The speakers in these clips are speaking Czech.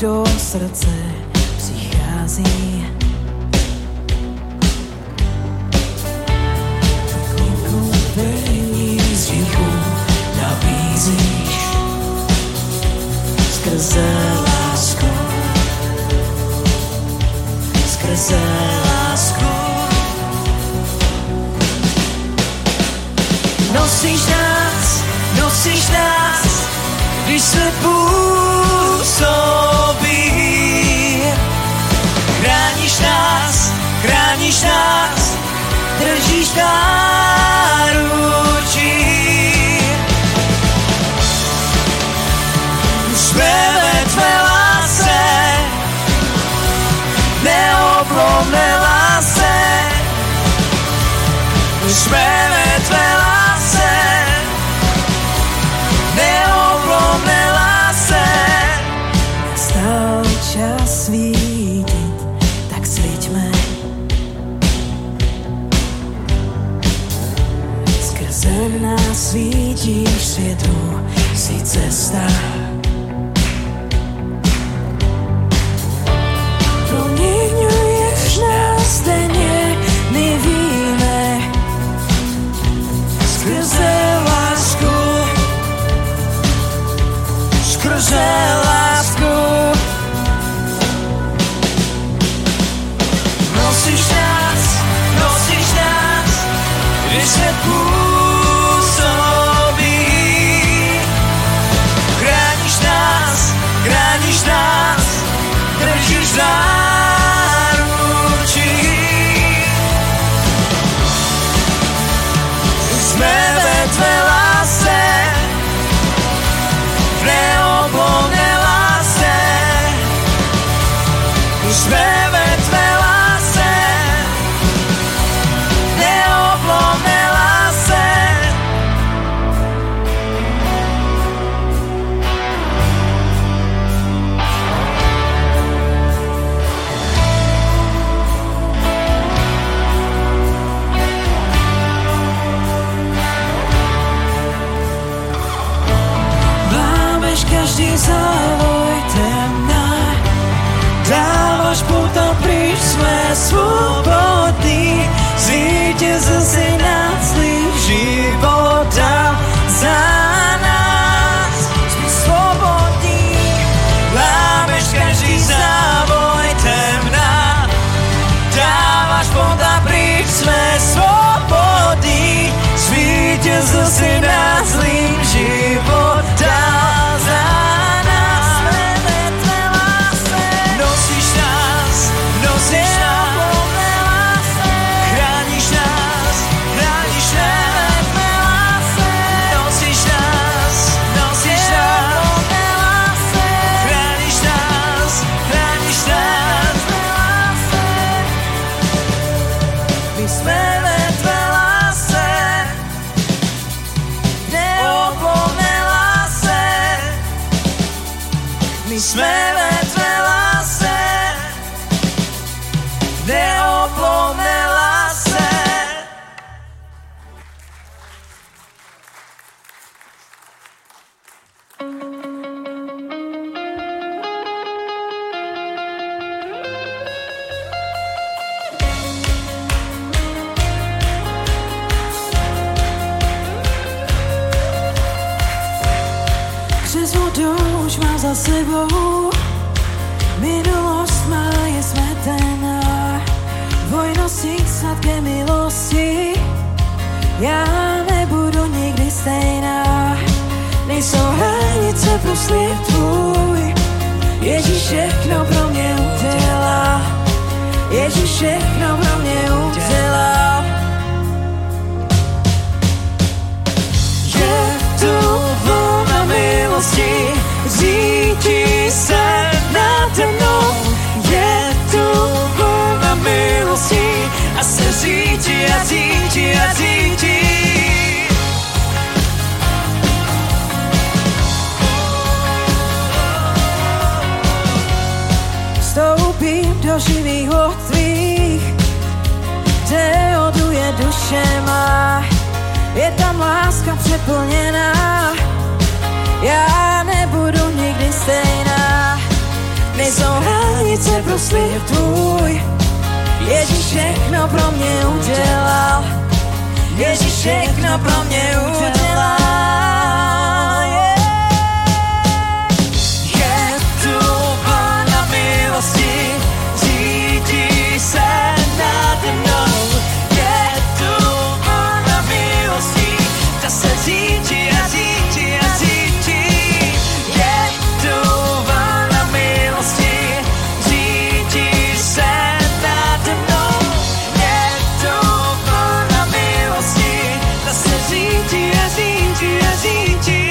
do srdce přichází. Koupení z hříchu nabízíš skrze lásku, skrze lásku. Nosíš nás, když se působí. Chráníš nás, držíš náručí. Jsme ve tvé lásce, neoblomné lásce. Jsme ve tvé lásce, neoblomné lásce. Stal čas svítit, tak sviťme skrze nás svítíš světu, jsi cesta. Proměňuješ nás denně, my víme skrze lásku, skrze lásku. Nosíš nás, když se působí. Chráníš nás, držíš v náručí. Jsme ve tvé lásce, v neoblomné lásce. Jsme ve tvé lásce, v neoblomné lásce. Vlámeš každý závoj temna, dáváš pouta pryč, jsme svobodní. Zvítězil si nad zlým života za nás, jsme svobodní. Vlámeš každý závoj temna, dáváš pouta pryč, jsme svobodní. Zvítězil si nad zlým života za nás, jsme ve tvé lásce. Nosíš nás, chráníš nás, chráníš nás. Nosíš nás, chráníš nás, chráníš nás. My jsme ve tvé lásce, neoblomné lásce. My jsme ve tvé lásce, neoblomné lásce. Přes vodu už mám za sebou, minulost má je smetená. Vojnosí sladké milosti, já nebudu nikdy stejná. Nejsou hranice pro slib tvůj, Ježíš všechno pro mě udělá. Ježíš všechno pro mě udělá. Je tu vlna milosti, řítí se nade mnou. Je tu vlna milosti a se řítí a řítí a řítí. Vstoupím do živých vod tvých, kde oduje duše má. Je tam láska přeplněná, já nebudu nikdy stejná. měsíce proslív tvůj. Ježíš všechno pro mě udělal. Ježíš všechno pro mě udělal. Je tu Pána milosti, řídí se nad mnou. Je tu Pána milosti, ta se řídí a řídí a řídí. Je tu Pána milosti, řídí se nad mnou. Je tu Pána milosti, ta se řídí a řídí a řídí.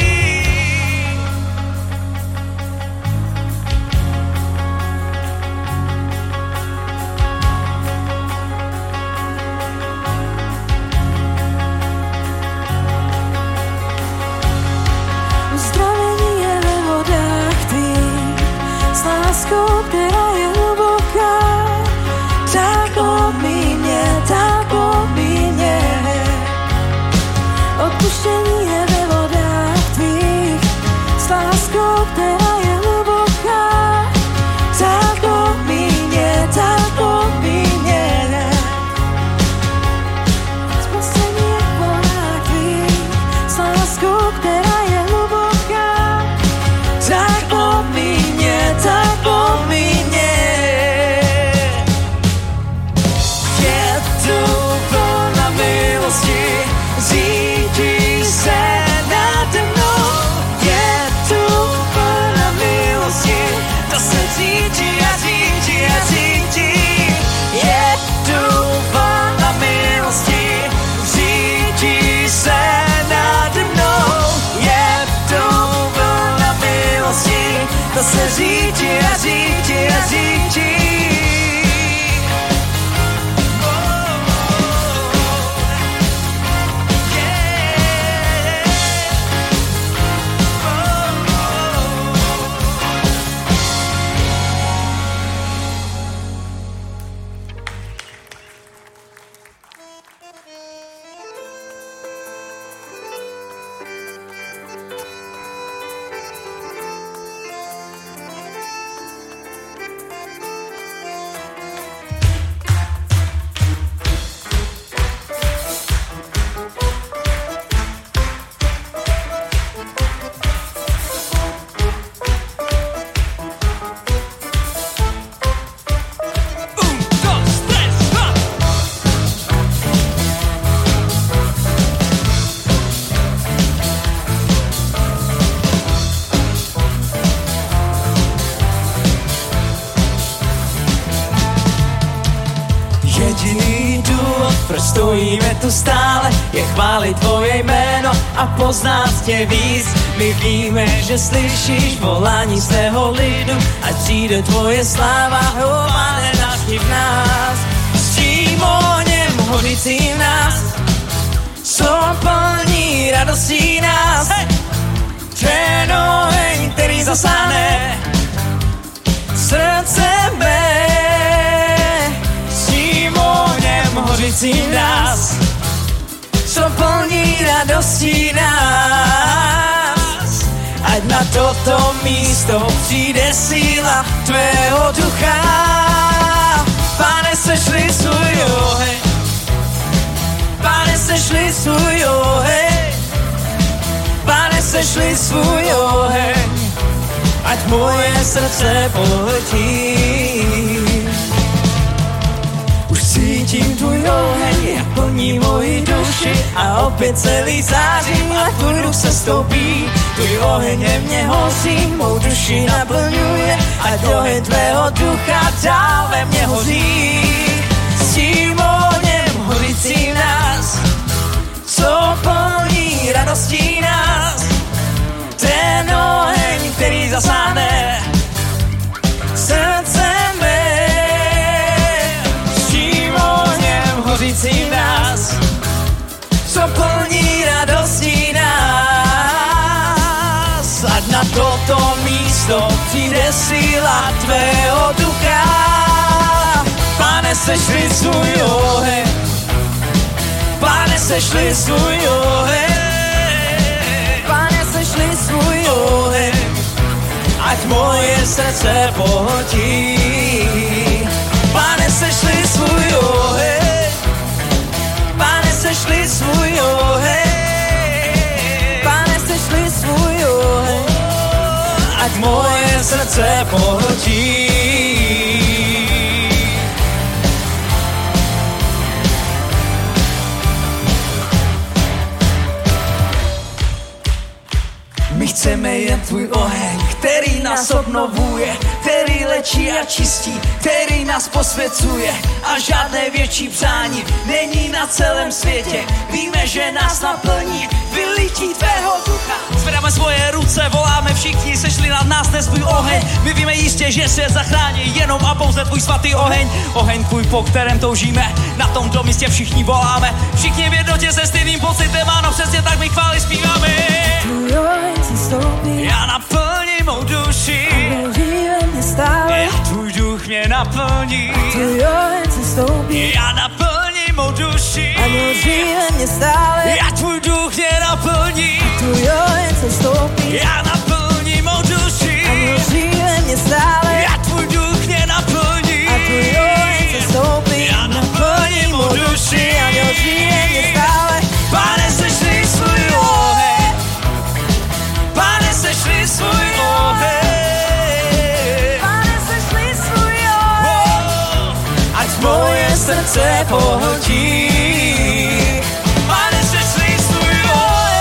Která je hluboká, tak lomí mě, odpuštění je ve vodách tvých, s láskou, která je hluboká, tak lomí mě, spasení je v vodách tvých, s láskou, která je hluboká, tak lomí mě, tak lomí mě. Je tu vlna milosti, řídí se nade mnou. Je tu vlna milosti, ta se řídí a řídí a řídí. Je tu vlna milosti, řídí se nade mnou. Je tu vlna milosti, ta se řídí a řídí a řídí. Oh, oh, oh. Yeah. Oh, oh, oh. Stále je chválit tvoje jméno a poznat tě víc. My víme, že slyšíš volání svého lidu, ať přijde tvoje sláva, ale navždy v nás. S tím ohněm hořícím nás, co plní radostí nás. Ten oheň, který zasáhne srdce mé. S tím ohněm hořícím nás, co plní radostí nás. Ať na toto místo přijde síla tvého ducha. Pane, sešli svůj oheň. Pane, sešli svůj oheň. Pane, sešli svůj oheň. Ať moje srdce pohltí. Už cítím tvůj oheň, jak plní moji duši a opět celý zářím a tvůj duch se stoupí. Tvůj oheň mě hoří, mou duši naplňuje a oheň tvého ducha dál ve mně hoří. S tím ohněm hořící nás, co plní radostí nás. Ten oheň, který zasáhne srdce mé. Hořící nás, co plní radostí nás. Ať na toto místo přijde síla tvého ducha. Pane, sešli svůj oheň. Pane, sešli svůj oheň. Pane, sešli svůj oheň. Ať moje srdce pohltí. sešli svůj oheň, Pane, sešli svůj oheň, Pane, sešli svůj oheň, ať moje srdce pohltí. My chceme jen tvůj oheň, který nás obnovuje, který léčí a čistí, který nás posvěcuje. A žádné větší přání není na celém světě. Víme, že nás naplní vylití tvého ducha. Zvedáme svoje ruce, voláme všichni, sešli nad nás ten svůj oheň. My víme jistě, že se zachrání jenom a pouze tvůj svatý oheň. Oheň tvůj, po kterém toužíme, na tom místě všichni voláme. Všichni v jednotě se stejným pocitem, ano, přesně tak my chvály zpíváme. Tvůj oheň se stoupí, já naplním mou duši, já tvůj duch mě naplní. Tvůj oheň se stoupí, já naplním mou duši, já tvůj duch mě naplní. Tvůj oheň se stoupí, já naplním mou duši, já tvůj duch mě naplní. Tvůj oheň se stoupí, já naplním mou duši, Pane, sešli svůj oheň, Pane, sešli svůj oheň, Pane, sešli svůj oheň, ať moje srdce pohltí. Pane, sešli svůj oheň,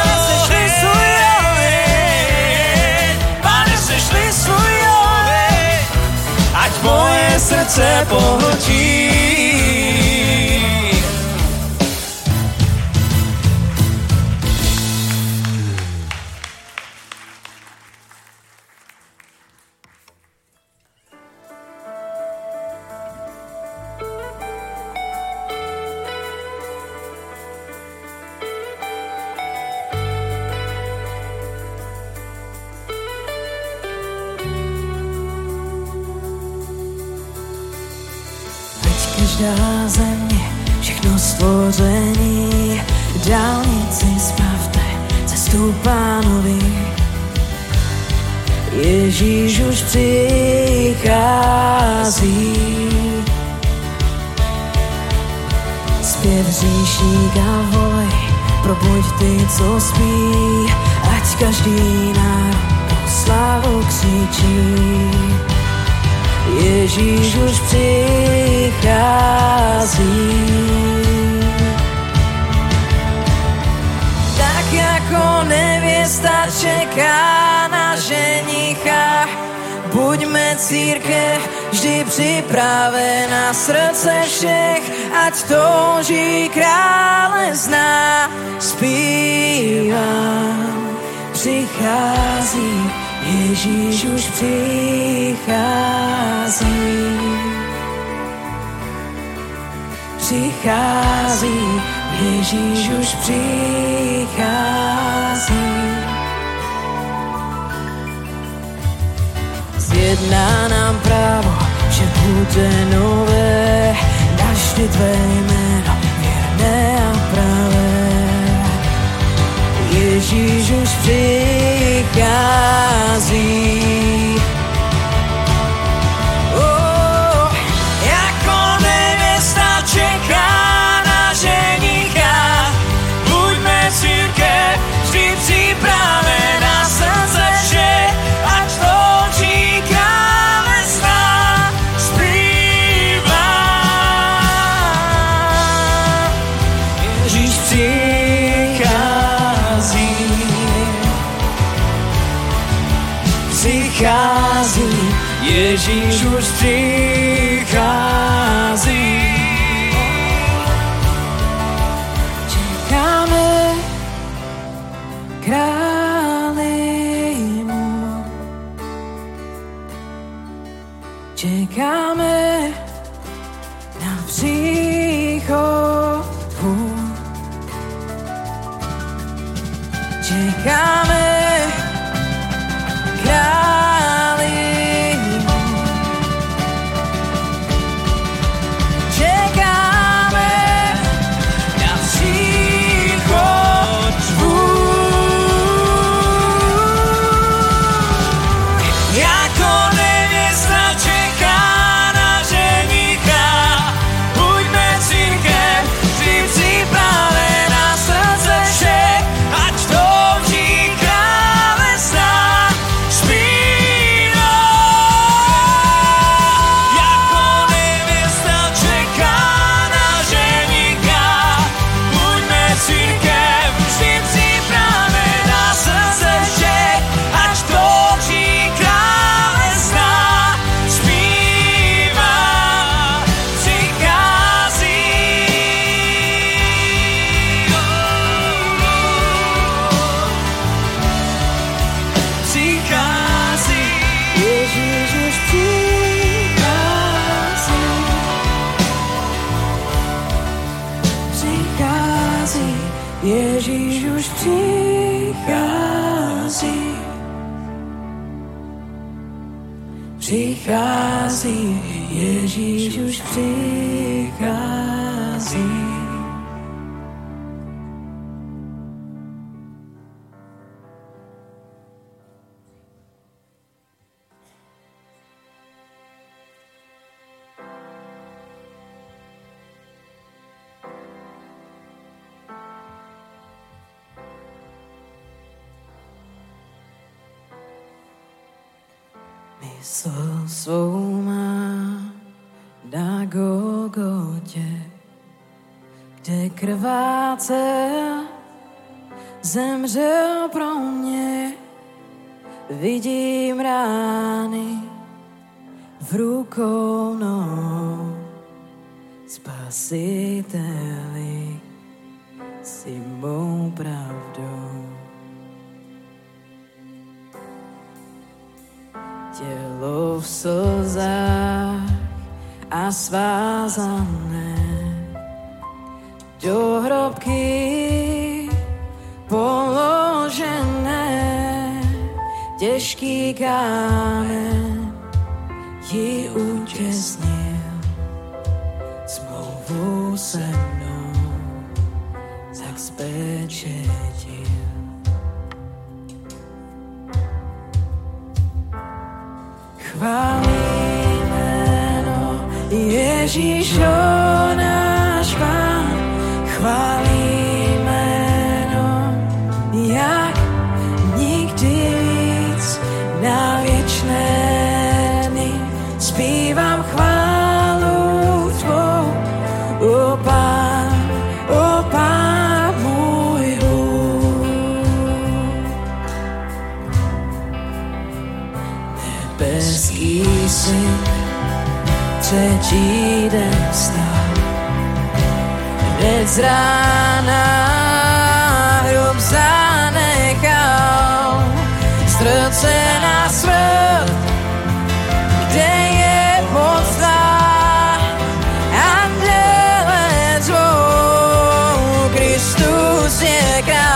Pane, sešli svůj oheň, Pane, sešli svůj oheň, ať moje srdce pohltí. Ježíš už přichází, zpěv říšníka volej, probuď ty, co spí, ať každý národ slávu křičí. Ježíš už přichází, tak jako nevěsta čeká na ženicha, buďme církev vždy připravena, srdce všech, ať touží krále zná. Zpívám, přichází, Ježíš už přichází. Přichází, Ježíš už přichází. Zjedná nám právo, že bude nové, našli tvé jméno věrné a pravé. Ježíš už přichází. Oh, jako nevěsta čeká na ženicha, buďme církev vždy připravená, srdce všech, ať touží krále zná. Zpívám, Ježíš přichází, přichází, Ježíš už přichází. Čekáme králimu, čekáme na příchod tvůj, čekáme králimu, Ježíš už přichází, přichází, Ježíš už přichází. Mysl svou mám na Golgotě, kde krvácel zemřel pro mě. Vidím rány v rukou nohou, Spasiteli, jsi mou pravdou. Tělo v slzách a svázané do hrobky položené, těžký kámen ji utěsnil, smlouvu se mnou tak zpečetil. Chválím jméno Ježíšo, náš Pán, chválím jméno jak nikdy víc, na věčné dny zpívám chválu tvou, o Pán můj Bůh. Jsi třetí den vstal, hned z rána hrob zanechal, ztrcená smrt, kde je podsta, anděle zvou, Kristus je král.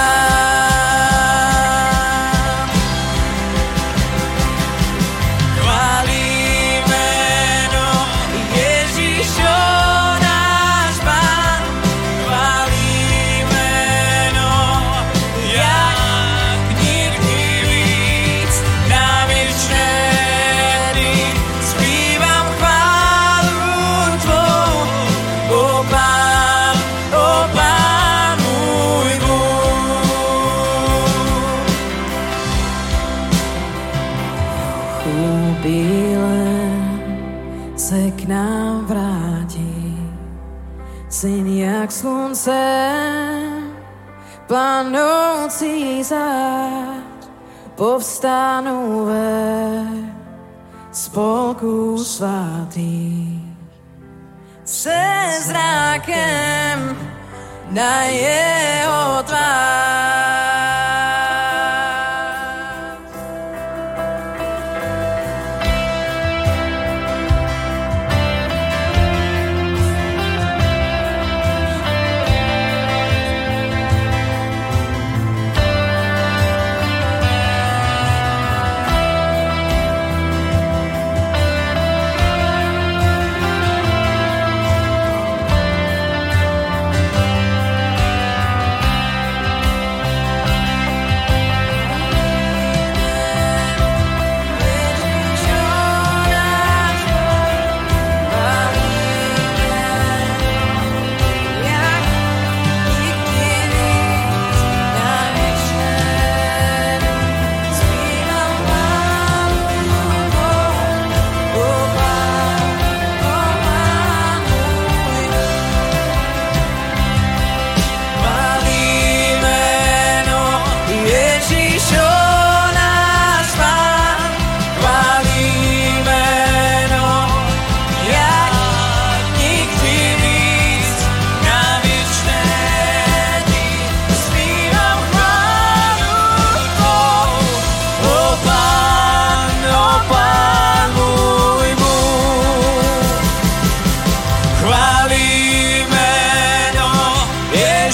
Jak slunce planoucí zář, povstanu ve spolku svatých. Se zrakem na jeho tvář.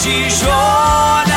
She's gone.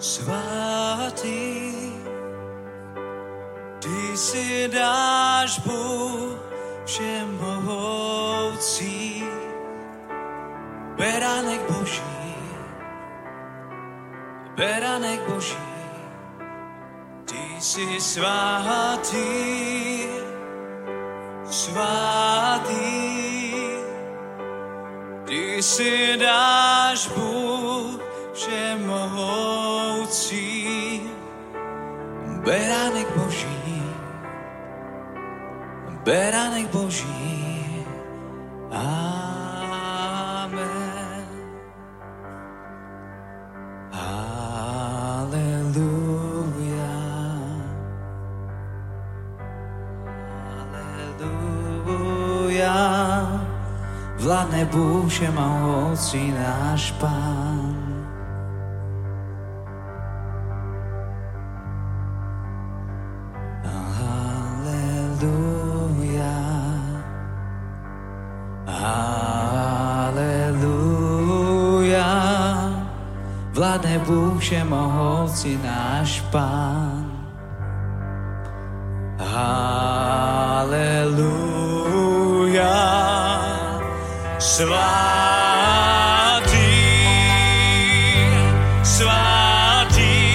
Svatý, ty si dáš Bůh všemohoucí, beránek Boží, ty jsi svatý, svatý, ty si dáš Bůh všemohoucí, beránek Boží, beránek Boží. Amen. Halleluja. Halleluja. Vládne Bůh všemohoucí, náš Pán. Vládne Bůh všemohoucí, náš Pán. Halleluja. Svatý, svatý,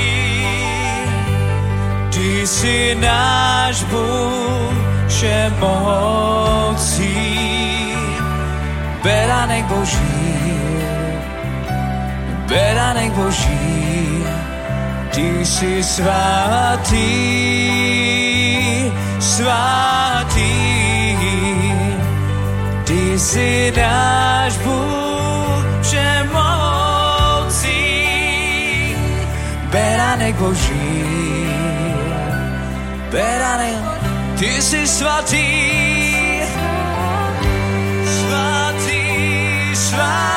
ty jsi náš Bůh všemohoucí, beránek Boží, beránek Boží, ty jsi svatý, svatý, ty jsi náš Bůh všemohoucí, beránek Boží, beránek, ty jsi svatý, svatý, svatý.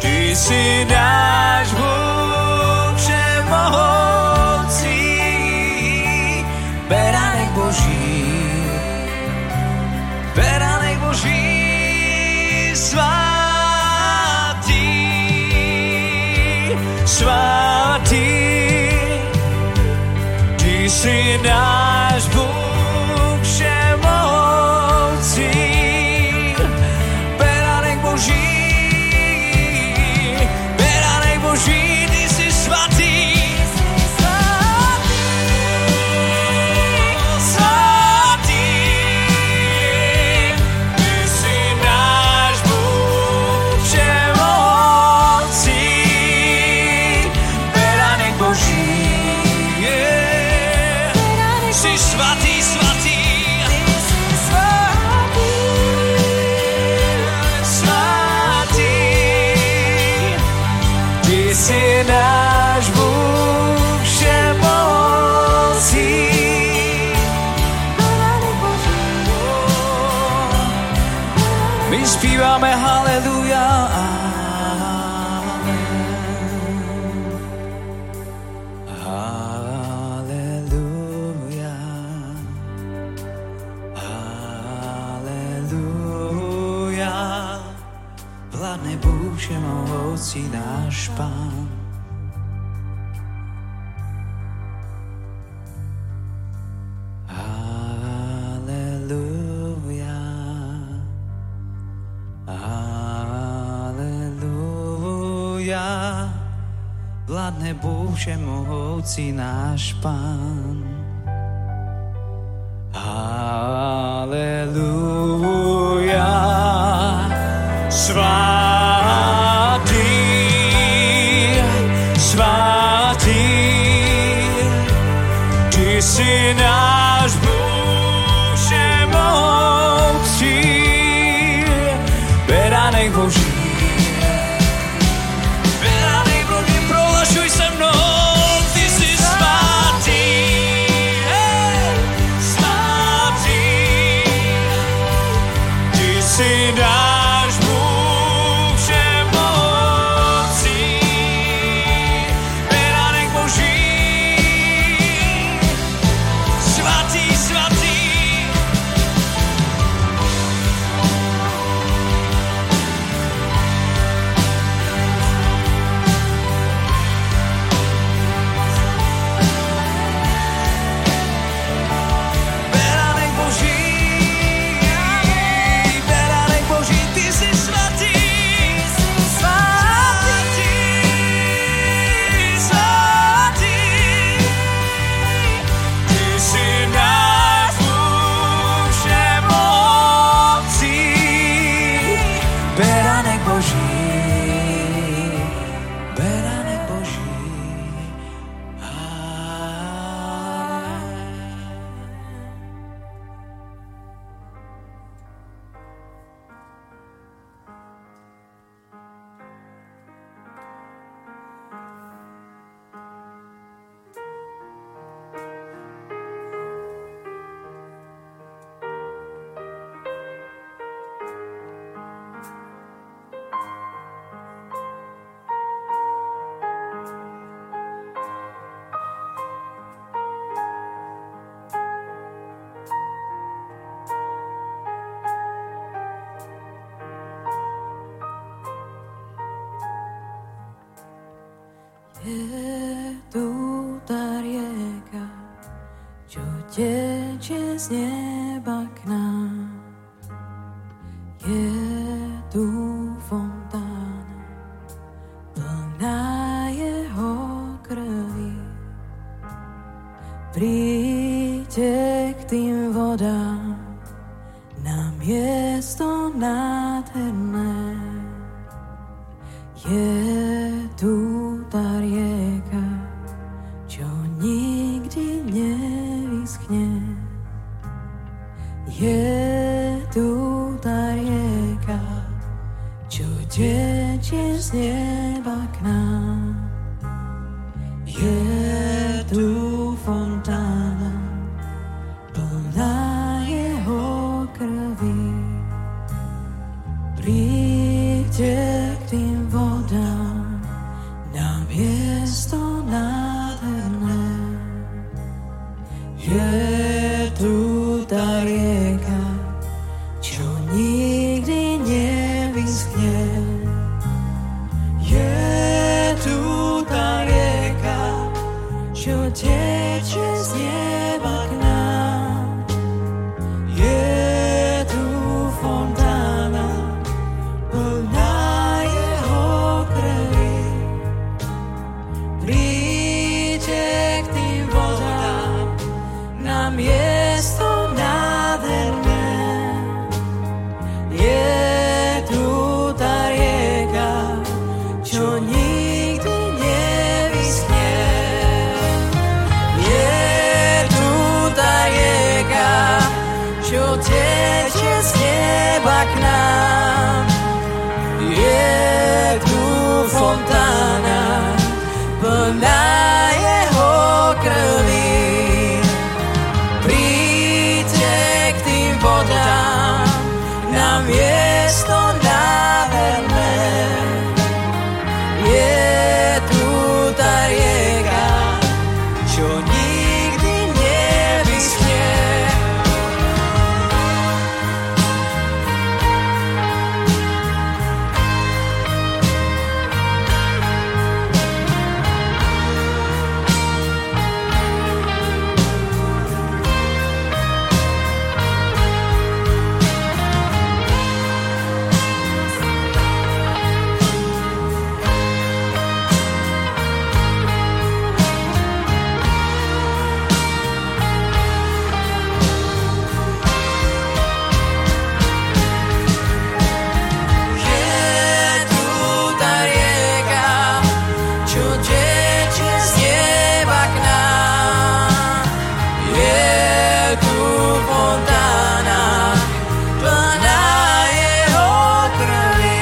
Ty jsi náš Bůh všemohoucí, beránek Boží, beránek Boží, svatý, svatý, ty jsi náš Bůh všemohoucí, beránek Boží. Zpíváme haleluja, amen. Haleluja, haleluja. Vládne Bůh všemohoucí, náš Pán. Vládne Bůh všemohoucí, náš Pán. Halleluja. Svatý, svatý, ty jsi náš Bůh všemohoucí, beránek Boží. Ty jsi náš Bůh teče z neba k nám. Je tu fontána, plná jeho krvi. Přijďte k tým vodám, na město nádherné. Je tu ta rieka, čo nikdy nevyschne. Je tu ta rieka, čo tečie z neba k nám. Je tu fontána, plná jeho krvi. Přijďte k tým vodám, na město nádherné. Je tu ta rieka, čo nikdy nevyschne. Je tu ta rieka, čo teče z neba k nám. Je tu fontána, plná jeho krvi. Přijďte k tým vodám, na město nádherné. Je tu ta rieka, čo nikdy nevyschne. Je tu ta rieka, čo teče z neba k nám. Je tu fontána, plná jeho krvi. Přijďte k tým vodám, na město nádherné. Je tu ta rieka, čo nikdy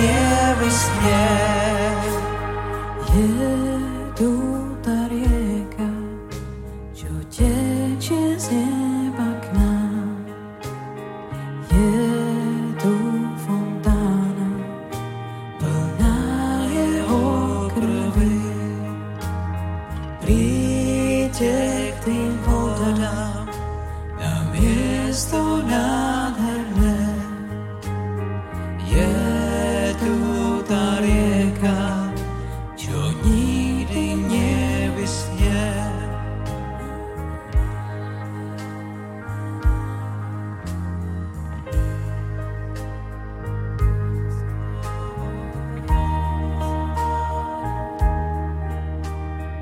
nevyschne. Je tu ta rieka, čo teče z neba k nám. Je tu fontána, plná jeho krvi. Přijďte k tým vodám, na město nádherné. Je tu ta rieka, čo nikdy nevyschne. Je tu ta rieka, čo teče z neba k nám.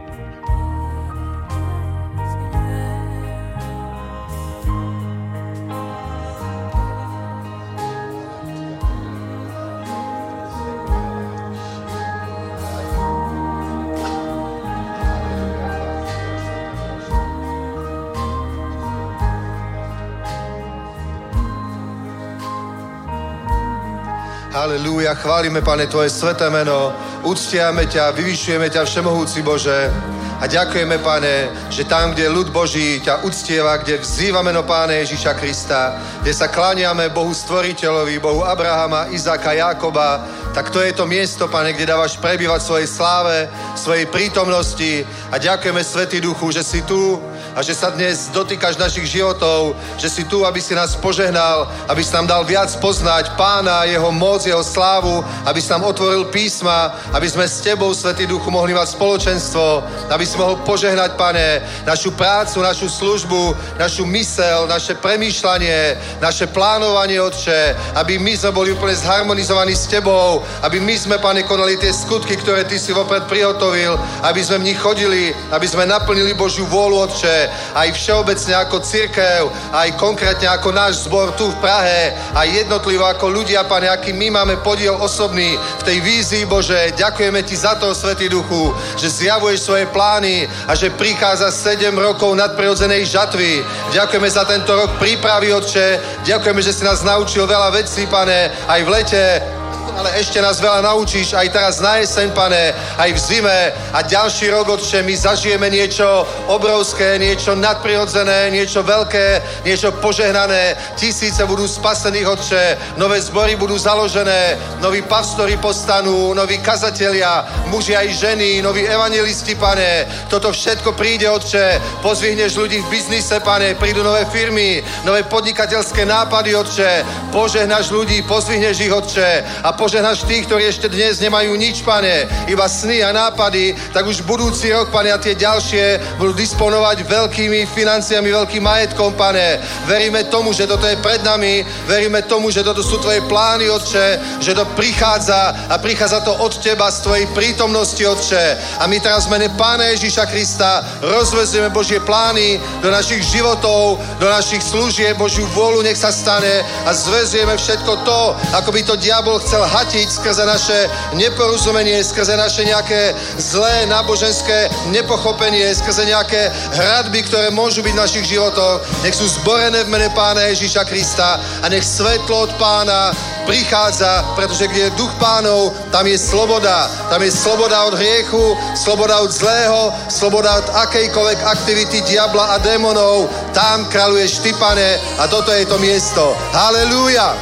Je tu fontána, plná jeho krvi. Přijďte k tým vodám, na město nádherné. Je tu ta rieka, čo nikdy nevyschne. Haleluja, chválíme, Pane, Tvoje sveté meno, uctiame ťa, vyvyšujeme ťa, všemohúci Bože. A ďakujeme, Pane, že tam, kde ľud Boží ťa uctieva, kde vzýva meno Pána Ježíša Krista, kde sa kláňame Bohu Stvoriteľovi, Bohu Abrahama, Izáka, Jákoba, tak to je to miesto, Pane, kde dávaš prebývať svojej sláve, svojej prítomnosti. A ďakujeme, Svätý Duchu, že si tu, a že sa dnes dotýkaš našich životov, že si tu, aby si nás požehnal, aby si nám dal viac poznať Pána, jeho moc, jeho slávu, aby si nám otvoril písma, aby sme s tebou, Svätý Duchu, mohli mať spoločenstvo, aby si mohol požehnať, Pane, našu prácu, našu službu, našu mysel, naše premýšľanie, naše plánovanie, Otče, aby my sme boli úplne zharmonizovaní s tebou, aby my sme, Pane, konali tie skutky, ktoré ty si vopred prihotovil, aby sme v nich chodili, aby sme naplnili Božiu vôľu, Otče, aj všeobecne ako církev, aj konkrétne ako náš zbor tu v Prahe, aj jednotlivo ako ľudia, Pane, aký my máme podiel osobný v tej vízii, Bože. Ďakujeme ti za to, Svätý Duchu, že zjavuješ svoje plány a že prichádza 7 rokov nadprirodzenej žatvy. Ďakujeme za tento rok prípravy, Otče. Ďakujeme, že si nás naučil veľa vecí, Pane, aj v lete, ale ešte nás veľa naučíš aj teraz na jeseň, Pane, aj v zime a ďalší rok, Otče, my zažijeme niečo obrovské, niečo nadprirodzené, niečo veľké, niečo požehnané. Tisíce budú spasených, Otče, nové zbory budú založené, noví pastory postanú, noví kazatelia, muži aj ženy, noví evangelisti, Pane. Toto všetko príde, Otče, pozvihneš ľudí v biznise, Pane, prídu nové firmy, nové podnikateľské nápady, Otče, požehnáš ľudí, pozvihneš ich, Otče, a požehnáš tých, ktorí ešte dnes nemajú nič, Pane, iba sny a nápady, tak už budúci rok, Pane, a tie ďalšie budú disponovať veľkými financiami, veľkým majetkom, Pane. Veríme tomu, že toto je pred nami, veríme tomu, že toto sú tvoje plány, Otče, že to prichádza a prichádza to od teba z tvojej prítomnosti, Otče. A my teraz v mene Pána Ježíša Krista rozvezieme Božie plány do našich životov, do našich služieb, Božiu vôľu nech sa stane a zvezieme všetko to, ako by to diabol chcel hatiť skrze naše neporozumenie, skrze naše nejaké zlé náboženské nepochopenie, skrze nejaké hradby, ktoré môžu byť v našich životoch. Nech sú zborené v mene Pána Ježíša Krista a nech svetlo od Pána prichádza, pretože kde je duch Pánov, tam je sloboda. Tam je sloboda od hriechu, sloboda od zlého, sloboda od akejkoľvek aktivity diabla a démonov. Tam kráľuješ ty, Pane, a toto je to miesto. Halelúja!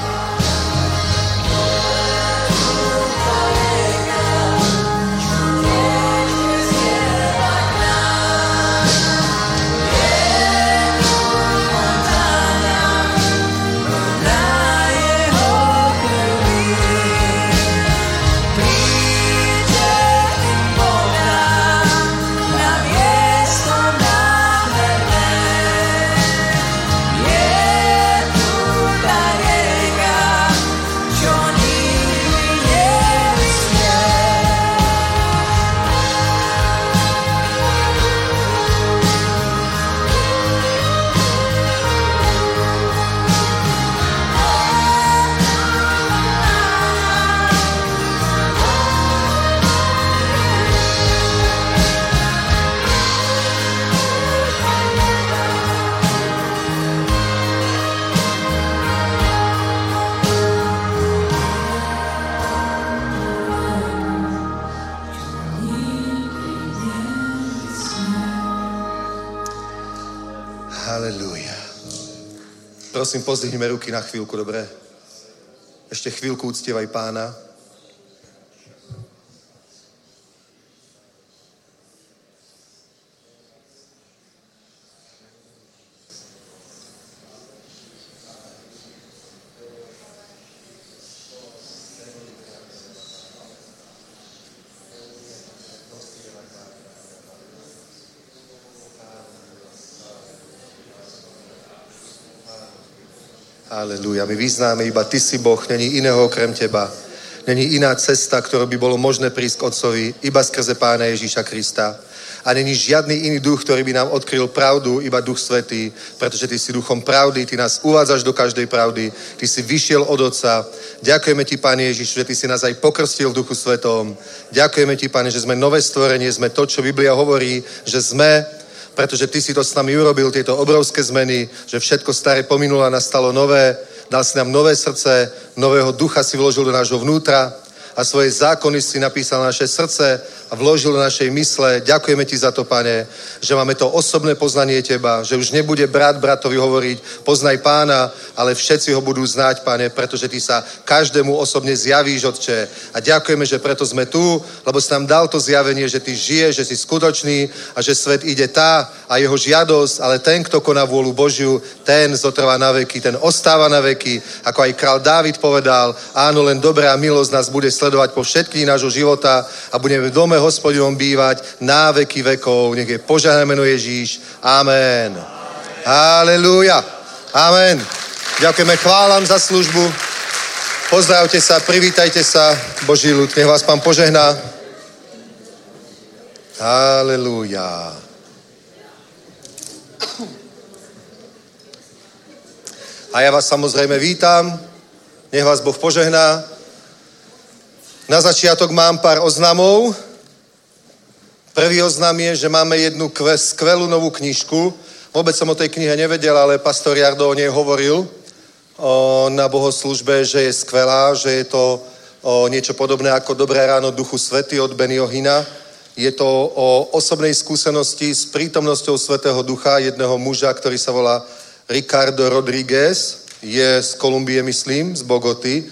Prosím, pozdvihneme ruky na chvíľku, dobré? Ešte chvíľku uctievaj Pána. Aleluja, my vyznáme, iba ty si Boh, není iného okrem teba. Není iná cesta, ktorou by bolo možné prísť k Otcovi, iba skrze Pána Ježíša Krista. A není žiadny iný duch, ktorý by nám odkryl pravdu, iba Duch Svätý, pretože ty si duchom pravdy, ty nás uvádzaš do každej pravdy, ty si vyšiel od Otca. Ďakujeme ti, Pane Ježišu, že ty si nás aj pokrstil v Duchu Svätom. Ďakujeme ti, Pane, že sme nové stvorenie, sme to, čo Biblia hovorí, že sme, pretože ty si to s nami urobil, tieto obrovské zmeny, že všetko staré pominulo a nastalo nové, dal si nám nové srdce, nového ducha si vložil do nášho vnútra a svoje zákony si napísal na naše srdce a vložil do našej mysle. Ďakujeme ti za to, Pane, že máme to osobné poznanie teba, že už nebude brat bratovi hovoriť poznaj Pána, ale všetci ho budú znať, Pane, pretože ty sa každému osobne zjavíš, Otče. A ďakujeme, že preto sme tu, lebo si nám dal to zjavenie, že ty žiješ, že si skutočný a že svet ide tá a jeho žiadosť, ale ten, kto koná vôľu Božiu, ten zotrvá na veky, ten ostáva na veky, ako aj král Dávid povedal, áno, len dobrá milosť nás bude sledovať po všetkých nášho života a budeme v dome Hospodinovom bývať na veky vekov. Nech je požehnané meno Ježíš. Amen. Halelúja. Amen. Ďakujeme, chválam za službu. Pozdravte sa, privítajte sa. Boží ľud, nech vás Pán požehná. Halelúja. A já vás samozřejmě vítám. Nech vás Boh požehná. Na začiatok mám pár oznamov. Prvý oznam je, že máme jednu skvelú novú knižku. Vôbec som o tej knihe nevedel, ale pastor Jardo o nej hovoril na bohoslužbe, že je skvelá, že je to niečo podobné ako Dobré ráno Duchu Svätý od Bennyho Hinna. Je to o osobnej skúsenosti s prítomnosťou Svätého Ducha jedného muža, ktorý sa volá Ricardo Rodriguez, je z Kolumbie, myslím, z Bogoty.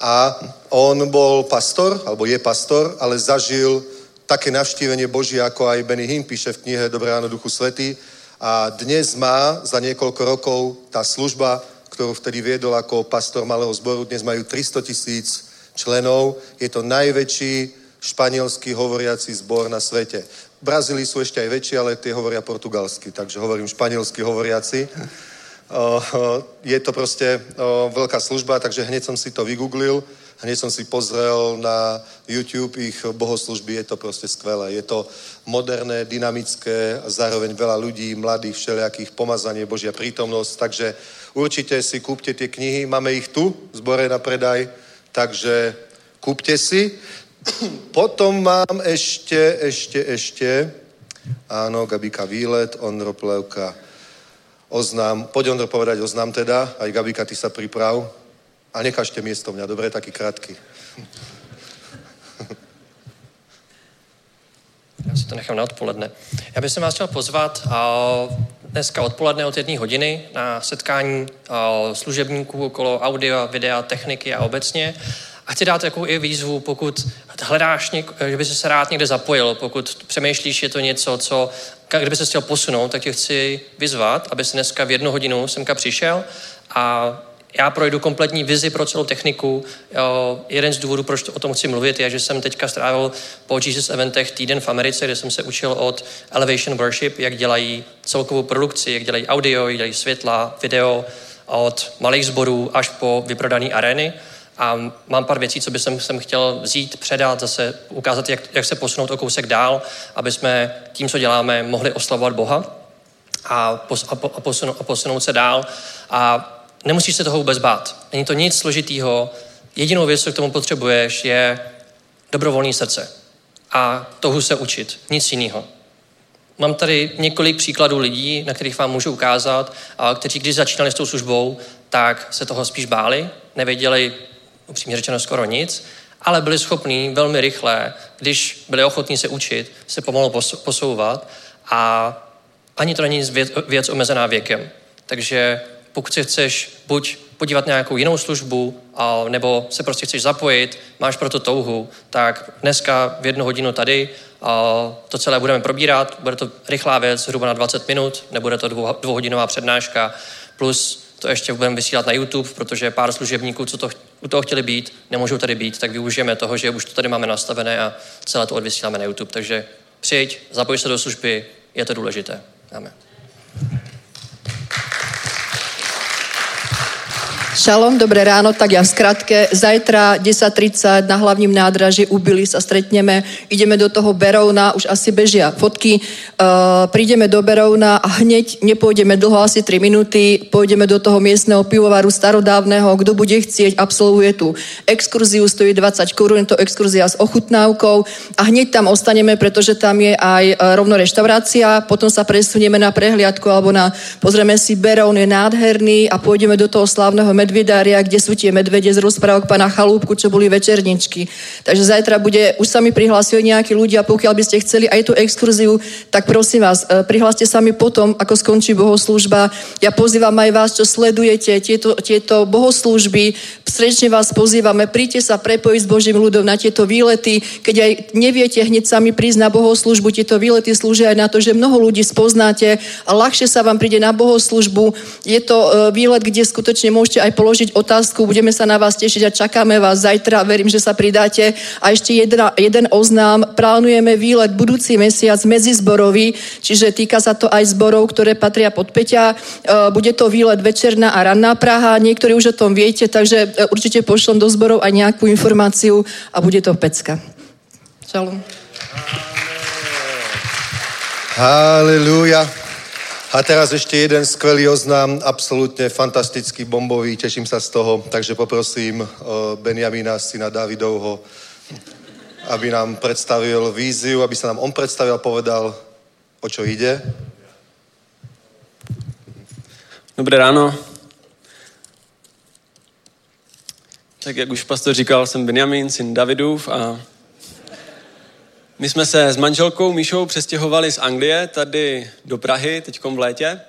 A on bol pastor, alebo je pastor, ale zažil také navštívenie Boží, ako aj Benny Hinn píše v knihe Dobré ráno Duchu Svätý. A dnes má za niekoľko rokov tá služba, ktorú vtedy viedol ako pastor malého zboru, dnes majú 300 000 členov. Je to najväčší španielsky hovoriaci zbor na svete. V Brazílii sú ešte aj väčší, ale tie hovoria portugalsky, takže hovorím španielsky hovoriaci. Je to proste veľká služba, takže hneď som si to vygooglil, hneď som si pozrel na YouTube ich bohoslužby, je to proste skvelé. Je to moderné, dynamické, a zároveň veľa ľudí, mladých, všelijakých, pomazanie, Božia prítomnosť, takže určite si kúpte tie knihy, máme ich tu, v zbore na predaj, takže kúpte si. Potom mám ešte, áno, Gabika výlet, Ondro Plevka, oznám, poď Ondro povedať oznám teda, aj Gabika, ty sa priprav a nekažte miesto mňa, dobre, taký krátky. Já si to nechám na odpoledne. Já bych vás chtěl pozvat dneska odpoledne od 13:00 na setkání služebníků okolo audia, videa, techniky a obecně. A chci dát takovou i výzvu, pokud hledáš, že by se rád někde zapojil, pokud přemýšlíš, je to něco, co, kdyby se chtěl posunout, tak tě chci vyzvat, aby si dneska v 13:00 semka přišel a já projdu kompletní vizi pro celou techniku. Jeden z důvodů, proč o tom chci mluvit, je, že jsem teďka strávil po Jesus eventech týden v Americe, kde jsem se učil od Elevation Worship, jak dělají celkovou produkci, jak dělají audio, jak dělají světla, video, od malých sborů až po vyprodané arény. A mám pár věcí, co bych jsem chtěl vzít, předat, zase ukázat, jak se posunout o kousek dál, aby jsme tím, co děláme, mohli oslavovat Boha a posunout se dál. A nemusíš se toho vůbec bát. Není to nic složitýho. Jedinou věc, co k tomu potřebuješ, je dobrovolné srdce. A toho se učit. Nic jiného. Mám tady několik příkladů lidí, na kterých vám můžu ukázat, kteří když začínali s tou službou, tak se toho spíš báli, nevěděli, upřímně řečeno, skoro nic, ale byli schopní velmi rychle, když byli ochotní se učit, se pomalu posouvat a ani to není věc omezená věkem. Takže pokud se chceš buď podívat na nějakou jinou službu, nebo se prostě chceš zapojit, máš proto touhu, tak dneska v 13:00 tady to celé budeme probírat, bude to rychlá věc, zhruba na 20 minut, nebude to dvouhodinová přednáška, plus to ještě budeme vysílat na YouTube, protože pár služebníků, co u toho chtěli být, nemůžou tady být, tak využijeme toho, že už to tady máme nastavené a celé to odvysíláme na YouTube. Takže přijď, zapoj se do služby, je to důležité. Amen. Šalom, dobré ráno, tak já zkrátke. Zajtra 10:30 na hlavním nádraží u Billy sa stretneme. Ideme do toho Berouna, už asi bežia fotky. Prídeme do Berouna a hneď nepôjdeme dlho, asi 3 minúty. Pôjdeme do toho miestneho pivovaru starodávneho. Kdo bude chcieť, absolvuje tu exkurziu, stojí 20 Kč, to exkurzia s ochutnávkou. A hneď tam ostaneme, pretože tam je aj rovno reštaurácia. Potom sa presunieme na prehliadku alebo pozrieme si Beroun, je nádherný a pôjdeme do toho slávneho medvedária, kde sú tie medvede z rozprávok pana Chalúbku, čo boli večerničky. Takže zajtra bude, už sa mi prihlásili nejakí ľudia, pokiaľ by ste chceli aj tú exkurziu, tak prosím vás, prihláste sa mi potom, ako skončí bohoslúžba. Ja pozývam aj vás, čo sledujete tieto bohoslúžby. Srdečne vás pozývame, príďte sa prepojiť s Božím ľudom na tieto výlety. Keď aj neviete hneď sami prísť na bohoslúžbu, tieto výlety slúžia aj na to, že mnoho ľudí spoznáte a ľahšie sa vám príde na bohoslúžbu. Je to výlet, kde skutočne môžete aj položiť otázku. Budeme sa na vás tešiť a čakáme vás zajtra. Verím, že sa pridáte. A ešte jeden oznám. Plánujeme výlet budúci mesiac medzizborový, čiže týka sa to aj zborov, ktoré patria pod Peťa. Bude to výlet večerná a ranná Praha. Niektorí už o tom viete, takže určite pošlem do zborov aj nejakú informáciu a bude to pecka. Šalom. Haleluja. A teraz ještě jeden skvělý oznám, absolutně fantastický, bombový, těším se z toho, takže poprosím Benjamina, syna Davidovho, aby nám představil víziu, aby se nám on představil a povedal, o čo jde. Dobré ráno. Tak jak už pastor říkal, jsem Benjamin, syn Davidův a my jsme se s manželkou Míšou přestěhovali z Anglie tady do Prahy, teďkom v létě.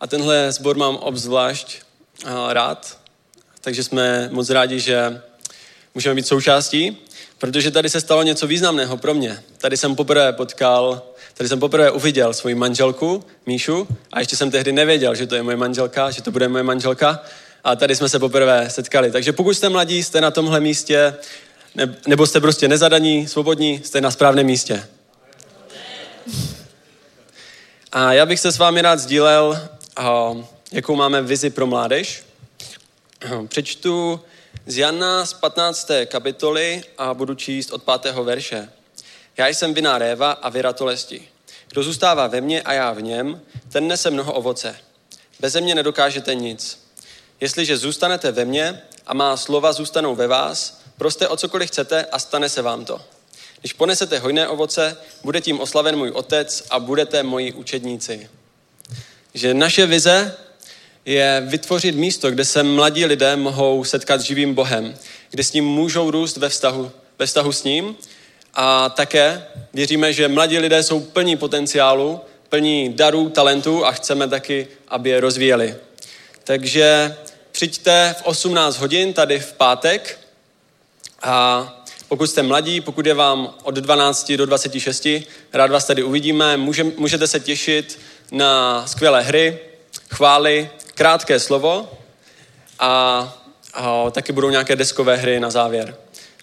A tenhle sbor mám obzvlášť rád, takže jsme moc rádi, že můžeme být součástí, protože tady se stalo něco významného pro mě. Tady jsem poprvé uviděl svoji manželku Míšu a ještě jsem tehdy nevěděl, že to je moje manželka, že to bude moje manželka. A tady jsme se poprvé setkali. Takže pokud jste mladí, jste na tomhle místě, nebo jste prostě nezadaní, svobodní, jste na správném místě. A já bych se s vámi rád sdílel, jakou máme vizi pro mládež. Přečtu z Jana z 15. kapitoly a budu číst od 5. verše. Já jsem vina réva a vy ratolesti. Kdo zůstává ve mně a já v něm, ten nese mnoho ovoce. Beze mě nedokážete nic. Jestliže zůstanete ve mně a má slova zůstanou ve vás, proste o cokoliv chcete a stane se vám to. Když ponesete hojné ovoce, bude tím oslaven můj otec a budete moji učedníci. Že naše vize je vytvořit místo, kde se mladí lidé mohou setkat s živým Bohem, kde s ním můžou růst ve vztahu s ním a také věříme, že mladí lidé jsou plní potenciálu, plní darů, talentů a chceme taky, aby je rozvíjeli. Takže přijďte v 18 hodin tady v pátek a pokud jste mladí, pokud je vám od 12 do 26, rád vás tady uvidíme. Můžete se těšit na skvělé hry, chvály, krátké slovo a taky budou nějaké deskové hry na závěr.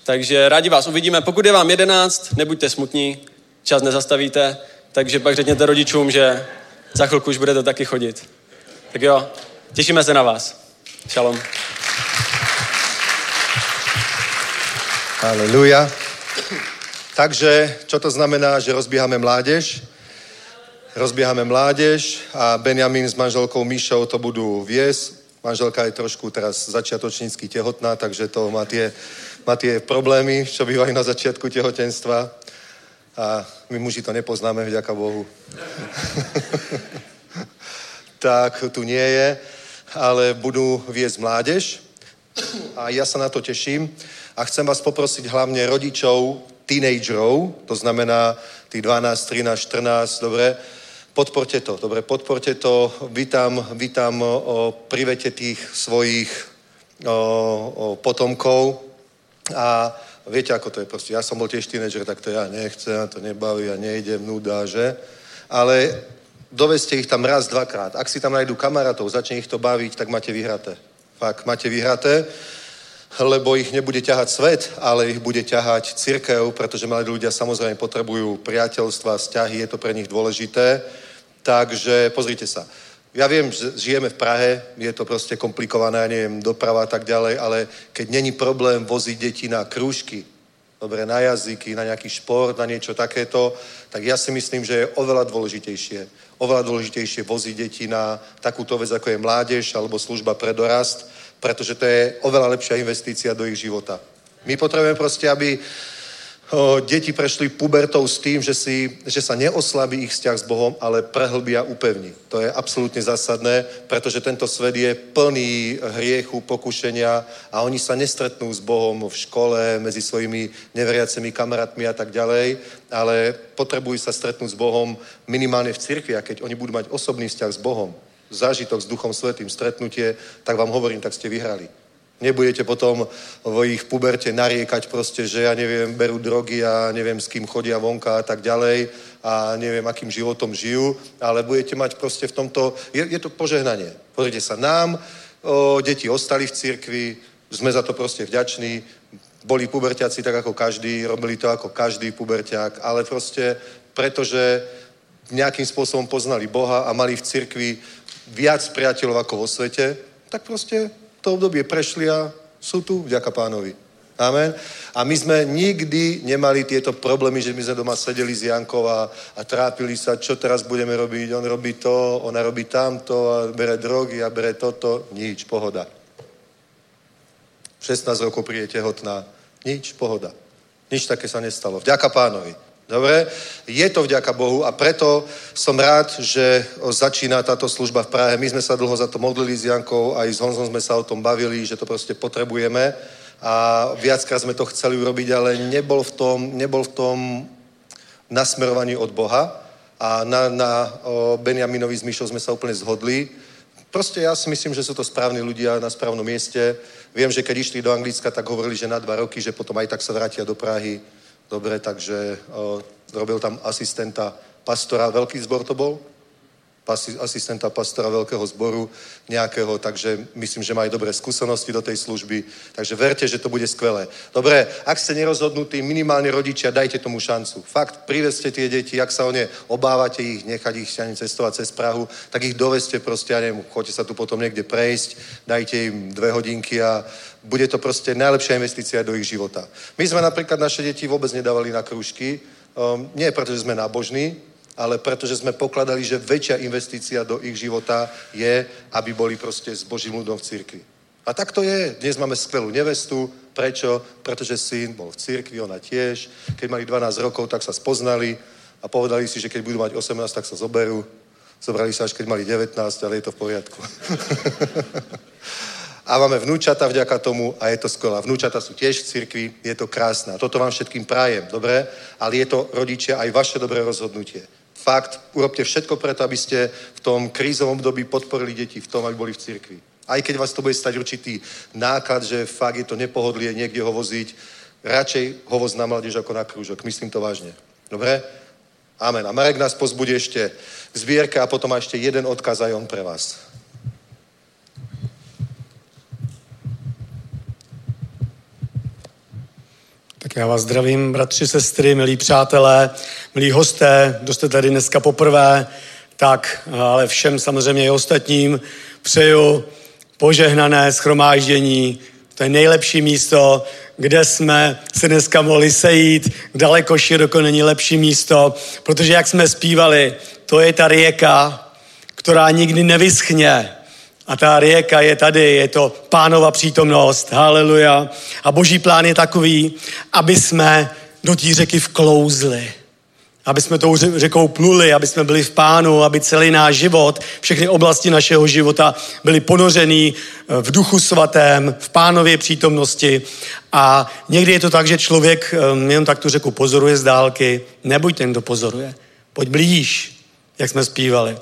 Takže rádi vás uvidíme. Pokud je vám 11, nebuďte smutní, čas nezastavíte, takže pak řekněte rodičům, že za chvilku už budete taky chodit. Tak jo, těšíme se na vás. Šalom. Haleluja. Takže, čo to znamená, že rozbieháme mládež a Benjamin s manželkou Míšou to budú viesť. Manželka je trošku teraz začiatočnícky tehotná, takže to má tie problémy, čo bývajú na začiatku tehotenstva. A my muži to nepoznáme, vďaka Bohu. Tak tu nie je, ale budú viesť mládež a ja sa na to teším. A chcem vás poprosiť hlavne rodičov, teenagerov, to znamená tých 12, 13, 14, dobre, podporte to, vy tam privete tých svojich potomkov a viete, ako to je proste. Ja som bol tiež teenager, tak to ja nechcem, ja to nebaví, ja nejdem, nuda, že? Ale doveste ich tam raz, dvakrát. Ak si tam nájdu kamarátov, začne ich to baviť, tak máte vyhraté. Fakt, máte vyhraté. Lebo ich nebude ťahať svet, ale ich bude ťahať cirkev, pretože mladí ľudia samozrejme potrebujú priateľstva, vzťahy, je to pre nich dôležité. Takže pozrite sa. Ja viem, že žijeme v Prahe, je to proste komplikované, neviem, doprava a tak ďalej, ale keď není problém voziť deti na krúžky, dobre, na jazyky, na nejaký šport, na niečo takéto, tak ja si myslím, že je oveľa dôležitejšie voziť deti na takúto vec, ako je mládež alebo služba pre dorast, pretože to je oveľa lepšia investícia do ich života. My potrebujeme proste, aby deti prešli pubertou s tým, že sa neoslabí ich vzťah s Bohom, ale prehlbí a upevní. To je absolútne zásadné, pretože tento svet je plný hriechu, pokušenia a oni sa nestretnú s Bohom v škole, medzi svojimi neveriacimi kamarátmi a tak ďalej, ale potrebujú sa stretnúť s Bohom minimálne v cirkvi, a keď oni budú mať osobný vzťah s Bohom, zážitok s Duchom Svätým, stretnutie, tak vám hovorím, tak ste vyhrali. Nebudete potom v ich puberte nariekať proste, že ja neviem, berú drogy a neviem, s kým chodia vonka a tak ďalej a neviem, akým životom žijú, ale budete mať proste v tomto, je to požehnanie. Pozrite sa nám, deti ostali v cirkvi, sme za to proste vďační, boli puberťaci tak ako každý, robili to ako každý puberťák, ale proste pretože nejakým spôsobom poznali Boha a mali v cirkvi viac priateľov ako vo svete, tak proste to obdobie prešli a sú tu, vďaka Pánovi. Amen. A my sme nikdy nemali tieto problémy, že my sme doma sedeli s Jankou a trápili sa, čo teraz budeme robiť, on robí to, ona robí tamto, a bere drogy a bere toto, nič, pohoda. 16 rokov príde tehotná, nič, pohoda. Nič také sa nestalo, vďaka Pánovi. Dobre? Je to vďaka Bohu a preto som rád, že začína táto služba v Prahe. My sme sa dlho za to modlili s Jankou, aj s Honzom sme sa o tom bavili, že to proste potrebujeme a viackrát sme to chceli urobiť, ale nebol v tom nasmerovaní od Boha a na Benjaminovi s Míšou sme sa úplne zhodli. Proste ja si myslím, že sú to správni ľudia na správnom mieste. Viem, že keď išli do Anglicka, tak hovorili, že na 2 roky, že potom aj tak sa vrátia do Prahy. Dobre, takže robil tam asistenta pastora, veľký zbor to bol? Asistenta pastora veľkého zboru nejakého, takže myslím, že má aj dobré skúsenosti do tej služby, takže verte, že to bude skvelé. Dobre, ak ste nerozhodnutí, minimálne rodičia, dajte tomu šancu. Fakt, privezte tie deti, ak sa o ne obávate ich, nechať ich cestovať cez Prahu, tak ich doveste proste, ja neviem, choďte sa tu potom niekde prejsť, dajte im 2 hodinky a bude to proste najlepšia investícia do ich života. My sme napríklad naše deti vôbec nedávali na krúžky, nie preto, že sme nábožní, ale pretože sme pokladali, že väčšia investícia do ich života je, aby boli proste s Božím ľudom v cirkvi. A tak to je. Dnes máme skvelú nevestu. Prečo? Pretože syn bol v cirkvi, ona tiež. Keď mali 12 rokov, tak sa spoznali a povedali si, že keď budú mať 18, tak sa zoberú. Zobrali sa až keď mali 19, ale je to v poriadku. A máme vnúčata vďaka tomu a je to skvelá. Vnúčata sú tiež v cirkvi, je to krásne. Toto vám všetkým prajem, dobre? Ale je to, rodičia, aj vaše dobré rozhodnutie. Fakt, urobte všetko preto, aby ste v tom krízovom období podporili deti v tom, aby boli v cirkvi. Aj keď vás to bude stať určitý náklad, že fakt je to nepohodlie niekde ho voziť, radšej ho voz na mládež ako na krúžok. Myslím to vážne. Dobre? Amen. A Marek nás pozbudí ešte k zbierke a potom má ešte jeden odkaz aj on pre vás. Tak já vás zdravím, bratři, sestry, milí přátelé, milí hosté, kdo jste tady dneska poprvé, tak ale všem samozřejmě i ostatním přeju požehnané shromáždění. To je nejlepší místo, kde jsme se dneska mohli sejít, daleko široko není lepší místo, protože jak jsme zpívali, to je ta rieka, která nikdy nevyschne. A ta rieka je tady, je to Pánova přítomnost, haleluja. A Boží plán je takový, aby jsme do té řeky vklouzli. Aby jsme tou řekou pluli, aby jsme byli v Pánu, aby celý náš život, všechny oblasti našeho života byly ponořený v Duchu Svatém, v Pánově přítomnosti. A někdy je to tak, že člověk jenom tak tu řeku pozoruje z dálky. Nebuď ten, kdo pozoruje. Pojď blíž, jak jsme zpívali.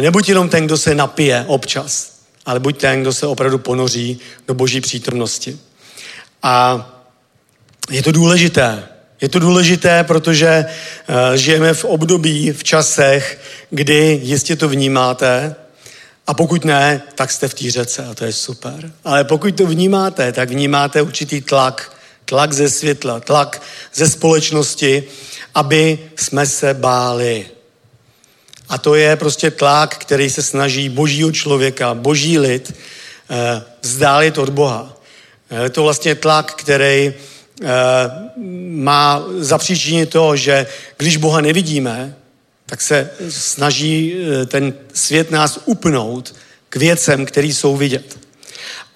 Nebuď jenom ten, kdo se napije občas, ale buď ten, kdo se opravdu ponoří do Boží přítomnosti. A je to důležité. Je to důležité, protože žijeme v období, v časech, kdy jistě to vnímáte a pokud ne, tak jste v té řece a to je super. Ale pokud to vnímáte, tak vnímáte určitý tlak ze světla, tlak ze společnosti, aby jsme se báli. A to je prostě tlak, který se snaží Božího člověka, Boží lid vzdálit od Boha. Je to vlastně tlak, který má za příčinu to, že když Boha nevidíme, tak se snaží ten svět nás upnout k věcem, které jsou vidět.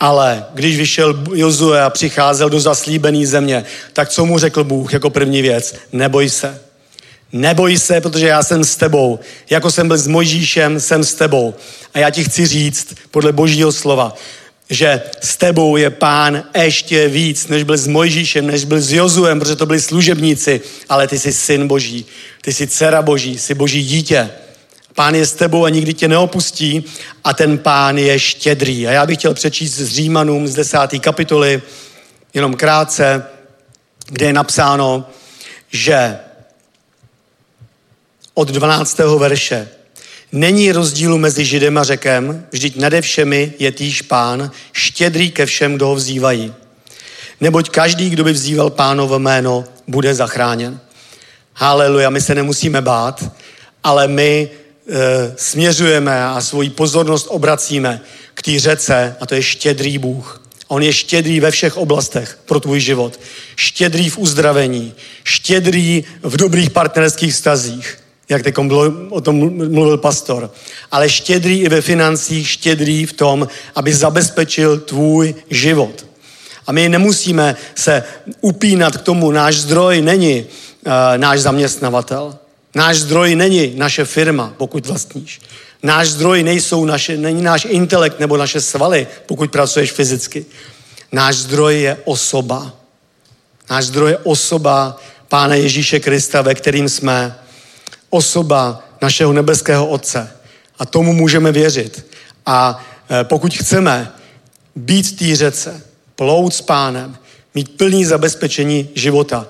Ale když vyšel Jozue a přicházel do zaslíbené země, tak co mu řekl Bůh jako první věc? Neboj se. Neboj se, protože já jsem s tebou. Jako jsem byl s Mojžíšem, jsem s tebou. A já ti chci říct, podle Božího slova, že s tebou je Pán ještě víc, než byl s Mojžíšem, než byl s Jozuem, protože to byli služebníci, ale ty jsi syn Boží, ty jsi dcera Boží, jsi Boží dítě. Pán je s tebou a nikdy tě neopustí a ten Pán je štědrý. A já bych chtěl přečíst z Římanům z 10. kapitoly, jenom krátce, kde je napsáno, že od 12. verše. Není rozdílu mezi Židem a Řekem, vždyť nade všemi je týž Pán, štědrý ke všem, kdo ho vzývají. Neboť každý, kdo by vzýval Pánovo jméno, bude zachráněn. Haleluja, my se nemusíme bát, ale my směřujeme a svoji pozornost obracíme k té řece, a to je štědrý Bůh. On je štědrý ve všech oblastech pro tvůj život. Štědrý v uzdravení, štědrý v dobrých partnerských vztazích, jak teď o tom mluvil pastor, ale štědrý i ve financích, štědrý v tom, aby zabezpečil tvůj život. A my nemusíme se upínat k tomu, náš zdroj není náš zaměstnavatel, náš zdroj není naše firma, pokud vlastníš. Náš zdroj není náš intelekt nebo naše svaly, pokud pracuješ fyzicky. Náš zdroj je osoba. Náš zdroj je osoba Pána Ježíše Krista, ve kterým jsme. Osoba našeho nebeského Otce. A tomu můžeme věřit. A pokud chceme být v té řece, plout s Pánem, mít plný zabezpečení života,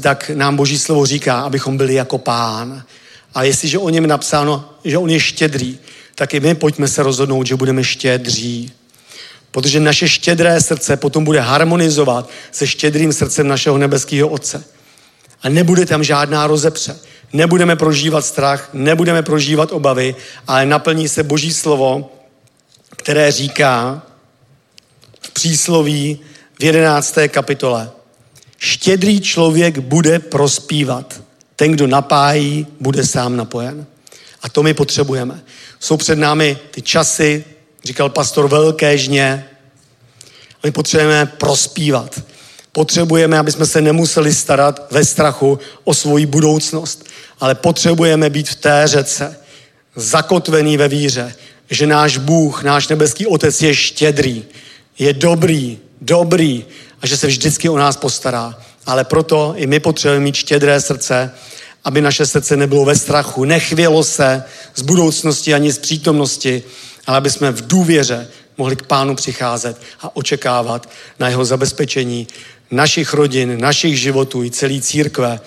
tak nám Boží slovo říká, abychom byli jako Pán. A jestliže o něm napsáno, že on je štědrý, tak i my pojďme se rozhodnout, že budeme štědří. Protože naše štědré srdce potom bude harmonizovat se štědrým srdcem našeho nebeského Otce. A nebude tam žádná rozepře. Nebudeme prožívat strach, nebudeme prožívat obavy, ale naplní se Boží slovo, které říká v přísloví v 11. kapitole. Štědrý člověk bude prospívat. Ten, kdo napájí, bude sám napojen. A to my potřebujeme. Jsou před námi ty časy, říkal pastor, velké žně. My potřebujeme prospívat. Potřebujeme, aby jsme se nemuseli starat ve strachu o svoji budoucnost, ale potřebujeme být v té řece, zakotvený ve víře, že náš Bůh, náš nebeský Otec je štědrý, je dobrý a že se vždycky o nás postará. Ale proto i my potřebujeme mít štědré srdce, aby naše srdce nebylo ve strachu, nechvělo se z budoucnosti ani z přítomnosti, ale aby jsme v důvěře mohli k Pánu přicházet a očekávat na jeho zabezpečení našich rodin, našich životů i celý církve.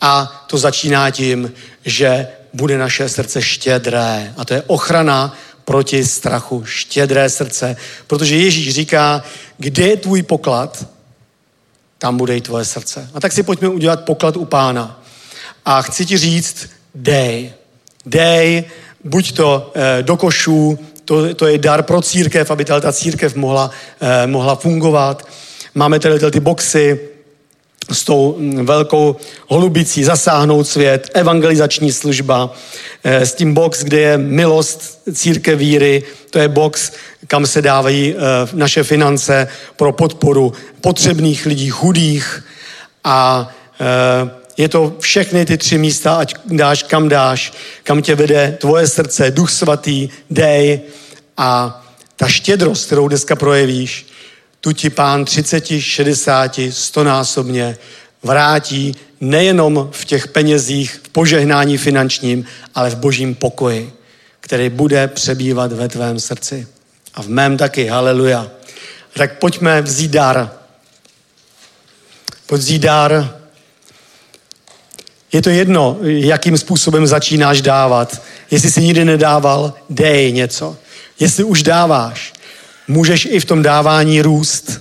A to začíná tím, že bude naše srdce štědré. A to je ochrana proti strachu. Štědré srdce. Protože Ježíš říká, kde je tvůj poklad, tam bude i tvoje srdce. A tak si pojďme udělat poklad u Pána. A chci ti říct, dej, buď to do košů, to je dar pro církev, aby ta církev mohla fungovat. Máme tady ty boxy s tou velkou holubicí zasáhnout svět, evangelizační služba, s tím box, kde je milost církev víry, to je box, kam se dávají naše finance pro podporu potřebných lidí, chudých, a je to všechny ty 3 místa, ať dáš, kam tě vede tvoje srdce, Duch Svatý, dej. A ta štědrost, kterou dneska projevíš, tu ti Pán 30, 60, 100násobně vrátí nejenom v těch penězích, v požehnání finančním, ale v Božím pokoji, který bude přebývat ve tvém srdci. A v mém taky, haleluja. Tak pojďme vzít dar. Je to jedno, jakým způsobem začínáš dávat. Jestli jsi nikdy nedával, dej něco. Jestli už dáváš, můžeš i v tom dávání růst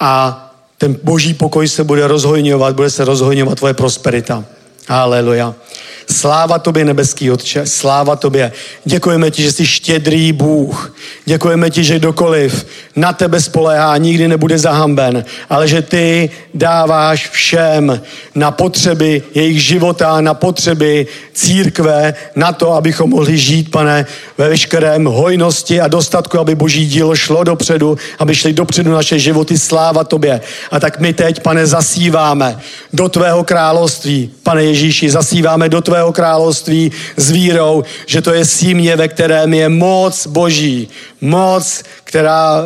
a ten Boží pokoj se bude rozhojňovat, bude se rozhojňovat tvoje prosperita. Haleluja. Sláva tobě, nebeský Otče, sláva tobě. Děkujeme ti, že jsi štědrý Bůh. Děkujeme ti, že kdokoliv na tebe spoléhá, nikdy nebude zahanben, ale že ty dáváš všem na potřeby jejich života, na potřeby církve, na to, abychom mohli žít, Pane, ve veškerém hojnosti a dostatku, aby Boží dílo šlo dopředu, aby šly dopředu naše životy, sláva Tobě. A tak my teď, Pane, zasíváme do Tvého království, Pane Ježíši, zasíváme do Tvého království s vírou, že to je símě, ve kterém je moc Boží, moc, která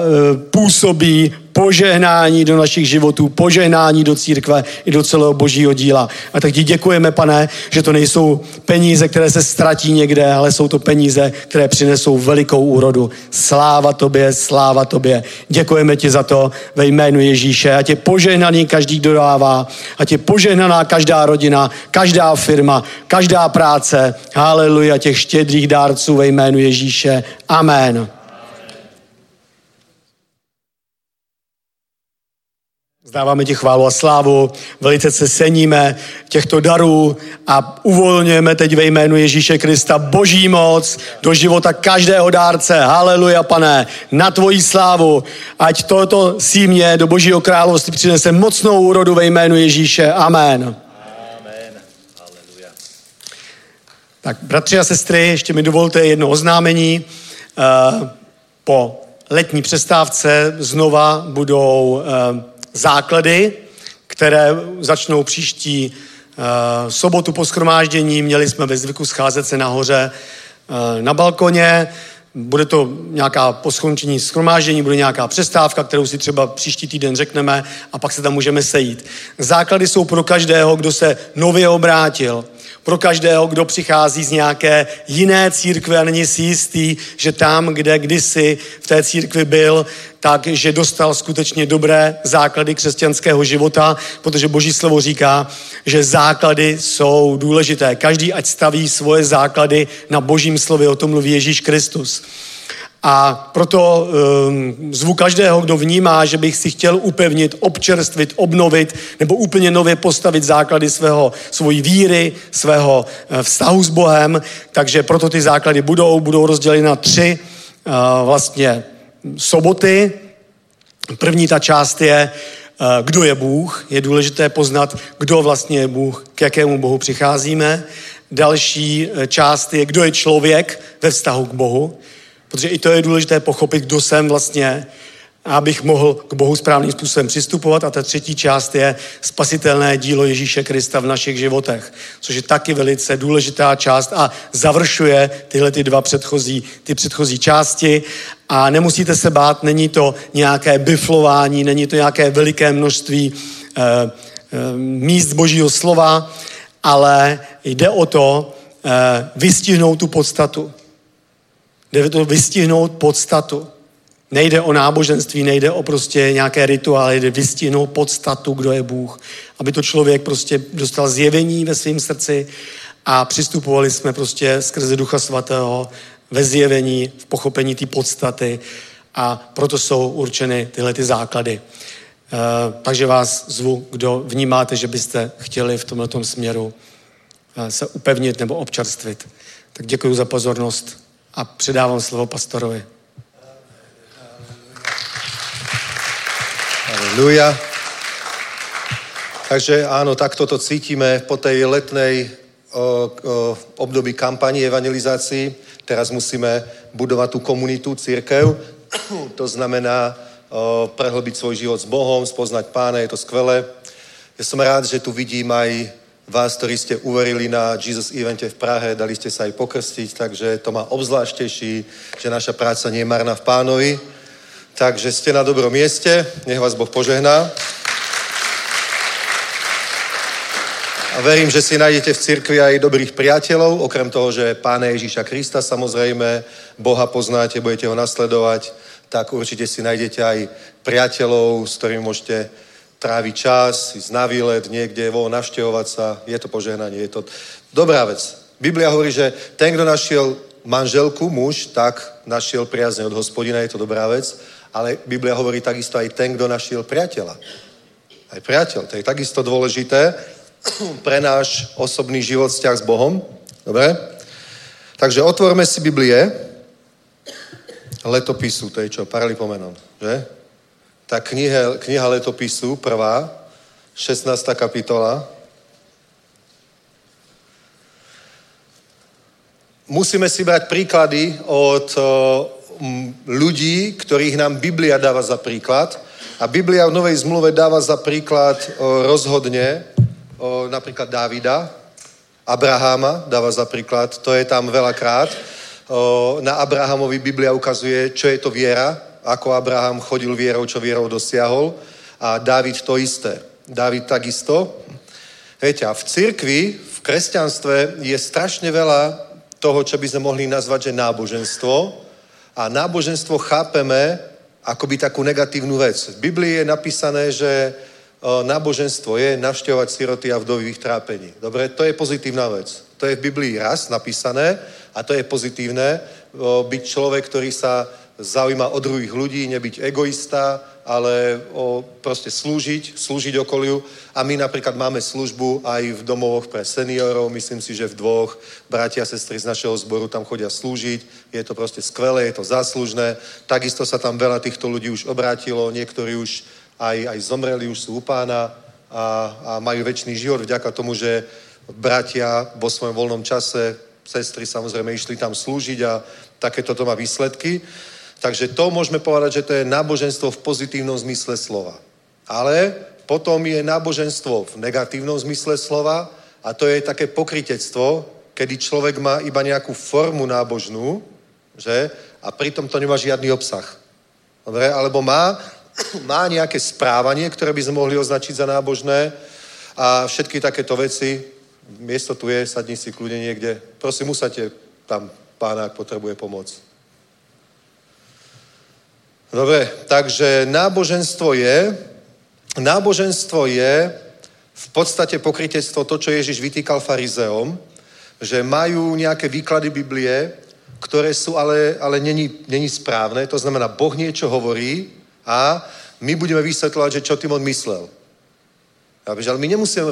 působí požehnání do našich životů, požehnání do církve i do celého Božího díla. A tak Ti děkujeme, Pane, že to nejsou peníze, které se ztratí někde, ale jsou to peníze, které přinesou velikou úrodu. Sláva Tobě, sláva Tobě. Děkujeme Ti za to ve jménu Ježíše. Ať je požehnaný každý dodává, ať je požehnaná každá rodina, každá firma, každá práce. Haleluja těch štědrých dárců ve jménu Ježíše. Amen. Zdáváme Ti chválu a slávu, velice se ceníme těchto darů a uvolňujeme teď ve jménu Ježíše Krista Boží moc do života každého dárce. Haleluja, Pane, na Tvoji slávu. Ať toto símě do Božího království přinese mocnou úrodu ve jménu Ježíše. Amen. Amen. Haleluja. Tak, bratři a sestry, ještě mi dovolte jedno oznámení. Po letní přestávce znova budou základy, které začnou příští sobotu po shromáždění. Měli jsme ve zvyku scházet se nahoře na balkoně. Bude to nějaká po skončení shromáždění, bude nějaká přestávka, kterou si třeba příští týden řekneme a pak se tam můžeme sejít. Základy jsou pro každého, kdo se nově obrátil. Pro každého, kdo přichází z nějaké jiné církve a není si jistý, že tam, kde kdysi v té církvi byl, takže dostal skutečně dobré základy křesťanského života, protože Boží slovo říká, že základy jsou důležité. Každý ať staví svoje základy na Božím slově, o tom mluví Ježíš Kristus. A proto zvu každého, kdo vnímá, že bych si chtěl upevnit, občerstvit, obnovit nebo úplně nově postavit základy svojí víry, svého vztahu s Bohem. Takže proto ty základy budou rozděleny na tři vlastně soboty. První ta část je, kdo je Bůh. Je důležité poznat, kdo vlastně je Bůh, k jakému Bohu přicházíme. Další část je, kdo je člověk ve vztahu k Bohu. Protože i to je důležité pochopit, kdo jsem vlastně, abych mohl k Bohu správným způsobem přistupovat. A ta třetí část je spasitelné dílo Ježíše Krista v našich životech, což je taky velice důležitá část a završuje tyhle ty předchozí části. A nemusíte se bát, není to nějaké biflování, není to nějaké veliké množství míst Božího slova, ale jde o to vystihnout tu podstatu. Jde to vystihnout podstatu. Nejde o náboženství, nejde o prostě nějaké rituály, jde vystihnout podstatu, kdo je Bůh. Aby to člověk prostě dostal zjevení ve svém srdci a přistupovali jsme prostě skrze Ducha Svatého ve zjevení, v pochopení té podstaty a proto jsou určeny tyhle ty základy. Takže vás zvu, kdo vnímáte, že byste chtěli v tomhletom směru se upevnit nebo občerstvit. Tak děkuji za pozornost. A předávám slovo pastorovi. Haleluja. Takže áno, takto to cítime po tej letnej období kampanii evangelizácií. Teraz musíme budovať tú komunitu, cirkev. To znamená prehlbiť svoj život s Bohom, spoznať Pána, je to skvelé. Ja som rád, že tu vidím aj vás, ktorí ste uverili na Jesus evente v Prahe, dali ste sa aj pokrstiť, takže to ma obzvlášť teší, že naša práca nie je marná v Pánovi. Takže ste na dobrom mieste, nech vás Boh požehná. A verím, že si nájdete v cirkvi aj dobrých priateľov, okrem toho, že Pána Ježíša Krista, samozrejme, Boha poznáte, budete ho nasledovať, tak určite si nájdete aj priateľov, s ktorými môžete tráviť čas, ísť na výlet niekde, von, navštevovať sa, je to požehnanie, je to dobrá vec. Biblia hovorí, že ten, kto našiel manželku, muž, tak našiel priazne od Hospodina, je to dobrá vec, ale Biblia hovorí takisto aj ten, kto našiel priateľa. Aj priateľ, to je takisto dôležité pre náš osobný život, vzťah s Bohom, dobre? Takže otvorme si Biblie, letopisu, to je čo, paralipomenon, že? Ta kniha letopisu, prvá, 16. kapitola. musíme si brať príklady od ľudí, ktorých nám Biblia dáva za príklad. A Biblia v Novej zmluve dáva za príklad rozhodne napríklad Dávida, Abraháma dáva za príklad, to je tam veľakrát. Na Abrahamovi Biblia ukazuje, čo je to viera, ako Abraham chodil vierou, čo vierou dosiahol. A Dávid to isté. Dávid takisto. Viete, a v cirkvi, v kresťanstve je strašne veľa toho, čo by sme mohli nazvať, že náboženstvo. A náboženstvo chápeme akoby takú negatívnu vec. V Biblii je napísané, že náboženstvo je navštevovať siroty a vdovy v ich trápení. Dobre, to je pozitívna vec. To je v Biblii raz napísané a to je pozitívne. Byť človek, ktorý sa zaujíma o druhých ľudí, nebyť egoista, ale proste slúžiť okoliu. A my napríklad máme službu aj v domovoch pre seniorov, myslím si, že v dvoch. Bratia a sestry z našeho zboru tam chodia slúžiť. Je to proste skvelé, je to záslužné. Takisto sa tam veľa týchto ľudí už obrátilo, niektorí už aj zomreli, už sú u Pána a majú večný život vďaka tomu, že bratia vo svojom voľnom čase, sestry samozrejme išli tam slúžiť a takéto to má výsledky. Takže to môžeme povedať, že to je náboženstvo v pozitívnom zmysle slova. Ale potom je náboženstvo v negatívnom zmysle slova a to je také pokrytectvo, kedy človek má iba nejakú formu nábožnú, že? A pritom to nemá žiadny obsah. Dobre? Alebo má nejaké správanie, ktoré by sme mohli označiť za nábožné a všetky takéto veci. Miesto tu je, sadni si kľudne niekde. Prosím, usaďte tam Pána, ak potrebuje pomoc. Dobre, takže náboženstvo je v podstate pokrytectvo, to, čo Ježiš vytýkal farizeom, že majú nejaké výklady Biblie, ktoré sú ale není správne. To znamená, Boh niečo hovorí a my budeme vysvetľovať, že čo tým on myslel. Ale my nemusíme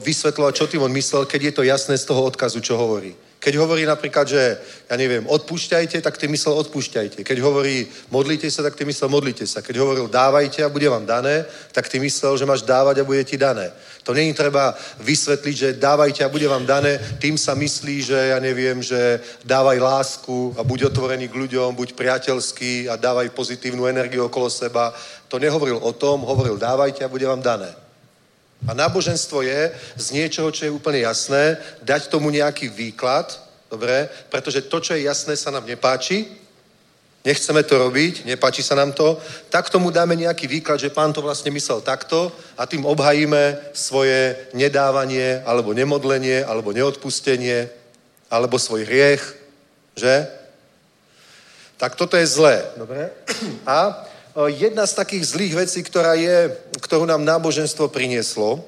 vysvetľovať, čo tým on myslel, keď je to jasné z toho odkazu, čo hovorí. Keď hovorí napríklad, že, ja neviem, odpúšťajte, tak tým myslel odpúšťajte. Keď hovorí modlite sa, tak tým myslel modlite sa. Keď hovoril dávajte a bude vám dané, tak tým myslel, že máš dávať a bude ti dané. To není treba vysvetliť, že dávajte a bude vám dané, tým sa myslí, že, ja neviem, že dávaj lásku a buď otvorený k ľuďom, buď priateľský a dávaj pozitívnu energiu okolo seba. To nehovoril o tom, hovoril dávajte a bude vám dané. A náboženstvo je z niečoho, čo je úplne jasné, dať tomu nejaký výklad, dobre? Pretože to, čo je jasné, sa nám nepáči, nechceme to robiť, nepáči sa nám to, tak tomu dáme nejaký výklad, že Pán to vlastne myslel takto a tým obhajíme svoje nedávanie, alebo nemodlenie, alebo neodpustenie, alebo svoj hriech, že? Tak toto je zlé, dobre? A jedna z takých zlých vecí, ktorú nám náboženstvo prinieslo,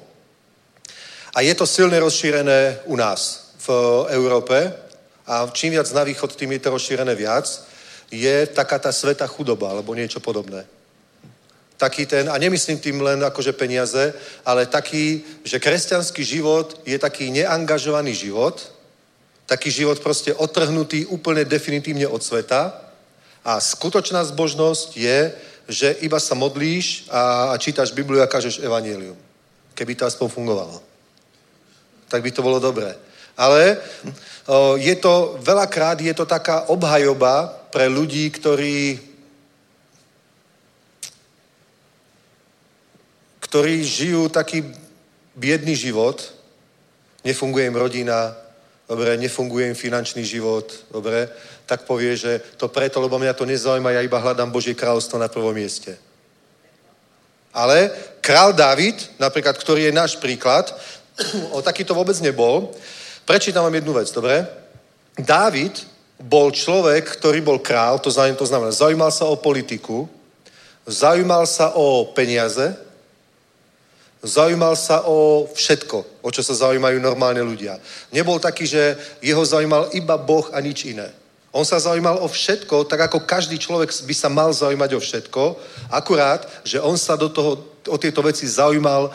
a je to silne rozšírené u nás v Európe, a čím viac na východ, tým je to rozšírené viac, je taká tá svätá chudoba, alebo niečo podobné. Taký ten, a nemyslím tým len akože peniaze, ale taký, že kresťanský život je taký neangažovaný život, taký život proste otrhnutý úplne definitívne od sveta, a skutočná zbožnosť je, že iba sa modlíš a čítaš Bibliu a kážeš evanjelium. Keby to aspoň fungovalo. Tak by to bolo dobré. Ale je to, veľakrát je to taká obhajoba pre ľudí, ktorí žijú taký biedný život. Nefunguje im rodina, dobre, nefunguje im finančný život, dobre, tak povie, že to preto, lebo mňa to nezaujíma, ja iba hľadám Božie kráľovstvo na prvom mieste. Ale král Dávid, napríklad, ktorý je náš príklad, o takýto vôbec nebol. Prečítam vám jednu vec, dobre? Dávid bol človek, ktorý bol král, to znamená, zaujímal sa o politiku, zaujímal sa o peniaze, zaujímal sa o všetko, o čo sa zaujímajú normálne ľudia. Nebol taký, že jeho zaujímal iba Boh a nič iné. On sa zaujímal o všetko, tak ako každý človek by sa mal zaujímať o všetko, akurát, že on sa do toho, o tieto veci zaujímal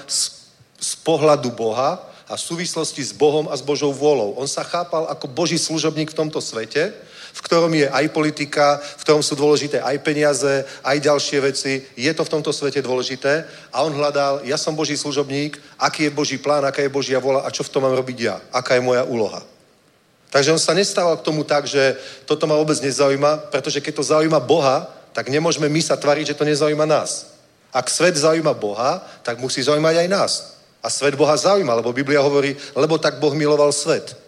z pohľadu Boha a v súvislosti s Bohom a s Božou vôľou. On sa chápal ako Boží služobník v tomto svete, v ktorom je aj politika, v ktorom sú dôležité aj peniaze, aj ďalšie veci. Je to v tomto svete dôležité a on hľadal, ja som Boží služobník, aký je Boží plán, aká je Božia vôľa a čo v tom mám robiť ja, aká je moja úloha. Takže on sa nestával k tomu tak, že toto ma vôbec nezaujíma, pretože keď to zaujíma Boha, tak nemôžeme my sa tváriť, že to nezaujíma nás. Ak svet zaujíma Boha, tak musí zaujímať aj nás. A svet Boha zaujíma, lebo Biblia hovorí, lebo tak Boh miloval svet.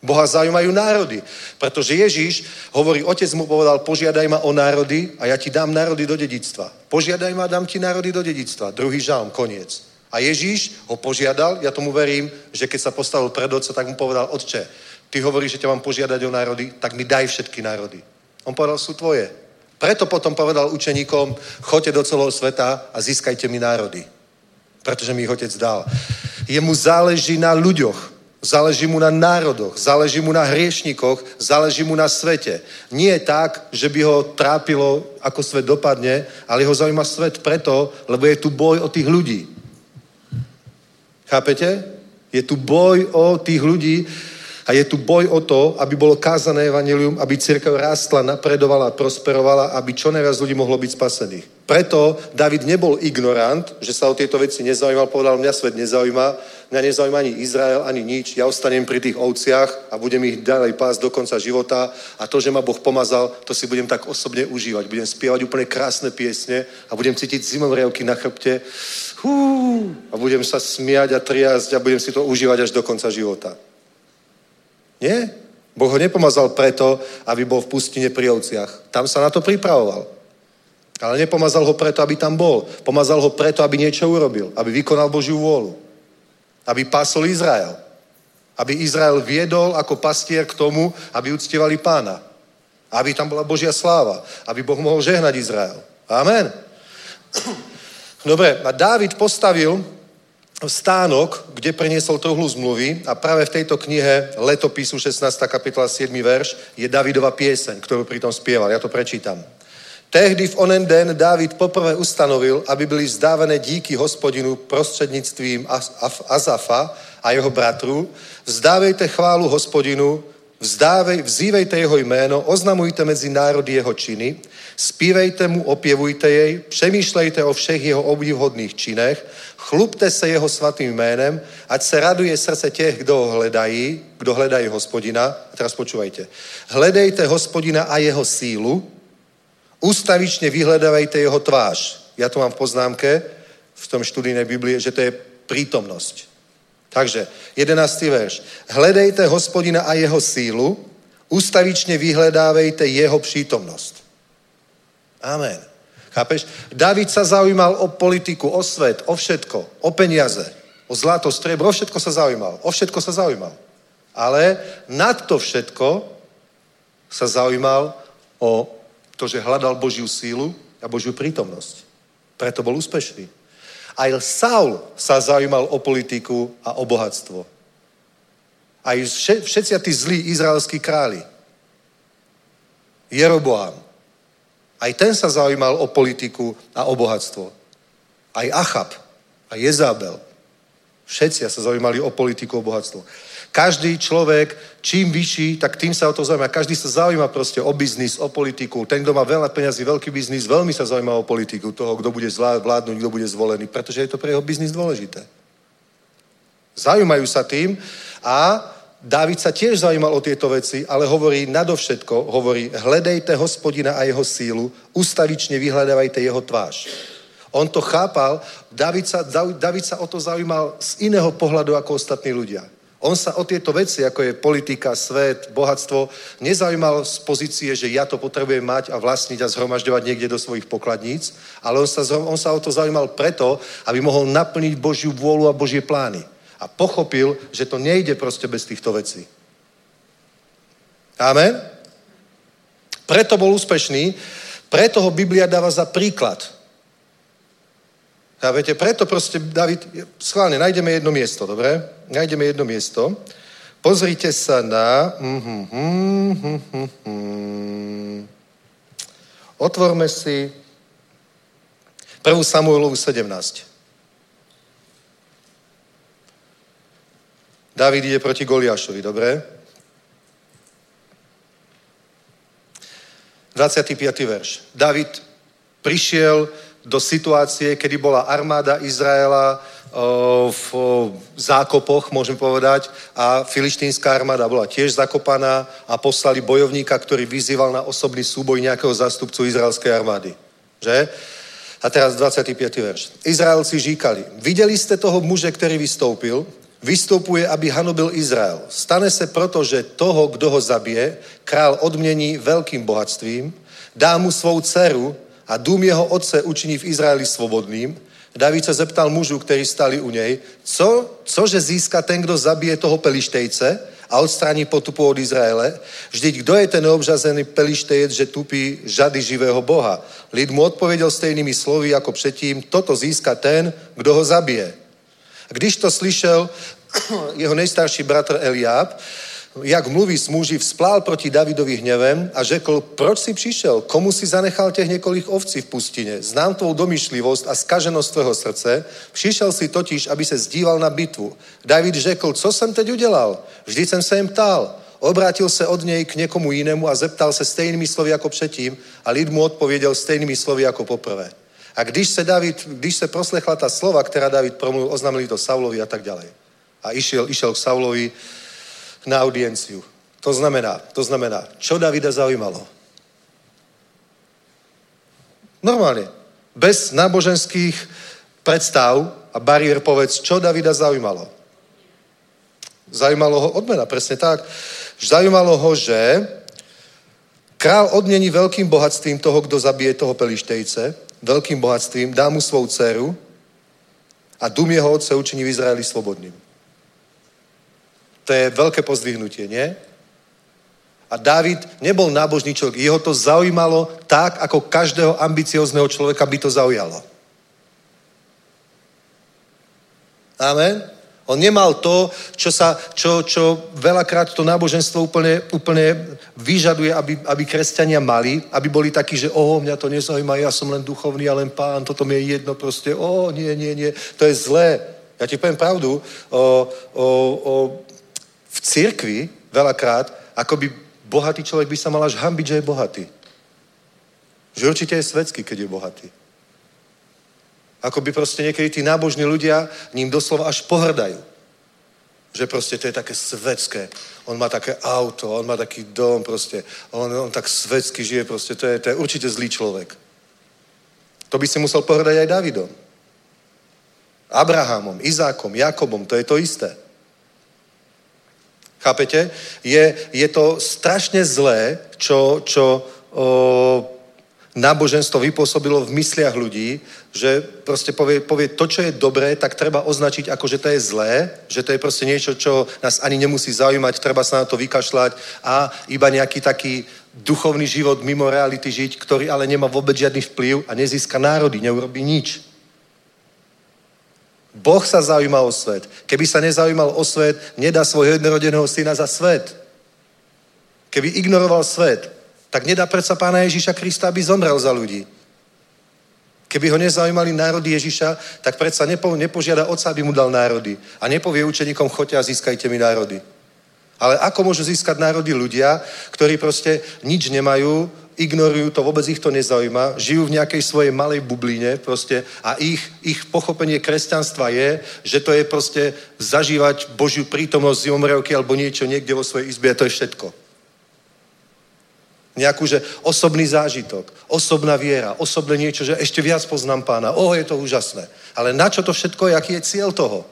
Boha zaujímajú národy, pretože Ježíš hovorí, otec mu povedal, požiadaj ma o národy a ja ti dám národy do dedictva. Požiadaj ma a dám ti národy do dedictva. 2. žalm, koniec. A Ježíš ho požiadal, ja tomu verím, že keď sa postavil pred otca, tak mu povedal, otče, ty hovoríš, že ťa mám požiadať o národy, tak mi daj všetky národy. On povedal, sú tvoje. Preto potom povedal učeníkom, choďte do celého sveta a získajte mi národy. Pretože mi ich otec dal. Jemu záleží na ľuďoch. Záleží mu na národoch, záleží mu na hriešníkoch, záleží mu na svete. Nie tak, že by ho trápilo, ako svet dopadne, ale ho zaujíma svet preto, lebo je tu boj o tých ľudí. Chápete? Je tu boj o tých ľudí a je tu boj o to, aby bolo kázané evanjelium, aby cirkev rástla, napredovala, prosperovala, aby čo najviac ľudí mohlo byť spasených. Preto David nebol ignorant, že sa o tieto veci nezaujímal, povedal, mňa svet nezaujíma, mňa nezaujíma ani Izrael, ani nič, ja ostanem pri tých ovciach a budem ich ďalej pásť do konca života a to, že ma Boh pomazal, to si budem tak osobne užívať, budem spievať úplne krásne piesne a budem cítiť zimomriavky na chrbte a budem sa smiať a triasť a budem si to užívať až do konca života. Nie? Boh ho nepomazal preto, aby bol v pustine pri ovciach. Tam sa na to pripravoval. Ale nepomazal ho preto, aby tam bol. Pomazal ho preto, aby niečo urobil. Aby vykonal Božiu vôľu. Aby pasol Izrael. Aby Izrael viedol ako pastier k tomu, aby uctievali Pána. Aby tam bola Božia sláva. Aby Boh mohol žehnať Izrael. Amen. Dobre, a Dávid postavil stánok, kde preniesol truhlu zmluvy a práve v tejto knihe Letopisu 16. kapitola 7. verš je Dávidova pieseň, ktorú pritom spieval. Ja to prečítam. Tehdy v onen den Dávid poprvé ustanovil, aby byly vzdávané díky Hospodinu prostřednictvím Azafa a jeho bratrů. Vzdávejte chválu Hospodinu, vzývejte jeho jméno, oznamujte mezi národy jeho činy, zpívejte mu, opěvujte jej, přemýšlejte o všech jeho obdivuhodných činech, chlubte se jeho svatým jménem, ať se raduje srdce těch, kdo hledají Hospodina. A teraz počúvajte. Hledejte Hospodina a jeho sílu, ustavičně vyhledávejte jeho tvář. Já to mám v poznámke, v tom študijné Biblii, že to je prítomnosť. Takže, 11. verš. Hledejte Hospodina a jeho sílu, ustavičně vyhledávejte jeho přítomnost. Amen. Chápeš? David sa zaujímal o politiku, o svet, o všetko, o peniaze, o zlato, striebro, o všetko sa zaujímal. Ale nad to všetko sa zaujímal o to, že hľadal Božiu sílu a Božiu prítomnosť. Preto bol úspešný. Aj Saul sa zaujímal o politiku a o bohatstvo. Aj všetci tí zlí izraelskí králi. Jeroboám. Aj ten sa zaujímal o politiku a o bohatstvo. Aj Achab a Jezabel. Všetci sa zaujímali o politiku a o bohatstvo. Každý človek, čím vyšší, tak tým sa o to zaujíma. Každý sa zaujíma proste o biznis, o politiku. Ten, kto má veľa peňazí, veľký biznis, veľmi sa zaujíma o politiku toho, kto bude vládnuť, kto bude zvolený, pretože je to pre jeho biznis dôležité. Zaujímajú sa tým a Dávid sa tiež zaujímal o tieto veci, ale hovorí nadovšetko, hovorí hledejte Hospodina a jeho sílu, ustavične vyhľadávajte jeho tvář. On to chápal, Dávid sa o to zaujímal z iného pohľadu ako ostatní ľudia. On sa o tieto veci, ako je politika, svet, bohatstvo, nezaujímal z pozície, že ja to potrebujem mať a vlastniť a zhromažďovať niekde do svojich pokladníc, ale on sa o to zaujímal preto, aby mohol naplniť Božiu vôľu a Božie plány. A pochopil, že to nejde proste bez týchto vecí. Amen? Preto bol úspešný, preto ho Biblia dáva za príklad. A viete, preto proste David, schválne, nájdeme jedno miesto, dobre? Nájdeme jedno miesto. Pozrite sa na... Otvorme si 1. Samuelovu 17. David ide proti Goliášovi, dobre? 25. verš. David prišiel do situácie, kedy bola armáda Izraela v zákopoch, môžem povedať, a filištínska armáda bola tiež zakopaná a poslali bojovníka, ktorý vyzýval na osobný súboj nejakého zástupcu izraelskej armády. Že? A teraz 25. verš. Izraelci říkali, viděli jste toho muže, který vystoupil, vystupuje, aby hanobil Izrael. Stane se proto, že toho, kdo ho zabije, král odmění velkým bohatstvím, dá mu svou dceru a dům jeho otce učiní v Izraeli svobodným. David se zeptal mužů, kteří stali u něj, cože získá ten, kdo zabije toho Pelištejce a odstraní potupu od Izraele? Vždyť kdo je ten neobžazený Pelištejec, že tupí žady živého Boha? Lid mu odpověděl stejnými slovy jako předtím, toto získá ten, kdo ho zabije. Když to slyšel jeho nejstarší bratr Eliáb, jak mluví s muži, vzplál proti Davidovi hněvem a řekl, proč si přišel, komu si zanechal těch několik ovcí v pustině, znám tvou domýšlivost a zkaženost tvého srdce, přišel si totiž, aby se zdíval na bitvu. David řekl, co jsem teď udělal, vždyť jsem se jim ptal, obrátil se od něj k někomu jinému a zeptal se stejnými slovy jako předtím a lid mu odpověděl stejnými slovy jako poprvé. A když se proslechla ta slova, která David promluvil, oznámili to Saulovi a tak dále. A išel k Saulovi na audienciu. To znamená, čo Davida zaujímalo? Normálně, bez náboženských predstav a bariér povedz, čo Davida zaujímalo? Zajímalo ho odmena, přesně tak. Zajímalo ho, že král odmění velkým bohatstvím toho, kdo zabije toho Pelištejce, velkým bohatstvím, dá mu svou dceru a dům jeho otce učiní v Izraeli svobodným. To je velké pozdvihnutí, ne? A David nebyl nábožníček, jeho to zaujímalo tak, jako každého ambiciozného člověka by to zaujalo. Amen? On nemal to, čo veľakrát to náboženstvo úplne vyžaduje, aby kresťania mali, aby boli takí, že mňa to nezaujíma, ja som len duchovný a len pán, toto mi je jedno prostě, nie, to je zlé. Ja ti poviem pravdu, v církvi veľakrát, akoby bohatý človek by sa mal až hanbiť, že je bohatý. Že určite je svetský, keď je bohatý. Akoby prostě někdy tí nábožní ľudia ním doslova až pohrdají. Že prostě to je také svetské. On má také auto, on má taký dom prostě. On tak svetsky žije prostě. To je určitě zlý člověk. To by si musel pohrdat aj Davidom. Abrahamom, Izákom, Jakobom, to je to isté. Chápete? Je to strašně zlé, čo náboženstvo vypôsobilo v mysliach ľudí, že prostě povie to, čo je dobré, tak treba označiť ako, že to je zlé, že to je prostě niečo, čo nás ani nemusí zaujímať, treba sa na to vykašľať a iba nejaký taký duchovný život mimo reality žiť, ktorý ale nemá vôbec žiadny vplyv a nezíska národy, neurobí nič. Boh sa zaujíma o svet. Keby sa nezaujímal o svet, nedá svojho jednorodeného syna za svet. Keby ignoroval svet, tak nedá predsa Pána Ježíša Krista, aby zomrel za ľudí. Keby ho nezajímali národy Ježíša, tak predsa nepožiada Otca, aby mu dal národy. A nepovie učeníkom, choďte a získajte mi národy. Ale ako môžu získať národy ľudia, ktorí prostě nič nemajú, ignorujú to, vôbec ich to nezaujíma, žijú v nejakej svojej malej bubline prostě a ich pochopenie kresťanstva je, že to je prostě zažívať Božiu prítomnosť zimomriavky alebo niečo niekde vo svojej izbe, to je všetko. Nějakou, že osobný zážitok, osobná věra, osobné něco, že ještě víc poznám Pána. Je to úžasné. Ale na čo to všetko, jaký je cíl toho?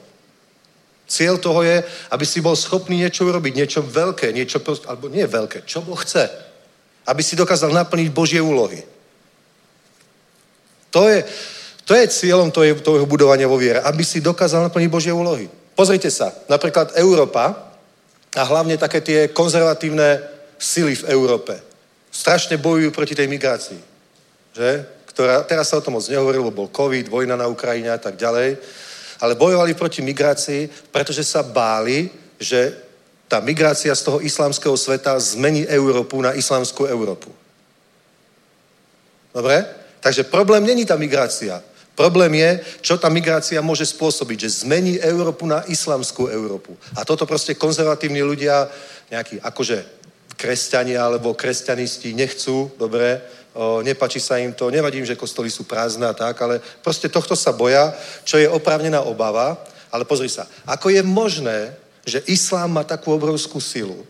Cíl toho je, aby si byl schopný něco urobit, něco velké, něco prostě, alebo nie velké, čo Boh chce. Aby si dokázal naplnit Boží úlohy. To je cílem toho budování vo věre, aby si dokázal naplnit Boží úlohy. Pozrite sa, například Európa a hlavně také tie konzervatívne sily v Európe. Strašně bojují proti té migraci, že? Která, teraz se o tom moc nehovorilo, byl covid, vojna na Ukrajině a tak ďalej, ale bojovali proti migraci, protože se báli, že ta migrace z toho islámského světa zmení Evropu na islámskou Evropu. Dobre? Takže problém není ta migrace. Problém je, čo ta migrace může způsobit, že zmení Evropu na islámskou Evropu. A toto prostě konzervativní ľudia, nějaký, akože kresťania alebo kresťanisti nechcú, dobre, nepáči sa im to, nevadím, že kostoly sú prázdne a tak, ale proste tohto sa boja, čo je oprávnená obava, ale pozri sa, ako je možné, že islám má takú obrovskú silu.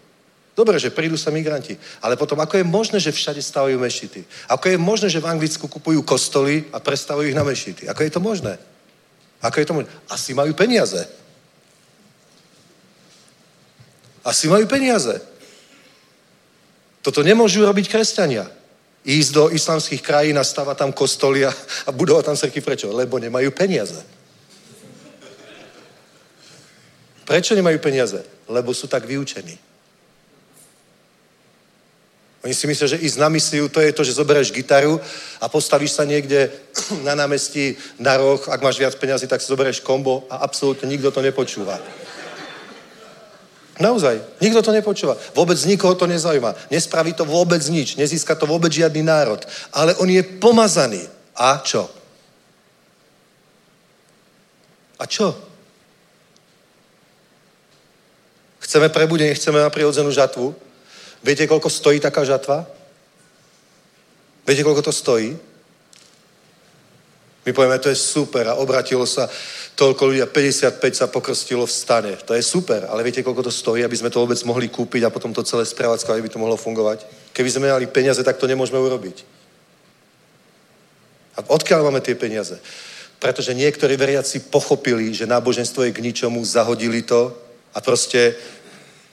Dobre, že prídu sa migranti, ale potom ako je možné, že všade stavajú mešity? Ako je možné, že v Anglicku kupujú kostoly a prestavujú ich na mešity? Ako je to možné? Ako je to možné? Asi majú peniaze. Asi majú peniaze. Toto nemôžu robiť kresťania. Ísť do islamských krajín a stavať tam kostoly a budovať tam cerky. Prečo? Lebo nemajú peniaze. Prečo nemajú peniaze? Lebo sú tak vyučení. Oni si myslí, že ísť na misiu, to je to, že zoberieš gitaru a postavíš sa niekde na námestí, na roh, ak máš viac peniazy, tak si zoberieš kombo a absolútne nikto to nepočúva. Naozaj, nikto to nepočúva. Vôbec nikoho to nezaujíma. Nespraví to vôbec nič, nezíska to vôbec žiadny národ. Ale on je pomazaný. A čo? A čo? Chceme prebudenie, chceme na prirodzenú žatvu. Viete, koľko stojí taká žatva? Viete, koľko to stojí? My povieme, to je super a obratilo sa toľko ľudia, 55 sa pokrstilo v stane. To je super, ale viete, koľko to stojí, aby sme to vôbec mohli kúpiť a potom to celé sprevádzkovať, aby to mohlo fungovať? Keby sme mali peniaze, tak to nemôžeme urobiť. A odkiaľ máme tie peniaze? Pretože niektorí veriaci pochopili, že náboženstvo je k ničomu, zahodili to a proste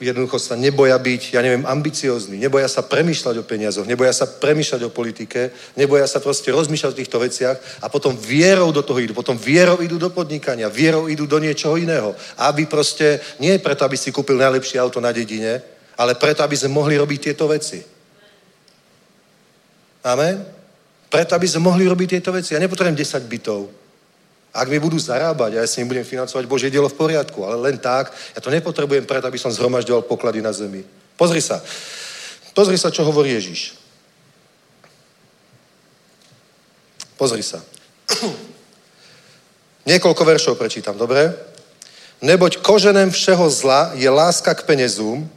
jednoducho sa neboja byť, ja neviem, ambiciózny, neboja sa premýšľať o peniazoch, neboja sa premýšľať o politike, neboja sa proste rozmýšľať o týchto veciach a potom vierou do toho idú, potom vierou idú do podnikania, vierou idú do niečoho iného. Aby proste, nie preto, aby si kúpil najlepšie auto na dedine, ale preto, aby sme mohli robiť tieto veci. Amen? Preto, aby sme mohli robiť tieto veci. Ja nepotrebujem 10 bytov. Ak mi budú zarábať, ja si im budem financovať Božie dielo v poriadku, ale len tak, ja to nepotrebujem preto, aby som zhromažďoval poklady na zemi. Pozri sa, čo hovorí Ježiš. Pozri sa. Niekoľko veršov prečítam, dobre? Neboť kořenem všeho zla je láska k penězům,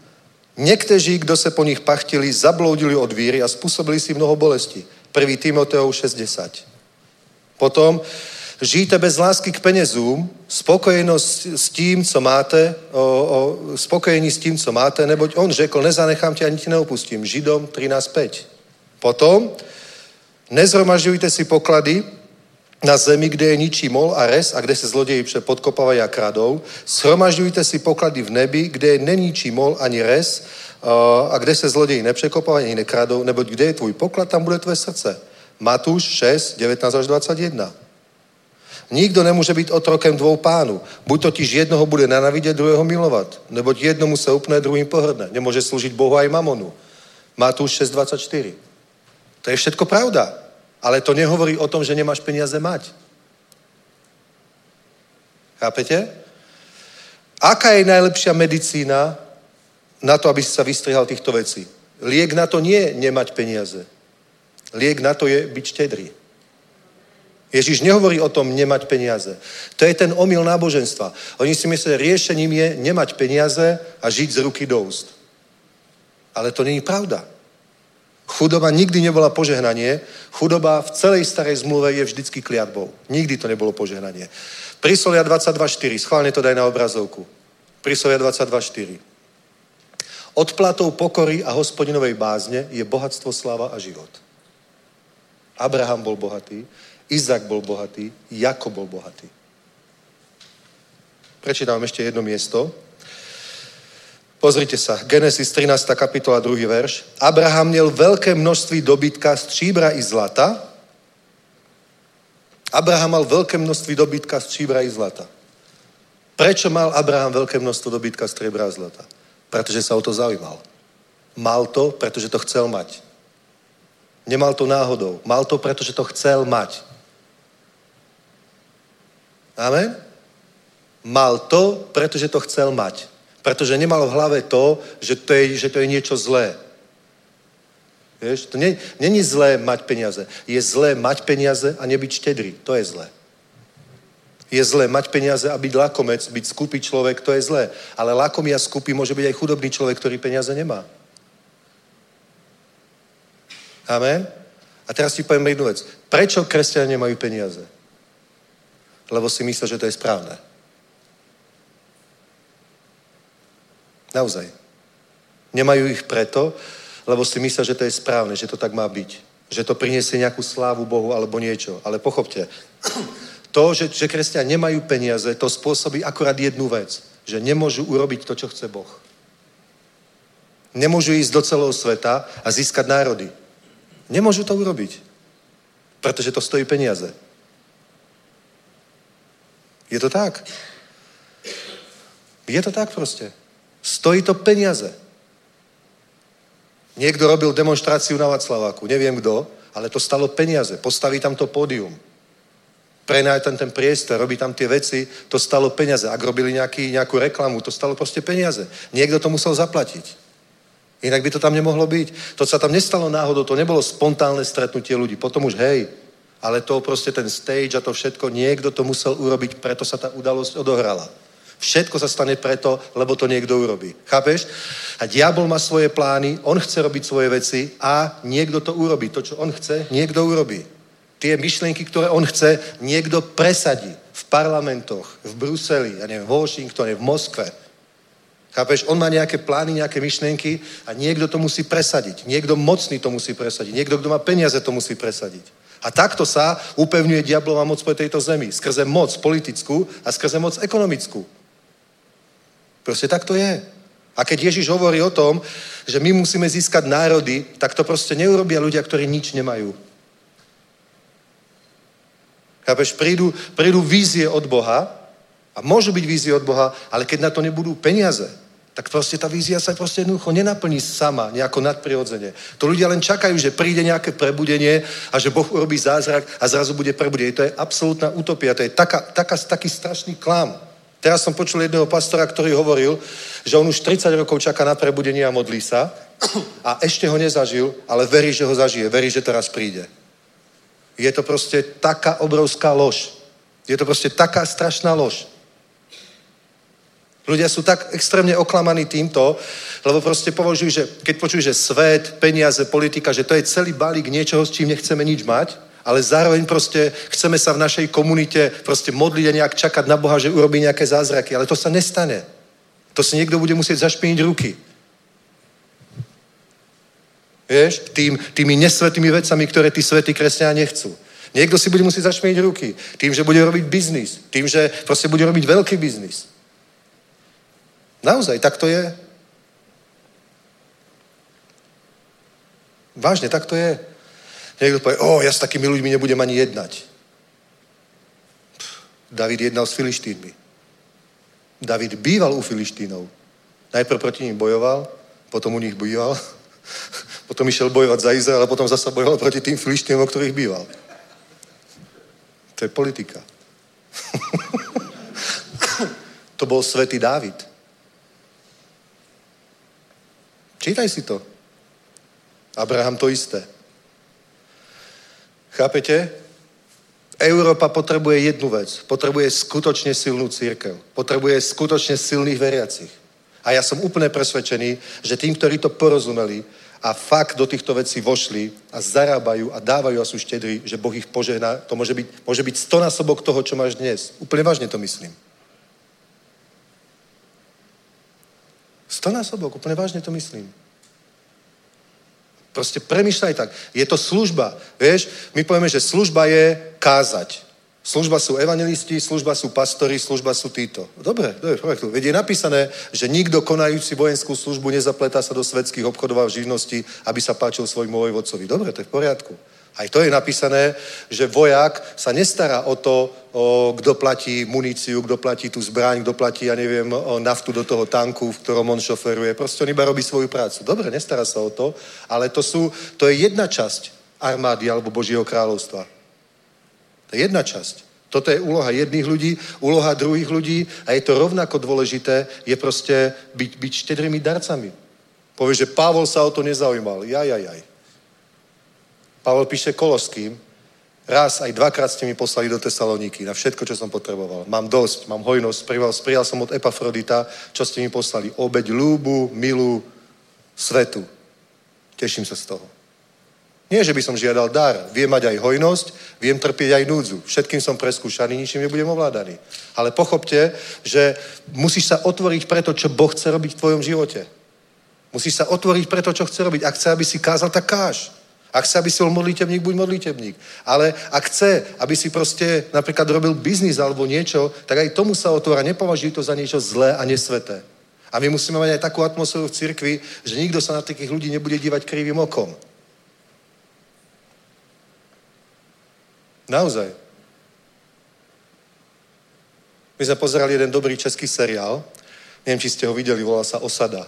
někteří, kdo se po nich pachtili, zabloudili od víry a způsobili si mnoho bolesti. 1. Timoteov 6:10. Potom žijte bez lásky k penězům, spokojení s tím, co máte, neboť on řekl, nezanechám tě ani tě neopustím. Židom 13:5. Potom, nezhromažďujte si poklady na zemi, kde je ničí mol a res a kde se zloději podkopávají a kradou. Shromažďujte si poklady v nebi, kde neníčí mol ani res a kde se zloději nepřekopávají ani nekradou, neboť kde je tvůj poklad, tam bude tvé srdce. Matúš 6:19-21. Nikdo nemůže být otrokem dvou pánů. Buď totiž jednoho bude nenávidět, druhého milovat. Neboť jednomu se upne, druhým pohrdne. Nemůže sloužit Bohu aj mamonu. Matúš 6:24. To je všetko pravda. Ale to nehovorí o tom, že nemáš peniaze mať. Chápete? Aká je najlepšia medicína na to, aby si sa vystrihal týchto vecí? Liek na to nie je nemať peniaze. Liek na to je byť štedrý. Ježíš nehovorí o tom nemať peniaze. To je ten omyl náboženstva. Oni si myslí, že riešením je nemať peniaze a žiť z ruky do úst. Ale to není pravda. Chudoba nikdy nebyla požehnanie. Chudoba v celej starej zmluve je vždycky kliatbou. Nikdy to nebylo požehnanie. Príslovia 22:4. Schválne to daj na obrazovku. Príslovia 22:4. Odplatou pokory a hospodinovej bázne je bohatstvo, sláva a život. Abraham bol bohatý, Izák bol bohatý, Jakob bol bohatý. Prečítam ešte jedno miesto. Pozrite sa, Genesis 13. kapitola, 2. verš. Abraham měl velké množství dobytka, stříbra i zlata. Abraham mal velké množství dobytka, stříbra i zlata. Prečo mal Abraham veľké množstvo dobytka, stříbra a zlata? Pretože sa o to zaujímal. Mal to, pretože to chcel mať. Nemal to náhodou. Mal to, pretože to chcel mať. Amen? Mal to, pretože to chcel mať. Protože nemal v hlavě to, že to je něco zlé. Víš? To není zlé mať peniaze. Je zlé mať peniaze a nebyť štědrý. To je zlé. Je zlé mať peniaze a být lakomec, být skupý člověk, to je zlé. Ale lakomý a skupý může být i chudobný člověk, který peniaze nemá. Amen? A teraz ti poviem jednu vec. Prečo kresťania majú peniaze? Lebo si myslia, že to je správne. Naozaj. Nemajú ich preto, lebo si myslia, že to je správne, že to tak má byť. Že to priniesie nejakú slávu Bohu alebo niečo. Ale pochopte, to, že kresťania nemajú peniaze, to spôsobí akorát jednu vec. Že nemôžu urobiť to, čo chce Boh. Nemôžu ísť do celého sveta a získať národy. Nemôžu to urobiť, pretože to stojí peniaze. Je to tak. Je to tak proste. Stojí to peniaze. Niekto robil demonstráciu na Václaváku, neviem kdo, ale to stalo peniaze. Postaví tam to pódium. Prenáj tam ten priestor, robí tam tie veci, to stalo peniaze. Ak robili nejakú reklamu, to stalo proste peniaze. Niekto to musel zaplatiť. Jinak by to tam nemohlo být. To se tam nestalo náhodou, to nebylo spontánné stretnutie ľudí. Potom už hej, ale to prostě ten stage a to všetko, někdo to musel urobiť, preto sa ta udalosť odohrala. Všetko sa stane preto, lebo to někdo urobí. Chápeš? A diabol má svoje plány, on chce robiť svoje veci a někdo to urobí. To, čo on chce, někdo urobí. Tie myšlenky, ktoré on chce, někdo presadí v parlamentoch, v Bruseli, ja neviem, v Washingtone, v Moskve. Chápeš? On má nějaké plány, nějaké myšlenky a někdo to musí presadit. Někdo mocný to musí presadit. Někdo, kdo má peníze, to musí presadit. A takto sa upevňuje diablova moc po této zemi. Skrze moc politickou a skrze moc ekonomickou. Prostě tak to je. A keď Ježíš hovorí o tom, že my musíme získat národy, tak to prostě neurobí ľudia, ktorí nič nemajú. Chápeš? Prídu vízie od Boha a môžu byť vízie od Boha, ale keď na to nebudú peniaze, tak prostě ta vízia sa prostě jednoducho nenaplní sama, nejako nadprirodzene. To ľudia len čakajú, že príde nejaké prebudenie a že Boh urobí zázrak a zrazu bude prebudenie. To je absolútna utopia, to je taký strašný klam. Teraz som počul jedného pastora, ktorý hovoril, že on už 30 rokov čaká na prebudenie a modlí sa a ešte ho nezažil, ale verí, že ho zažije, verí, že teraz príde. Je to prostě taká obrovská lož. Je to prostě taká strašná lož. Ľudia sú tak extrémne oklamaní týmto, lebo prostě považujú, že keď počujú, že svet, peniaze, politika, že to je celý balík niečoho, s čím nechceme nič mať, ale zároveň prostě chceme sa v našej komunite prostě modliť a nejak čakať na Boha, že urobí nejaké zázraky, ale to sa nestane. To si niekto bude musieť zašpiniť ruky. Vieš? Tými nesvetými vecami, ktoré tí svätí kresťania nechcú. Niekto si bude musieť zašpiniť ruky tým, že bude robiť biznis, tým, že prostě bude robiť veľký biznis. Naozaj, tak to je. Vážne, tak to je. Niekto povie, ja s takými ľuďmi nebudem ani jednať. David jednal s Filištínmi. David býval u Filištínov. Najprv proti ním bojoval, potom u nich býval, potom išiel bojovať za Izrael a potom zasa bojoval proti tým Filištínom, o ktorých býval. To je politika. To bol svätý Dávid. Čítaj si to. Abraham to isté. Chápete? Európa potrebuje jednu vec. Potrebuje skutočne silnú cirkev. Potrebuje skutočne silných veriacich. A ja som úplne presvedčený, že tým, ktorí to porozumeli a fakt do týchto vecí vošli a zarábajú a dávajú a sú štedrí, že Boh ich požehná, to môže byť 100-násobok toho, čo máš dnes. Úplne vážne to myslím. 100-násobok, úplne vážne to myslím. Proste premýšľaj tak. Je to služba, vieš? My povieme, že služba je kázať. Služba sú evangelisti, služba sú pastori, služba sú títo. Dobre, projektu. Veď je napísané, že nikto konajúci vojenskú službu nezapletá sa do svetských obchodov a živností, aby sa páčil svojmu vojvodcovi. Dobre, to je v poriadku. Aj to je napísané, že vojak sa nestará o to, kdo platí muníciu, kdo platí tu zbraň, kdo platí, ja neviem, naftu do toho tanku, v ktorom on šoferuje. Prostě on iba robí svoju prácu. Dobre, nestará sa o to, ale to je jedna časť armády alebo Božího kráľovstva. To je jedna časť. Toto je úloha jedných ľudí, úloha druhých ľudí a je to rovnako dôležité, je prostě byť štedrými darcami. Povieš, že Pavol sa o to nezaujímal. Pavel píše Koloským, raz aj dvakrát ste mi poslali do Tesaloniky na všetko, čo som potreboval. Mám dosť, mám hojnosť, prijal som od Epafrodita, čo ste mi poslali. Obeť ľúbu, milú svetu. Teším sa z toho. Nie, že by som žiadal dar. Viem mať aj hojnosť, viem trpieť aj núdzu. Všetkým som preskúšaný, ničím nebudem ovládaný. Ale pochopte, že musíš sa otvoriť pre to, čo Boh chce robiť v tvojom živote. Musíš sa otvoriť pre to, čo chce robiť. Ak chce, aby si kázal, tak káž. Ak chce, aby si bol modlitebník, buď modlitebník. Ale ak chce, aby si proste napríklad robil biznis alebo niečo, tak aj tomu sa otvára. Nepovažuj to za niečo zlé a nesveté. A my musíme mať aj takú atmosféru v cirkvi, že nikto sa na takých ľudí nebude dívať krivým okom. Naozaj. My sme pozerali jeden dobrý český seriál. Neviem, či ste ho videli, volá sa Osada.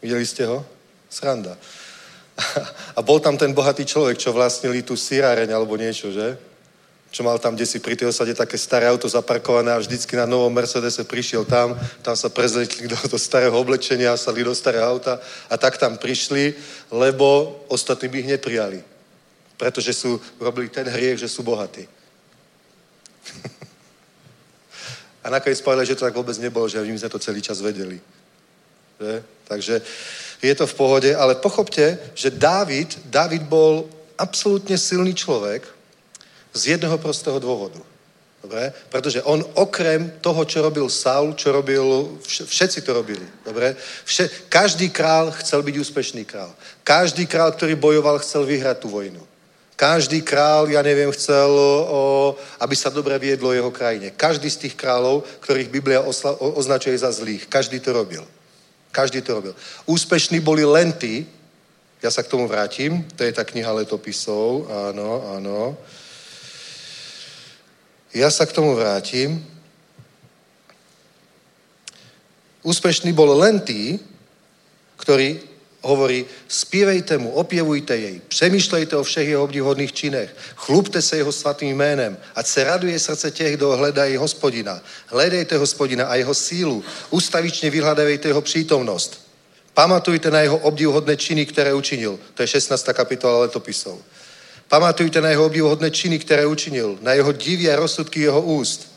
Videli ste ho? Sranda. A bol tam ten bohatý človek, čo vlastnili tú sírareň alebo niečo, že? Čo mal tam desi pri tej osade také staré auto zaparkované a vždycky na novom Mercedese prišiel tam, tam sa prezlečili do starého oblečenia, sadli do starého auta a tak tam prišli, lebo ostatní by ich neprijali. Pretože sú robili ten hriech, že sú bohatí. A nakoniec povedali, že to tak vôbec nebolo, že my sme to celý čas vedeli. Že? Takže je to v pohodě, ale pochopte, že Dávid bol absolútne silný človek z jednoho prostého dôvodu. Dobre? Pretože on okrem toho, čo robil Saul, čo robil, všetci to robili. Dobre? Každý král chcel byť úspešný král. Každý král, ktorý bojoval, chcel vyhrať tú vojnu. Každý král, ja neviem, chcel, aby sa dobre viedlo jeho krajine. Každý z tých králov, ktorých Biblia označuje za zlých, každý to robil. Každý to robil. Úspešní boli len tí, ja sa k tomu vrátim, to je tá kniha letopisov, áno, áno. Ja sa k tomu vrátim. Úspešný bol len tí, ktorí hovorí, spívejte mu, opěvujte jej, přemýšlejte o všech jeho obdivodných činech, chlubte se jeho svatým jménem, ať se raduje srdce těch, kdo hledají hospodina. Hledejte hospodina a jeho sílu, ustavičně vyhledávejte jeho přítomnost. Pamatujte na jeho obdivuhodné činy, které učinil. To je 16. kapitola letopisů. Pamatujte na jeho obdivuhodné činy, které učinil, na jeho divy a rozsudky jeho úst.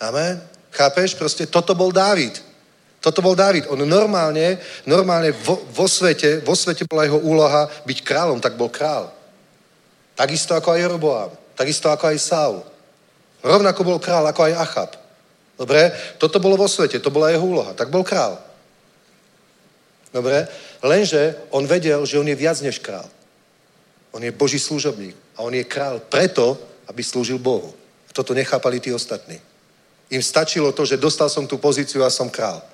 Amen? Chápeš? Prostě toto byl Dávid. Toto bol Dávid. On normálne vo svete bola jeho úloha byť kráľom, tak bol král. Takisto ako aj Jeroboám, takisto ako aj Saul. Rovnako bol král ako aj Achab. Dobre? Toto bolo vo svete, to bola jeho úloha, tak bol král. Dobre? Lenže on vedel, že on je viac než král. On je Boží služobník a on je král preto, aby slúžil Bohu. Toto nechápali tí ostatní. Im stačilo to, že dostal som tú pozíciu a som král.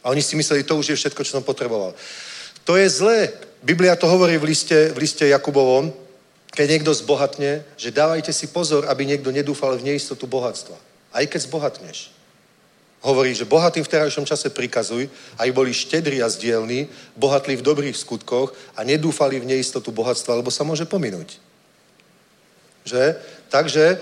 A oni si mysleli, to už je všetko, čo som potreboval. To je zlé. Biblia to hovorí v liste Jakubovom, keď niekto zbohatne, že dávajte si pozor, aby niekto nedúfal v neistotu bohatstva. Aj keď zbohatneš. Hovorí, že bohatým v terajšom čase prikazuj, aj boli štedri a zdielní, bohatli v dobrých skutkoch a nedúfali v neistotu bohatstva, lebo sa môže pominúť. Že? Takže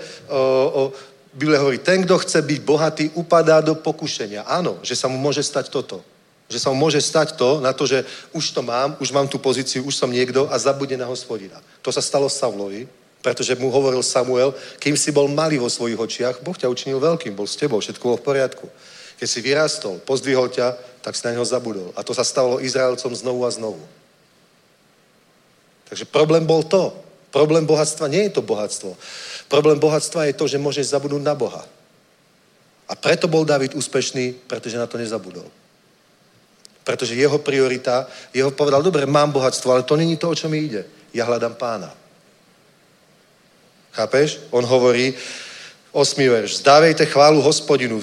Biblia hovorí, ten, kto chce byť bohatý, upadá do pokušenia. Áno, že sa mu môže stať toto. Že sa mu môže stať to, na to, že už to mám, už mám tú pozíciu, už som niekto a zabudne na hospodina. To sa stalo Saulovi, pretože mu hovoril Samuel, kým si bol malý vo svojich očiach, Boh ťa učinil veľkým, bol s tebou, všetko bolo v poriadku. Keď si vyrástol, pozdvihol ťa, tak si na neho zabudol. A to sa stalo Izraelcom znovu a znovu. Takže problém bol to. Problém bohatstva nie je to bohatstvo. Problém bohatstva je to, že môžeš zabudnúť na Boha. A preto bol Dávid úspešný, pretože na to nezabudol. Pretože jeho priorita, jeho povedal, dobre, mám bohatstvo, ale to není to, o čo mi ide. Ja hľadám Pána. Chápeš? On hovorí, 8. verš, vzdávejte chválu Hospodinu,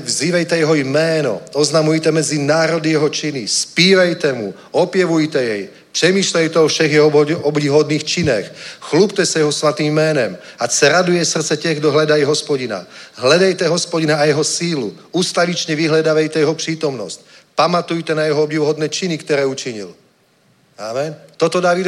vzývejte jeho jméno, oznamujte mezi národy jeho činy, zpívejte mu, opěvujte jej, přemýšlejte o všech jeho obdihodných činech, chlubte se jeho svatým jménem, ať se raduje srdce těch, kdo hledají Hospodina. Hledejte Hospodina a jeho sílu, ustavičně vyhledávejte jeho přítomnost, pamatujte na jeho obdivuhodné činy, které učinil. Amen. Toto Dávid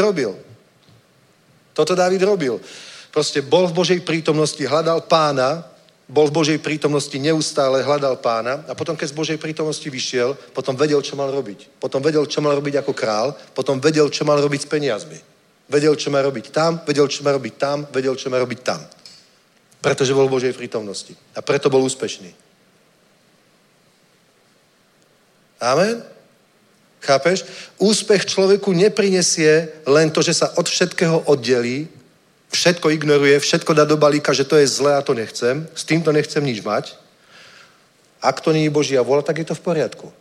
robil. Proste bol v Božej prítomnosti, hľadal Pána, bol v Božej prítomnosti neustále, hľadal Pána a potom, keď z Božej prítomnosti vyšiel, potom vedel, čo mal robiť. Potom vedel, čo mal robiť ako král, potom vedel, čo mal robiť s peniazmi. Vedel, čo má robiť tam, vedel, čo má robiť tam, vedel, čo má robiť tam. Pretože bol v Božej prítomnosti a preto bol úspešný. Amen? Chápeš? Úspech člověku neprinesie len to, že sa od všetkého oddelí, všetko ignoruje, všetko dá do balíka, že to je zlé a to nechcem, s týmto nechcem nič mať. Ak to není Božia vôľa, tak je to v poriadku.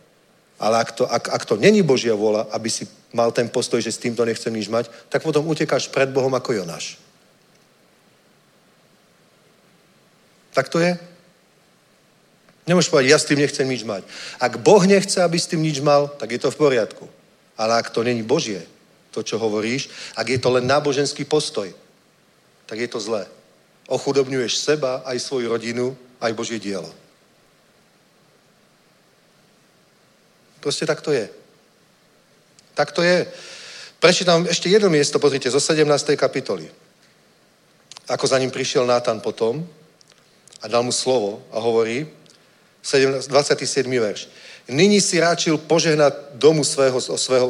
Ale ak to není Božia vôľa, aby si mal ten postoj, že s týmto nechcem nič mať, tak potom utekáš pred Bohom ako Jonáš. Tak to je. Nemôžeš povedať, ja s tým nechcem nič mať. Ak Boh nechce, aby s tým nič mal, tak je to v poriadku. Ale ak to není Božie, to, čo hovoríš, ak je to len náboženský postoj, tak je to zlé. Ochudobňuješ seba, aj svoju rodinu, aj Božie dielo. Prostě tak to je. Tak to je. Prečítam ešte jedno miesto, pozrite, zo 17. kapitoly. Ako za ním prišiel Nátan potom a dal mu slovo a hovorí, 27. verš. Nyní si ráčil požehnat domu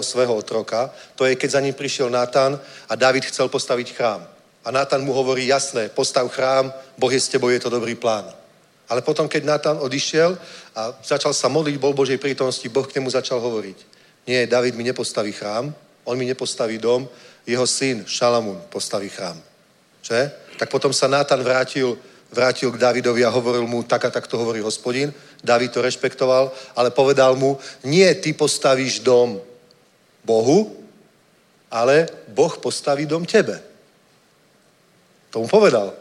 svého otroka, to je, keď za ním prišiel Nátan a Dávid chcel postavit chrám. A Nátan mu hovorí, jasné, postav chrám, Boh je s tebou, je to dobrý plán. Ale potom, keď Nátan odišiel a začal sa modliť, bol Božej prítomnosti, Boh k nemu začal hovoriť. Nie, David mi nepostaví chrám, on mi nepostaví dom, jeho syn Šalamún postaví chrám. Že? Tak potom sa Nátan vrátil k Davidovi a hovoril mu, tak a tak to hovorí Hospodin. David to rešpektoval, ale povedal mu, nie, ty postavíš dom Bohu, ale Boh postaví dom tebe. To mu povedal.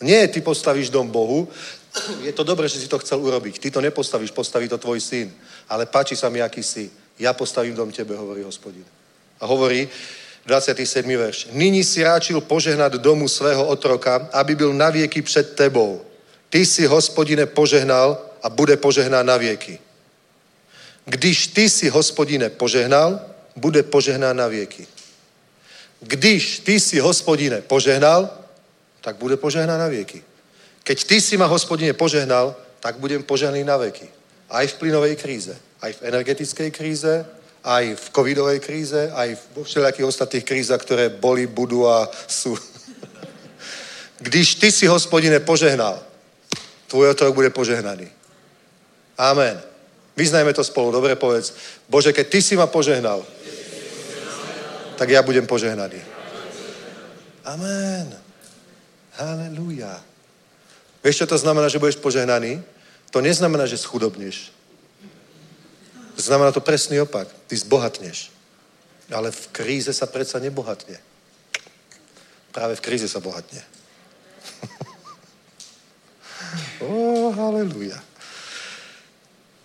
Nie, ty postavíš dom Bohu. Je to dobré, že si to chcel urobiť. Ty to nepostavíš, postaví to tvoj syn. Ale páči sa mi, aký si. Ja postavím dom tebe, hovorí Hospodin. A hovorí 27. verš. Nyní si ráčil požehnat domu svého otroka, aby byl navěky před tebou. Ty si, Hospodine, požehnal a bude požehnán navěky. Když ty si, Hospodine, požehnal, bude požehnán navěky. Když ty si, Hospodine, požehnal, tak bude požehnán na věky. Keď ty si ma, Hospodine, požehnal, tak budem požehnaný na věky. Aj v plynovej kríze, aj v energetickej kríze, aj v covidovej kríze, aj v všelijakých ostatných krízach, ktoré boli, budú a sú. Když ty si, Hospodine, požehnal, tvoj otrok bude požehnaný. Amen. Vyznajme to spolu, dobre povedz. Bože, keď ty si ma požehnal, tak ja budem požehnaný. Amen. Haleluja. Vieš, čo to znamená, že budeš požehnaný? To neznamená, že schudobneš. Znamená to presný opak. Ty zbohatneš. Ale v kríze sa predsa nebohatne. Práve v kríze sa bohatne. Haleluja.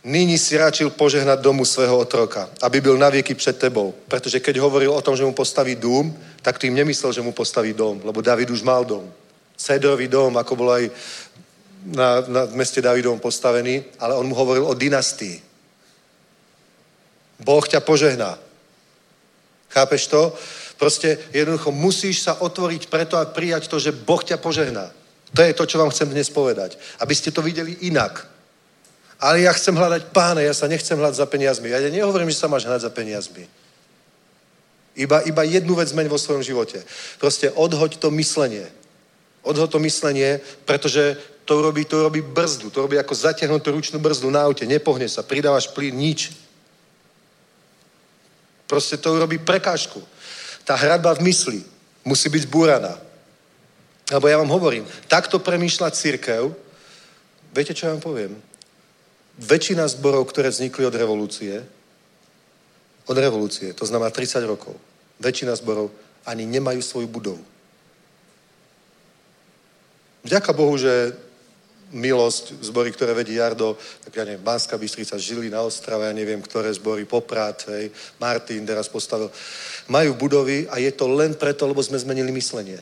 Nyní si ráčil požehnat domu svého otroka, aby byl navěky před tebou. Pretože keď hovoril o tom, že mu postaví dům, tak tým nemyslel, že mu postaví dom, lebo David už mal dom. Cedrový dom, ako bol aj na meste Davidovom postavený, ale on mu hovoril o dynastii. Boh ťa požehná. Chápeš to? Prostě jednoducho musíš sa otvoriť preto a prijať to, že Boh ťa požehná. To je to, čo vám chcem dnes povedať. Aby ste to videli inak. Ale ja chcem hľadať Pána, ja sa nechcem hľadať za peniazmi. Ja nehovorím, že sa máš hľadať za peniazmi. Iba jednu vec zmeň vo svojom živote. Proste odhoď to myslenie. Odhoď to myslenie, pretože to robí brzdu. To robí ako zatiahnutú ručnú brzdu na aute. Nepohne sa, pridávaš plyn, nič. Proste to robí prekážku. Tá hradba v mysli musí byť zbúraná. Lebo ja vám hovorím, takto premýšľa cirkev. Viete, čo ja vám poviem? Väčšina zborov, ktoré vznikli od revolúcie, to znamená 30 rokov, väčšina zborov ani nemajú svoju budovu. Vďaka Bohu, že milosť, zbory, ktoré vedí Jardo, tak ja neviem, Banská Bystrica, Žili na Ostrave, ja neviem, ktoré zbory, Poprad, hej, Martin teraz postavil, majú budovy a je to len preto, lebo sme zmenili myslenie.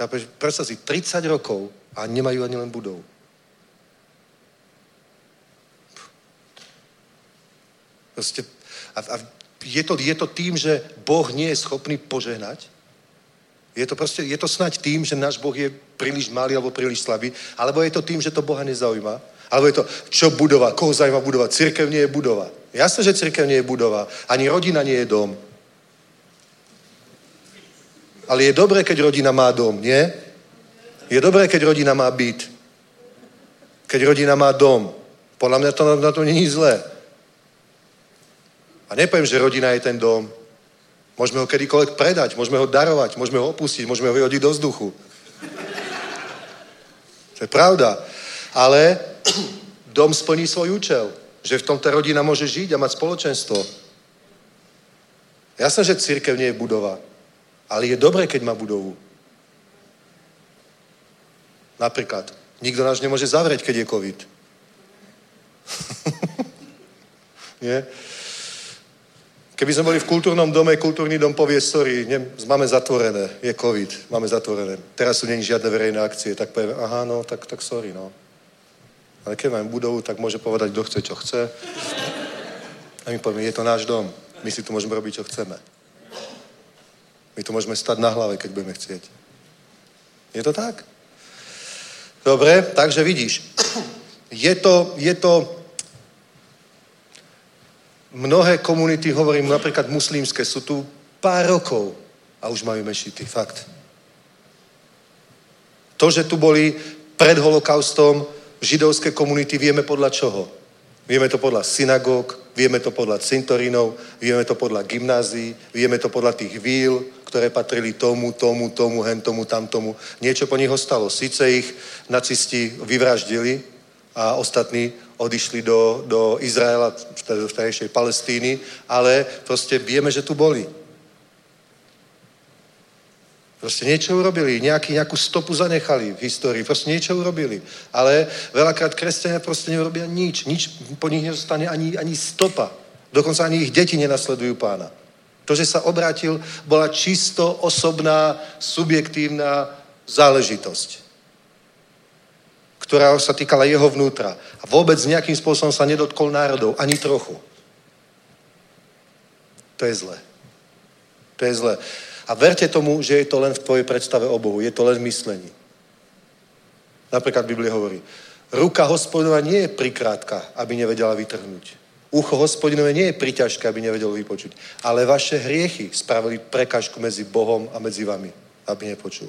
Ja predstav si, 30 rokov a nemajú ani len budovu. Prostě, a je to tým, že Boh nie je schopný požehnať? Je to snad tým, že náš Boh je príliš malý alebo príliš slabý? Alebo je to tým, že to Boha nezaujíma? Alebo je to, čo budova? Koho zaujíma budova? Cirkev nie je budova. Jasné, že cirkev nie je budova. Ani rodina nie je dom. Ale je dobré, keď rodina má dom, nie? Je dobré, keď rodina má byt. Keď rodina má dom. Podľa mňa to na tom není zlé. A nepoviem, že rodina je ten dom. Môžeme ho kedykoľvek predať, môžeme ho darovať, môžeme ho opustiť, môžeme ho vyhodiť do vzduchu. To je pravda. Ale dom splní svoj účel. Že v tom tá rodina môže žiť a mať spoločenstvo. Jasné, že církev nie je budova. Ale je dobré, keď má budovu. Napríklad, nikto nás nemôže zavrieť, keď je covid. Nie? Keby sme boli v kultúrnom dome, kultúrny dom povie, sorry, máme zatvorené, je covid, máme zatvorené. Teraz sú není žiadne verejné akcie, tak povie, aha, no, tak sorry, no. Ale keď máme budovu, tak môže povedať, kto chce, čo chce. A my povieme, je to náš dom, my si tu môžeme robiť, čo chceme. My tu môžeme stať na hlave, keď budeme chcieť. Je to tak? Dobre, takže vidíš. Je to mnohé komunity, hovorím napríklad muslimské, sú tu pár rokov a už majú mešity, fakt. To, že tu boli pred holokaustom židovské komunity, vieme podľa čoho? Vieme to podľa synagóg, vieme to podľa cintorínov, vieme to podľa gymnázií, vieme to podľa tých víl, ktoré patrili tomu, hen tomu, tam tomu. Niečo po nich ostalo. Sice ich nacisti vyvraždili a ostatní odišli do Izraela, v vtedajšej Palestíny, ale proste vieme, že tu boli. Proste niečo urobili, nejakú stopu zanechali v histórii, proste niečo urobili. Ale veľakrát kresťania proste neurobia nič po nich nezostane ani stopa. Dokonca ani ich deti nenasledujú pána. To, že sa obrátil, bola čisto osobná, subjektívna záležitosť, ktorá sa týkala jeho vnútra. A vôbec nejakým spôsobom sa nedotkol národov, ani trochu. To je zlé. To je zlé. A verte tomu, že je to len v tvojej predstave o Bohu. Je to len v myslení. Napríklad Biblia hovorí, ruka Hospodinova nie je prikrátka, aby nevedela vytrhnúť. Ucho Hospodinové nie je priťažké, aby nevedelo vypočuť. Ale vaše hriechy spravili prekažku medzi Bohom a medzi vami, aby nepočul.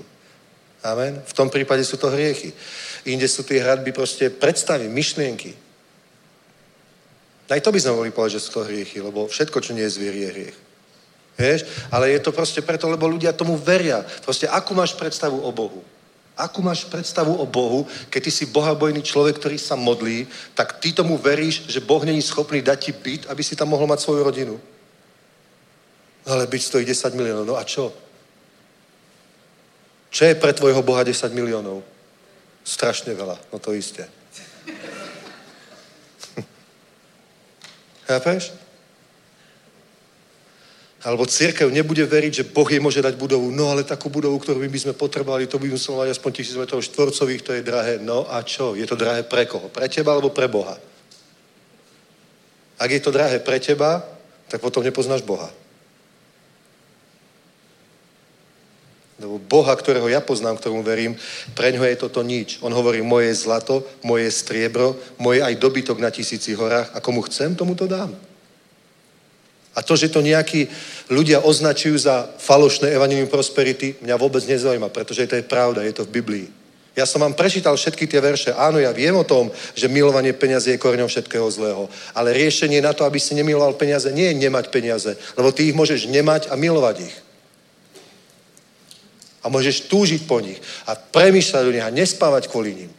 Amen. V tom prípade sú to hriechy. Inde sú tie hradby proste predstavy, myšlienky. Aj to by sme mohli povedať, že sú to hriechy, lebo všetko, čo nie je zvier, je hriech. Vieš? Ale je to proste preto, lebo ľudia tomu veria. Proste, akú máš predstavu o Bohu? Akú máš predstavu o Bohu, keď ty si bohabojný človek, ktorý sa modlí, tak ty tomu veríš, že Boh není schopný dať ti byt, aby si tam mohol mať svoju rodinu. Ale byt stojí 10 miliónov. No a čo? Čo je pre tvojho Boha 10 miliónov? Strašne veľa, no to isté. Chápeš? Alebo cirkev nebude veriť, že Boh jej môže dať budovu. No ale takú budovu, ktorú by sme potrebovali, to by muselo mať aspoň 1000 metrov štvorcových, to je drahé. No a čo? Je to drahé pre koho? Pre teba alebo pre Boha? Ak je to drahé pre teba, tak potom nepoznáš Boha. Lebo Boha, ktorého ja poznám, ktorému verím, pre ňo je toto nič. On hovorí, moje zlato, moje striebro, moje aj dobytok na 1000 horách a komu chcem, tomu to dám. A to, že to nejakí ľudia označujú za falošné evanjelium prosperity, mňa vôbec nezaujíma, pretože to je pravda, je to v Biblii. Ja som vám prečítal všetky tie verše. Áno, ja viem o tom, že milovanie peňazí je koreňom všetkého zlého. Ale riešenie na to, aby si nemiloval peniaze, nie je nemať peniaze, lebo ty ich môžeš nemať a milovať ich. A môžeš túžiť po nich a premýšľať o nich a nespávať kvôli nim.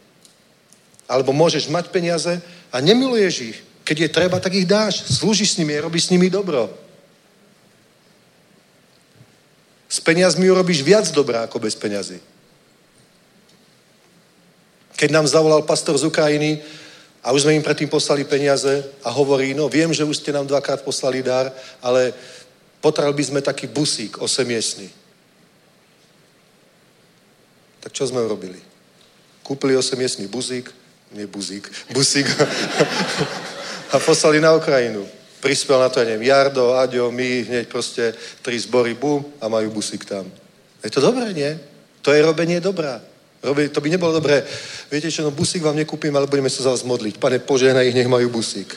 Alebo môžeš mať peniaze a nemiluješ ich. Keď je treba, tak ich dáš. Slúžiš s nimi, robíš s nimi dobro. S peniazmi urobíš viac dobrá ako bez peňazí. Keď nám zavolal pastor z Ukrajiny a už sme im predtým poslali peniaze a hovorí, no viem, že už ste nám 2-krát poslali dar, ale potral by sme taký busík 8-miestny. Tak čo sme urobili? Kúpili 8-miestný busík a poslali na Ukrajinu. Prispel na to, ja neviem, Jardo, Aďo, my, hneď proste 3 zbory, bum, a majú busík tam. Je to dobré, nie? To je robenie dobrá. To by nebolo dobré. Viete čo, no busík vám nekúpim, ale budeme sa za vás modliť. Pane, požehnaj ich, nech majú busík.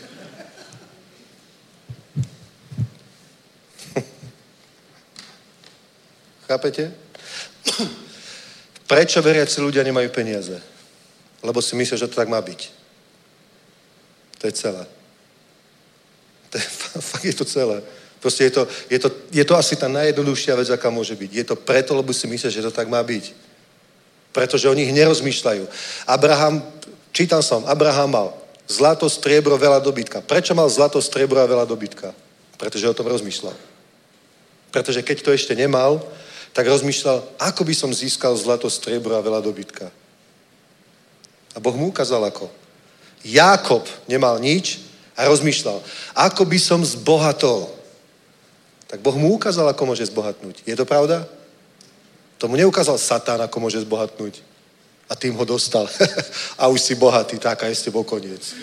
Chápete? Prečo veriaci ľudia nemajú peniaze? Lebo si myslíš, že to tak má byť. To je celé. To je, fakt je to celé. Prostě je to asi ta najjednoduchšia vec, aká môže byť. Je to preto, lebo si myslíš, že to tak má byť. Pretože o nich nerozmýšľajú. Abraham mal zlato, striebro, veľa dobytka. Prečo mal zlato, striebro a veľa dobytka? Pretože o tom rozmýšľal. Pretože keď to ešte nemal, tak rozmýšľal, ako by som získal zlato, striebro a veľa dobytka. A Boh mu ukázal ako. Jákob nemal nič a rozmýšľal, ako by som zbohatol. Tak Boh mu ukázal, ako môže zbohatnúť. Je to pravda? To mu neukázal Satán, ako môže zbohatnúť. A tým ho dostal. A už si bohatý, tak a je s tebou koniec.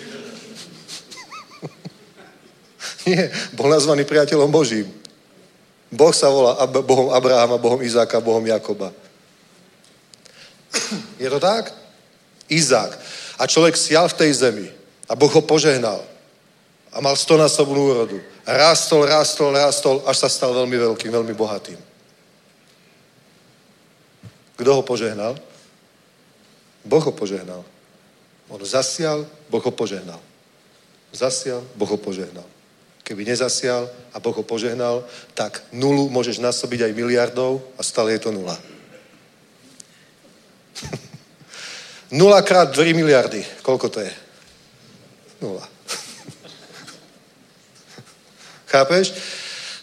Nie, bol nazvaný priateľom Božím. Boh sa volá Bohom Abrahama, Bohom Izáka, Bohom Jakoba. Je to tak? Izák. A človek sial v tej zemi. A Boh ho požehnal. A mal 100-násobnú úrodu. Rástol, až sa stal veľmi veľkým, veľmi bohatým. Kdo ho požehnal? Boh ho požehnal. On zasial, Boh ho požehnal. Zasial, Boh ho požehnal. Keby nezasial a Boh ho požehnal, tak nulu môžeš násobiť aj miliardou a stále je to nula. 0 krát 3 miliardy. Koľko to je? Nula. Chápeš?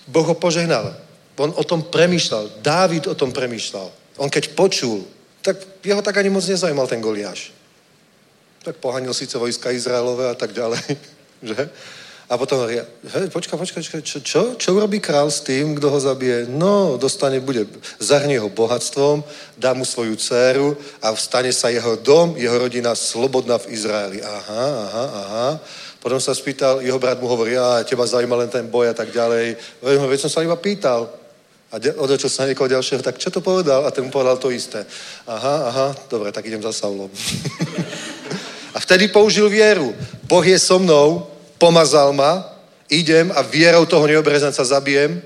Boh ho požehnal. On o tom premýšľal. Dávid o tom premýšľal. On keď počul, tak jeho tak ani moc nezajímal ten Goliáš. Tak pohanil sice vojska Izraelové a tak ďalej. Že? A potom hovorí, počkaj, čo urobí král s tým, kdo ho zabije? No, zahrnie ho bohatstvom, dá mu svoju dceru a stane sa jeho dom, jeho rodina slobodná v Izraeli. Aha. Potom sa spýtal, jeho brat mu hovorí, teba zajíma len ten boj a tak ďalej. Veď som sa iba pýtal. A odočil sa na niekoho ďalšieho, tak čo to povedal? A ten mu povedal to isté. Aha, dobre, tak idem za Saulom. A vtedy použil vieru. Boh je so mnou, pomazal ma, idem a vierou toho neobreznanca zabijem.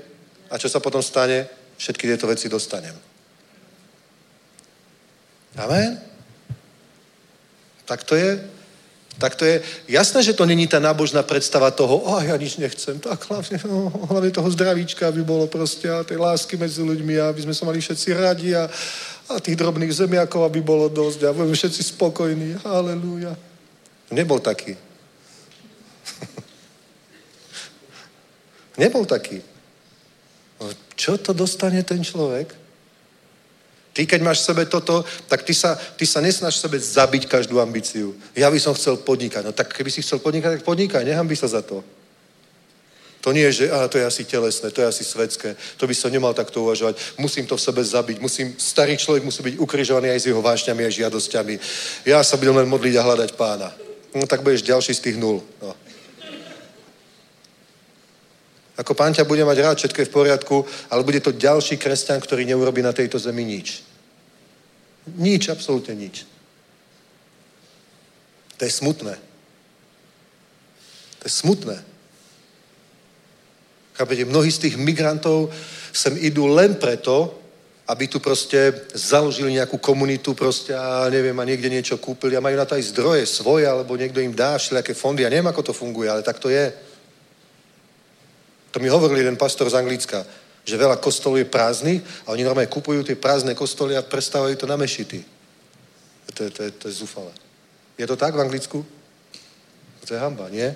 A čo sa potom stane? Všetky tieto veci dostanem. Amen? Tak to je. Tak to je jasné, že to není ta nábožná představa toho, já nič nechcem, tak hlavně toho zdravíčka, aby bylo prostě a té lásky mezi lidmi, aby jsme se mali všetci rádi a těch drobných zemiakov, aby bylo dost a budeme všetci spokojní. Haleluja. Nebol taký. Čo to dostane ten člověk? Ty, keď máš v sebe toto, tak ty sa nesnaž sebe zabiť každú ambíciu. Ja by som chcel podnikať. No tak keby si chcel podnikať, tak podnikaj. Nehanbí sa za to. To nie je, že to je asi telesné, to je asi svetské. To by som nemal takto uvažovať. Musím to v sebe zabiť. Starý človek musí byť ukrižovaný aj s jeho vášňami, aj žiadosťami. Ja sa budem len modliť a hľadať Pána. No tak budeš ďalší z tých nul. No. Ako Pán ťa bude mať rád, všetko je v poriadku, ale bude to ďalší kresťan, ktorý neurobí na tejto zemi nič. Nič, absolútne nič. To je smutné. To je smutné. Chápete, mnohí z tých migrantov sem idú len preto, aby tu prostě založili nějakou komunitu prostě a někde niečo kúpili a majú na to aj zdroje svoje, alebo někdo jim dá všelijaké fondy. Ja neviem, ako to funguje, ale tak to je. To mi hovoril jeden pastor z Anglicka, že veľa kostolů je prázdnych a oni normálně kupujú tie prázdné kostoly a prestávajú to na mešity. To je zúfale. Je to tak v Anglicku? To je hanba, nie?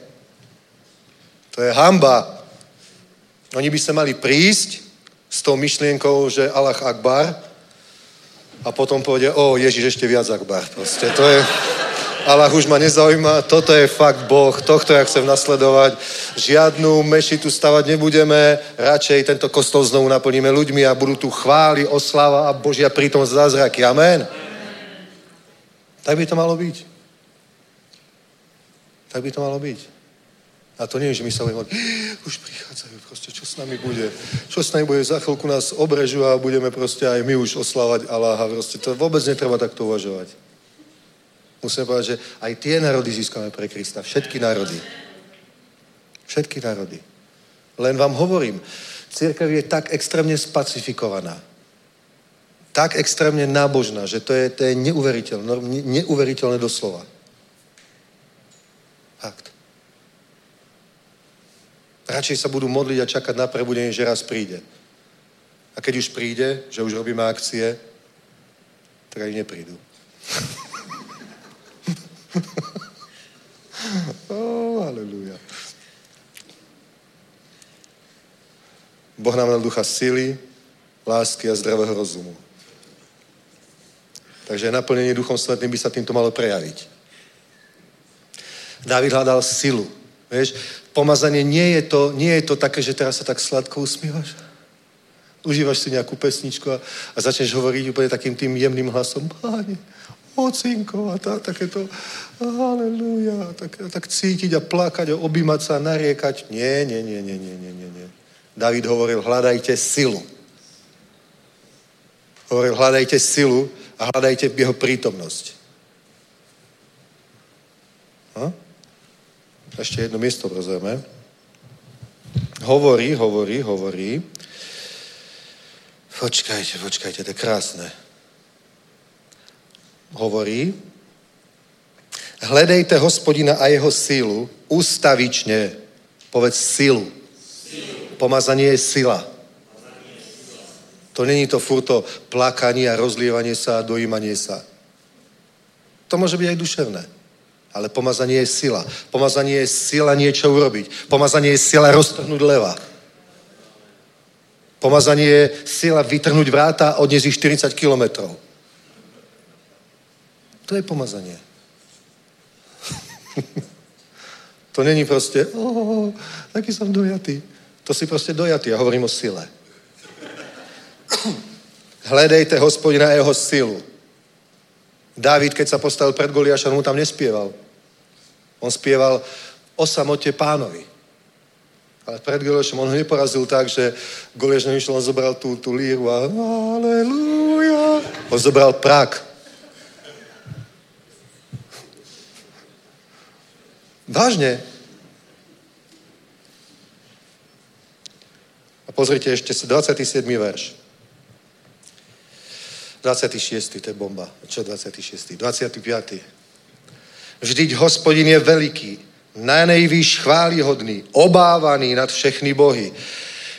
To je hanba. Oni by se mali prísť s tou myšlienkou, že Allah Akbar a potom povedia, Ježiš, ešte viac Akbar. Prostě to je... Allah už ma nezaujíma, toto je fakt Boh, tohto ja chcem nasledovať. Žiadnu mešitu stavať nebudeme, radšej tento kostol znovu naplníme ľuďmi a budú tu chvály, oslava a Božia pritom zázraky. Amen. Tak by to malo byť. Tak by to malo byť. A to nie je, že my sa budeme už prichádzajú, proste, čo s nami bude? Čo s nami bude? Za chvíľku nás obrežu a budeme proste aj my už oslávať Allaha. Proste to vôbec netreba takto uvažovať. Musíme povedať, že aj tie národy získame pre Krista. Všetky národy. Všetky národy. Len vám hovorím, církev je tak extrémne spacifikovaná, tak extrémne nábožná, že to je neuveriteľné doslova. Fakt. Radšej sa budú modliť a čakať na prebudenie, že raz príde. A keď už príde, že už robíme akcie, tak ani neprídu. Oh, haleluja. Boh nám dal ducha síly, lásky a zdravého rozumu. Takže naplnenie Duchom Svätým by sa týmto malo prejaviť. Dávid hľadal silu. Vieš, pomazanie nie je to také, že teraz sa tak sladko usmívaš. Užívaš si nejakú pesničku a začneš hovoriť úplne takým tým jemným hlasom. Páne, ocinko a takéto haleluja. Tak cítiť a plakať a objímať sa a nariekať. Nie. Dávid hovoril, hľadajte silu. Hovoril, hľadajte silu a hľadajte jeho prítomnosť. Ešte jedno miesto rozumeme. Hovorí. Počkajte, to je krásne. Hovorí. Hledejte Hospodina a jeho sílu ustavične. Povedz sílu. Pomazanie je sila. To není to furt to plakanie a rozlievanie sa a dojímanie sa. To môže byť aj duševné. Ale pomazanie je sila. Pomazanie je sila niečo urobiť. Pomazanie je sila roztrhnúť leva. Pomazanie je sila vytrhnúť vráta a odniesť ich 40 kilometrov. To je pomazanie. To není proste, taký som dojatý. To si proste dojatý, ja hovorím o sile. Hledejte Hospodina a jeho silu. Dávid, keď sa postavil pred Goliášom, mu tam nespieval. On spieval o samote Pánovi. Ale pred Goliášom on ho neporazil tak, že Goliáš nevyšiel, on zobral tú líru a halelúja. On zobral prach. Vážne. A pozrite ešte 27. verš. 26. to je bomba. Čo 26? 25. Vždyť Hospodin je veliký, najnejvýš chválihodný, obávaný nad všechny bohy.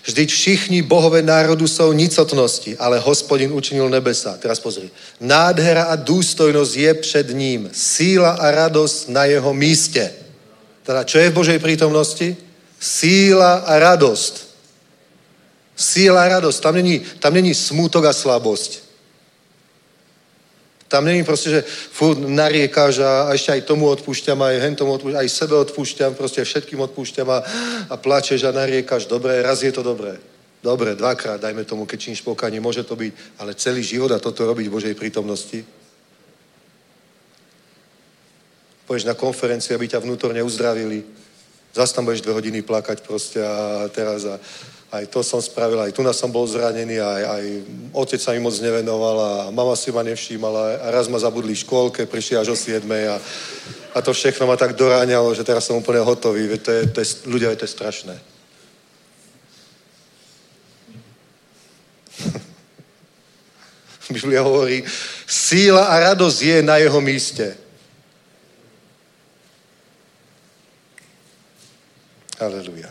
Vždyť všichni bohové národu jsou nicotnosti, ale Hospodin učinil nebesa. Teraz pozri. Nádhera a důstojnost je před ním, síla a radost na jeho místě. Teda, čo je v Božej prítomnosti? Síla a radost. Síla a radost. Tam není smútok a slabost. Tam není prostě, že furt nariekáš a ještě aj tomu odpúšťam, aj hen tomu odpúšťam, aj sebe odpúšťam, prostě všetkým odpúšťam a plačeš a nariekáš. Dobré, raz je to dobré. Dobré, dvakrát, dajme tomu, keď činíš pokánie, môže to byť, ale celý život a toto robiť v Božej prítomnosti. Pôjdeš na konferenciu, aby ťa vnútorne uzdravili. Zas tam budeš 2 hodiny plakať prostě a teraz a... Aj to som spravil, aj tu nás som bol zranený, aj otec sa mi moc nevenoval a mama si ma nevšímala a raz ma zabudli v škôlke, prišli až o 7 a to všechno ma tak doráňalo, že teraz som úplne hotový. Ľudia, to je strašné. Biblia hovorí, síla a radosť je na jeho míste. Halelujá.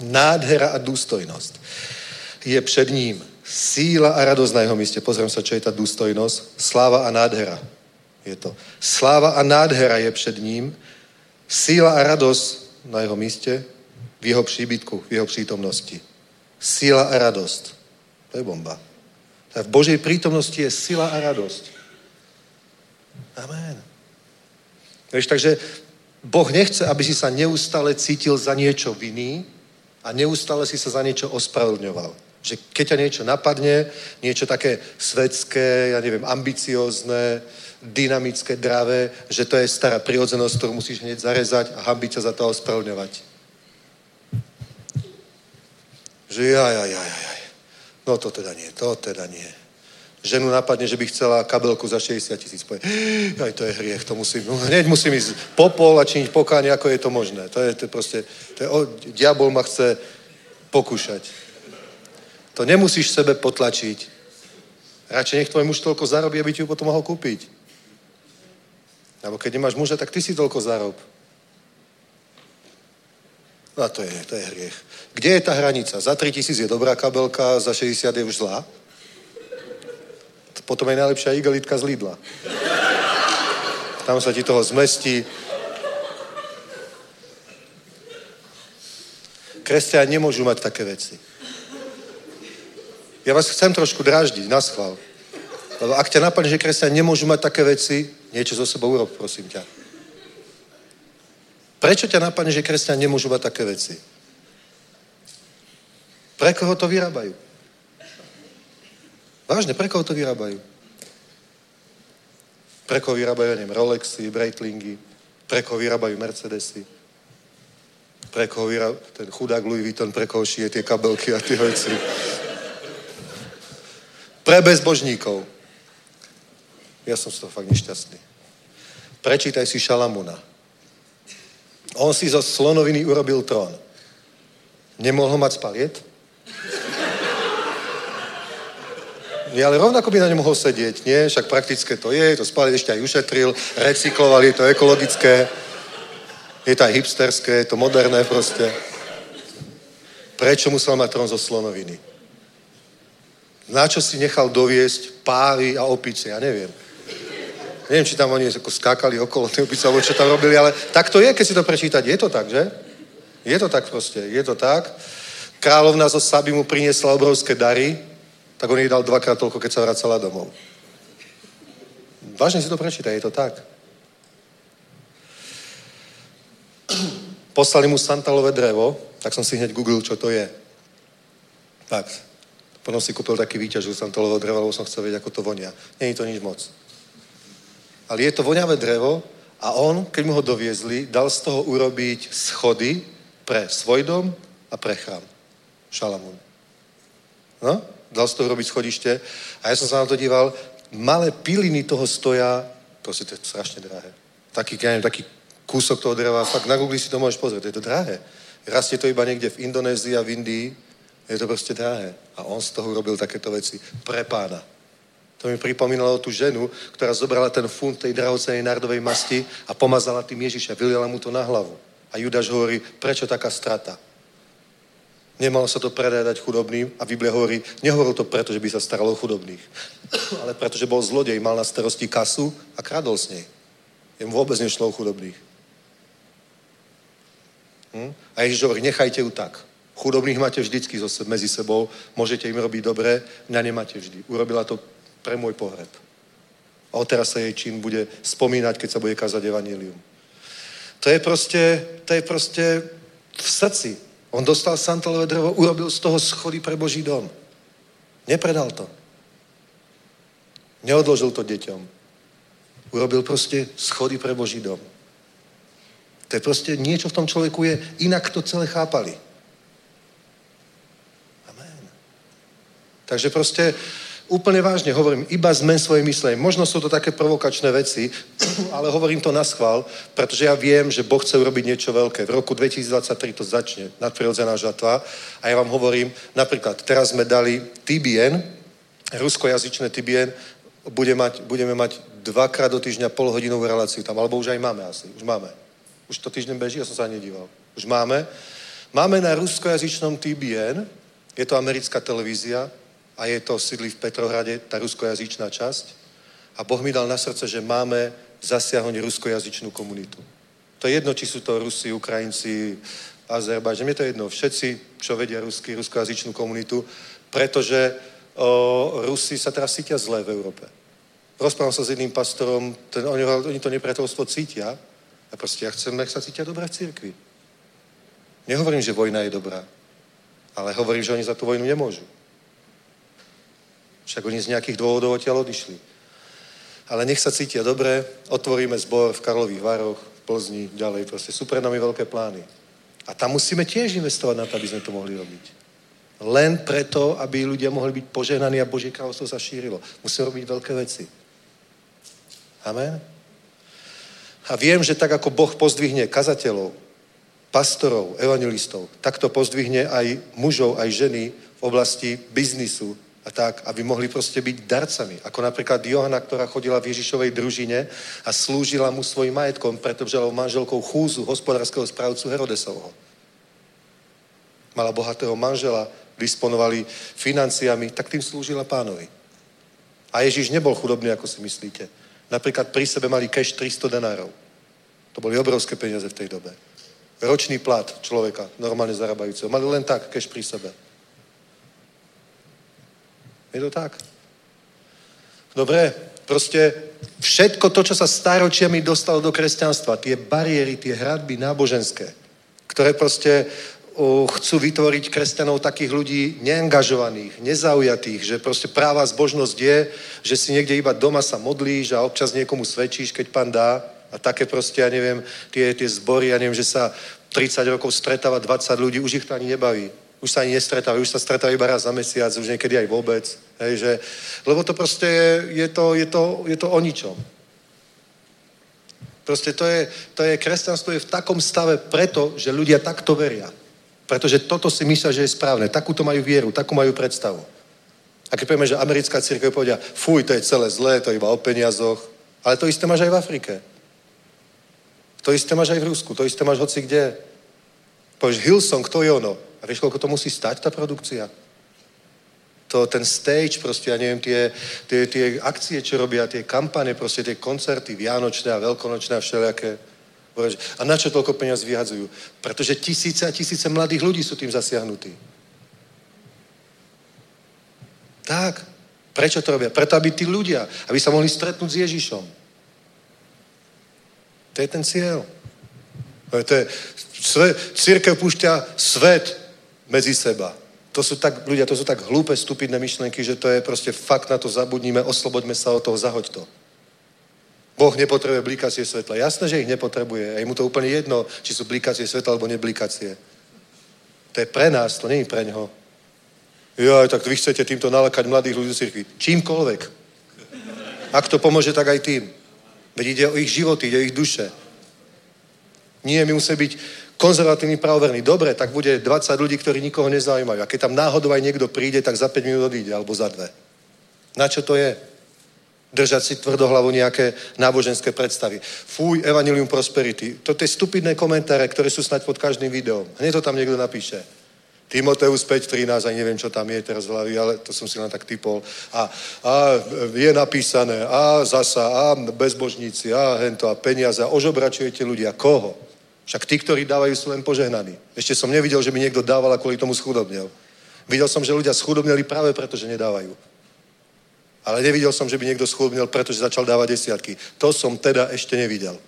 Nádhera a důstojnost je před ním. Síla a radost na jeho místě. Pozrám se, čo je ta důstojnost. Sláva a nádhera je to. Sláva a nádhera je před ním. Síla a radost na jeho místě, v jeho příbytku, v jeho přítomnosti. Síla a radost. To je bomba. V Boží přítomnosti je síla a radost. Amen. Víš, takže Boh nechce, aby si sa neustále cítil za niečo vinný, a neustále si sa za niečo ospravedlňoval. Že keď ťa niečo napadne, niečo také svetské, ja neviem, ambiciózne, dynamické, dravé, že to je stará prirodzenosť, ktorú musíš hneď zarezať a hambiť sa za to ospravedlňovať. Že jaj. No to teda nie. Ženu napadne, že by chcela kabelku za 60 000. Povie, aj to je hriech, to musím, no, hneď musím ísť popol a činiť pokánie, ako je to možné. Diabol ma chce pokúšať. To nemusíš sebe potlačiť. Radšej nech tvoj muž toľko zarobí, aby ti ju potom mohol kúpiť. Alebo keď nemáš muža, tak ty si toľko zarob. A to je hriech. Kde je ta hranica? Za 3000 je dobrá kabelka, za 60 je už zlá. Potom je najlepšia igelitka z Lidla. Tam sa ti toho zmestí. Kresťania nemôžu mať také veci. Ja vás chcem trošku dráždiť, naschvál. Lebo ak ťa napadne, že kresťania nemôžu mať také veci, niečo so sebou urob, prosím ťa. Prečo ťa napadne, že kresťania nemôžu mať také veci? Pre koho to vyrábajú? Vážne, pre koho to vyrábajú? Pre koho vyrábajú, neviem, Rolexy, Breitlingy, pre koho vyrábajú Mercedesy, pre koho vyrábajú ten chudák Louis Vuitton, pre koho šije tie kabelky a tie veci. Pre bezbožníkov. Ja som z toho fakt nešťastný. Prečítaj si Šalamúna. On si zo slonoviny urobil trón. Nemohol ho mať z paliet? Nie, ale rovnako by na ňom mohol sedieť, nie? Však praktické to je, to z paliet ešte aj ušetril, recykloval, je to ekologické, je to aj hipsterské, je to moderné proste. Prečo musel mať trón zo slonoviny? Na čo si nechal doviesť pávy a opice, ja neviem. Neviem, či tam oni ako skákali okolo tej opice, alebo čo tam robili, ale tak to je, keď si to prečítať. Je to tak, že? Je to tak proste, je to tak. Královna zo Saby mu priniesla obrovské dary, tak on jej dal dvakrát toľko, keď sa vracala domov. Vážne si to prečítaj, je to tak. Poslali mu santalové drevo, tak som si hneď googlil, čo to je. Tak. Potom si kúpil taký výťaž z santalového dreva, lebo som chcel vedieť, ako to vonia. Není to nič moc. Ale je to voňavé drevo a on, keď mu ho doviezli, dal z toho urobiť schody pre svoj dom a pre chrám. Šalamún. No, dal z toho urobiť schodište a ja som sa na to díval, malé piliny toho stoja, proste to je strašne drahé. Taký kúsok toho dreva, fakt na Google si to môžeš pozrieť, je to drahé. Rastie to iba niekde v Indonézii a v Indii, je to proste drahé. A on z toho urobil takéto veci pre pána. To mi pripomínalo tú ženu, ktorá zobrala ten funt tej drahocenej nardovej masti a pomazala tým Ježiša, vyliela mu to na hlavu. A Judáš hovorí, prečo taká strata? Nemalo sa to predať chudobným a Biblia hovorí, nehovoril to preto, že by sa staralo o chudobných, ale preto, že bol zlodej, mal na starosti kasu a kradol s nej. Jemu vôbec nešlo o chudobných. A Ježiš hovorí, nechajte ju tak. Chudobných máte vždycky medzi sebou, môžete im robiť dobre, mňa nemáte vždy. Urobila to pre môj pohreb. A odteraz sa jej čin bude spomínať, keď sa bude kázať evanjelium. To je proste v srdci. On dostal santalové drevo, urobil z toho schody pre Boží dom. Nepredal to. Neodložil to deťom. Urobil proste schody pre Boží dom. To je proste niečo v tom človeku je, inak to celé chápali. Amen. Takže proste úplne vážne hovorím, iba zmen svoje myslenie. Možno sú to také provokačné veci, ale hovorím to naschvál, pretože ja viem, že Boh chce urobiť niečo veľké. V roku 2023 to začne, nadprirodzená žatva. A ja vám hovorím, napríklad, teraz sme dali TBN, ruskojazyčné TBN, budeme mať dvakrát do týždňa polhodinovú reláciu tam, alebo už aj máme asi, už máme. Už to týždeň beží, ja som sa nedíval. Už máme. Máme na ruskojazyčnom TBN, je to americká televízia, a je to sídlí v Petrohrade, tá ruskojazyčná časť. A Boh mi dal na srdce, že máme zasiahnuť ruskojazyčnú komunitu. To je jedno, či sú to Rusi, Ukrajinci, Azerbajdžan, je to jedno. Všetci, čo vedia rusky, ruskojazyčnú komunitu, pretože Rusi sa teraz cítia zle v Európe. Rozprávam sa s jedným pastorom, oni to nepriateľstvo cítia a proste ja chcem, nech sa cítia dobré v cirkvi. Nehovorím, že vojna je dobrá, ale hovorím, že oni za tú vojnu nemôžu. Však oni z nejakých dôvodov odtiaľ odišli. Ale nech sa cítia dobre, otvoríme zbor v Karlových Vároch, v Plzni, ďalej, proste sú pred nami veľké plány. A tam musíme tiež investovať na to, aby sme to mohli robiť. Len preto, aby ľudia mohli byť požehnaní a Božie kráľovstvo sa šírilo. Musíme robiť veľké veci. Amen? A viem, že tak ako Boh pozdvihne kazateľov, pastorov, evangelistov, tak to pozdvihne aj mužov, aj ženy v oblasti biznisu, a tak, aby mohli proste byť darcami. Ako napríklad Johana, ktorá chodila v Ježišovej družine a slúžila mu svojim majetkom, pretože bola manželkou Chúzu, hospodárskeho správcu Herodesovho. mala bohatého manžela, disponovali financiami, tak tým slúžila pánovi. A Ježíš nebol chudobný, ako si myslíte. Napríklad pri sebe mali cash 300 denárov. To boli obrovské peniaze v tej dobe. Ročný plat človeka, normálne zarábajúceho. Mali len tak, cash pri sebe. Je to tak? Dobre, proste všetko to, čo sa staročiami dostalo do kresťanstva, tie bariéry, tie hradby náboženské, ktoré proste chcú vytvoriť kresťanov takých ľudí neangažovaných, nezaujatých, že proste práva zbožnosť je, že si niekde iba doma sa modlíš a občas niekomu svedčíš, keď pán dá. A také proste, ja neviem, tie zbory, ja neviem, že sa 30 rokov stretáva 20 ľudí, už ich to ani nebaví. Už sa ani nestretávajú, už sa stretávajú iba raz za mesiac, už niekedy aj vôbec. Hej, že, lebo to proste je to o ničom. Proste kresťanstvo je v takom stave preto, že ľudia takto veria. Pretože toto si myslia, že je správne. Takúto majú vieru, takú majú predstavu. A keď povieme, že americká cirkev povedia, fuj, to je celé zlé, to je iba o peniazoch. Ale to isté máš aj v Afrike. To isté máš aj v Rusku, to isté máš hoci kde. Povieš, Hillsong, to je ono. A vieš, koľko to musí stať, tá produkcia? To, ten stage, proste, ja neviem, tie akcie, čo robia, tie kampane, proste tie koncerty, vianočné a veľkonočné a všelijaké. A na čo toľko peniaz vyhadzujú? Pretože tisíce a tisíce mladých ľudí sú tým zasiahnutí. Tak. Prečo to robia? Preto, aby tí ľudia, aby sa mohli stretnúť s Ježišom. To je ten cieľ. Církev púšťa svet mezi seba. To sú tak hlúpe, stupidné myšlenky, že to je proste fakt, na to zabudníme, osloboďme sa od toho, zahoď to. Boh nepotrebuje blikacie svetla. Jasné, že ich nepotrebuje. A je mu to úplne jedno, či sú blikacie svetla, alebo neblikacie. To je pre nás, to není pre ňoho. Joj, tak vy chcete týmto nalakať mladých ľudí do cirkvi. Čímkoľvek. Ak to pomôže, tak aj tým. Veď ide o ich životy, ide o ich duše. Nie, my musíme byť konzervatívni, pravoverní. Dobre, tak bude 20 ľudí, ktorí nikoho nezaujímajú. A keď tam náhodou aj niekto príde, tak za 5 minút odíde, alebo za 2. Na čo to je? Držať si tvrdohlavo nejaké náboženské predstavy. Fuj, Evangelium Prosperity. Toto je stupidné komentáre, ktoré sú snad pod každým videom. Hneď to tam niekto napíše. Timoteus 5.13, aj neviem, čo tam je teraz v hlavy, ale to som si len tak typol. A je napísané, a zasa, a bezbožníci, a hento, a peniaze, a ožobračujete ľudia. Koho? Však tí, ktorí dávajú, sú len požehnaní. Ešte som nevidel, že by niekto dával a kvôli tomu schudobnil. Videl som, že ľudia schudobnili práve preto, že nedávajú. Ale nevidel som, že by niekto schudobnil, pretože začal dávať desiatky. To som teda ešte nevidel.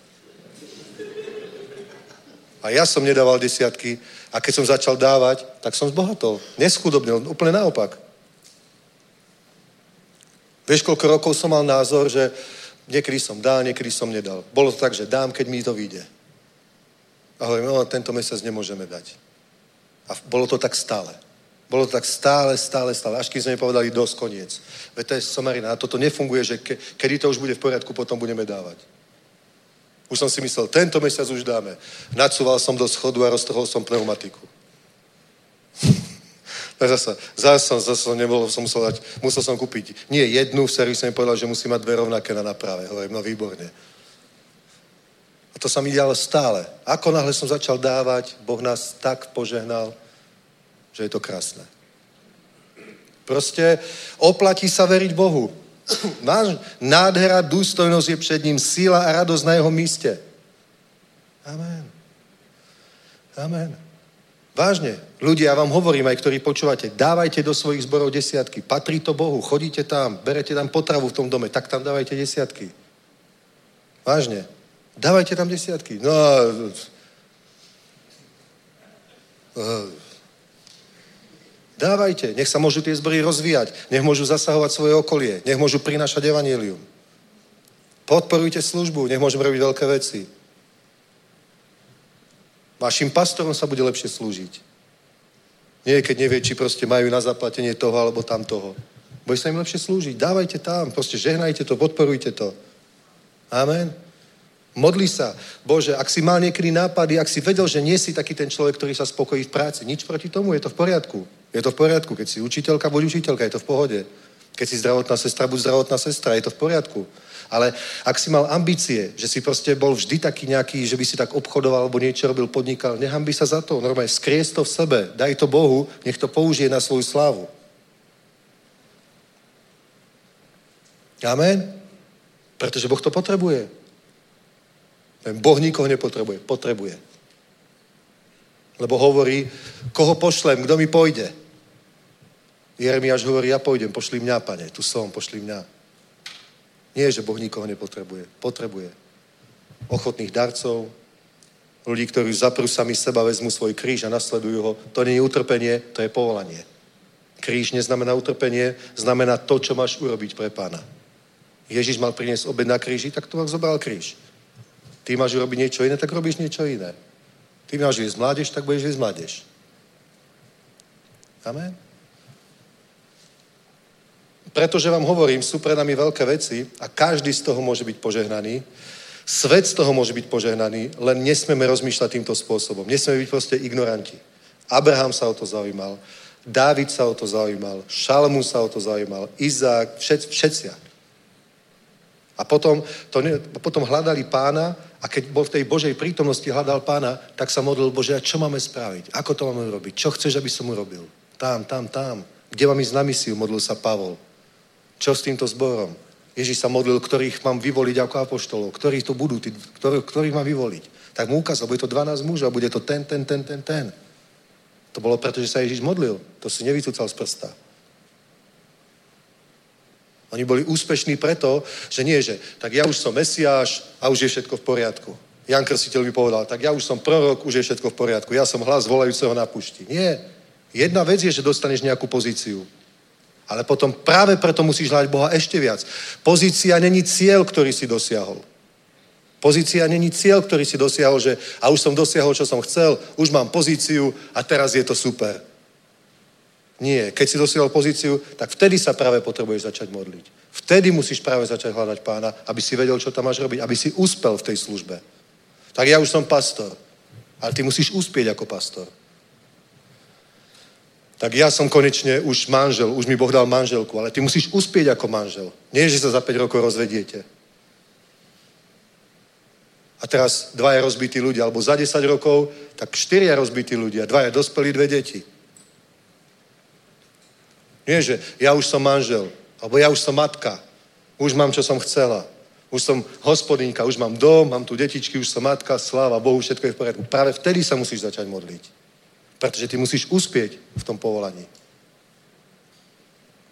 A ja som nedával desiatky a keď som začal dávať, tak som zbohatol. Neschudobnil, úplne naopak. Vieš, koľko rokov som mal názor, že niekedy som dal, niekedy som nedal. Bolo to tak, že dám, keď mi to vyjde. A hovorím, no tento mesiac nemôžeme dať. A bolo to tak stále. Bolo to tak stále. Až kým sme nepovedali dosť, koniec. Veď to je somarina. A toto nefunguje, že kedy to už bude v poriadku, potom budeme dávať. Už som si myslel, tento mesiac už dáme. Nacúval som do schodu a roztrhol som pneumatiku. Tak zase nebolo, som musel som kúpiť. Nie jednu, v servise mi povedal, že musí mať 2 rovnaké na naprave. Hovorím, no výborne. A to sa mi dialo stále. Ako náhle som začal dávať, Boh nás tak požehnal, že je to krásne. Proste oplatí sa veriť Bohu. Náš nádhera, důstojnost je před ním, síla a radost na jeho místě. Amen. Amen. Vážne, ľudia, ja vám hovorím, aj ktorí počúvate, dávajte do svojich zborov desiatky. Patrí to Bohu, chodíte tam, berete tam potravu v tom dome, tak tam dávajte desiatky. Vážne, dávajte tam desiatky. No, dávajte, nech sa môžu tie zbory rozvíjať, nech môžu zasahovať svoje okolie, nech môžu prinášať evanjelium. Podporujte službu, nech môžeme robiť veľké veci. Vašim pastorom sa bude lepšie slúžiť. Nie, keď nevie, či proste majú na zaplatenie toho alebo tam toho. Bude sa im lepšie slúžiť, dávajte tam, proste žehnajte to, podporujte to. Amen. Modli sa. Bože, ak si mal niekedy nápady, ak si vedel, že nie si taký ten človek, ktorý sa spokojí v práci, nič proti tomu, je to v poriadku. Je to v poriadku, keď si učiteľka, buď učiteľka, je to v pohode. Keď si zdravotná sestra, buď zdravotná sestra, je to v poriadku. Ale ak si mal ambície, že si prostě bol vždy taký nejaký, že by si tak obchodoval, alebo niečo robil, podnikal, nehambí sa za to, normálne skries to v sebe, daj to Bohu, nech to použije na svoju slávu. Amen. Protože Boh to potrebuje. Ten Boh nikoho nepotrebuje, potrebuje. Lebo hovorí, koho pošlem, kdo mi pôjde. Jeremiáš hovorí, ja pôjdem, pošli mňa, Pane, tu som, pošli mňa. Nie, že Boh nikoho nepotrebuje. Potrebuje ochotných darcov, ľudí, ktorí zaprú sami seba, vezmu svoj kríž a nasledujú ho. To nie je utrpenie, to je povolanie. Kríž neznamená utrpenie, znamená to, čo máš urobiť pre Pána. Ježiš mal priniesť obed na kríži, tak to zobral kríž. Ty máš urobiť niečo iné, tak robíš niečo iné. Ty máš viesť mládež, tak budeš viesť mládež. Amen. Pretože vám hovorím, sú pred nami veľké veci a každý z toho môže byť požehnaný. Svet z toho môže byť požehnaný, len nesmieme rozmýšľať týmto spôsobom. Nesmieme byť proste ignoranti. Abraham sa o to zaujímal, Dávid sa o to zaujímal, Šalamún sa o to zaujímal, Izák, všetci. A potom hľadali Pána a keď bol v tej Božej prítomnosti, hľadal Pána, tak sa modlil, Bože, a čo máme spraviť? Ako to máme robiť? Čo chceš, aby som urobil? Tam. Kde mám ísť na misiu? Modlil sa Pavol. Čo s týmto zborom? Ježíš sa modlil, ktorých mám vyvoliť ako apoštolov, ktorí to budú, ktorých mám vyvoliť. Tak mu ukázal, bude to 12 mužov, bude to ten. To bolo preto, že sa Ježíš modlil. To si nevycúcal z prsta. Oni boli úspešní preto, že nie, že tak ja už som Mesiáš a už je všetko v poriadku. Jan Krstiteľ mi povedal, tak ja už som prorok, už je všetko v poriadku. Ja som hlas volajúceho na pušti. Nie. Jedna vec je, že dostaneš nejakú pozíciu. Ale potom práve preto musíš hľadať Boha ešte viac. Pozícia není cieľ, ktorý si dosiahol. Pozícia není cieľ, ktorý si dosiahol, že a už som dosiahol, čo som chcel, už mám pozíciu a teraz je to super. Nie, keď si dosiahol pozíciu, tak vtedy sa práve potrebuješ začať modliť. Vtedy musíš práve začať hľadať Pána, aby si vedel, čo tam máš robiť, aby si uspel v tej službe. Tak ja už som pastor, ale ty musíš uspieť ako pastor. Tak ja som konečne už manžel, už mi Boh dal manželku, ale ty musíš uspieť ako manžel. Nie, že sa za 5 rokov rozvediete. A teraz 2 rozbití ľudia, alebo za 10 rokov, tak 4 rozbití ľudia, 2 dospelí, 2 deti. Nie, že ja už som manžel, alebo ja už som matka, už mám, čo som chcela, už som hospodynka, už mám dom, mám tu detičky, už som matka, sláva Bohu, všetko je v poriadku. Práve vtedy sa musíš začať modliť. Protože ty musíš uspět v tom povolání.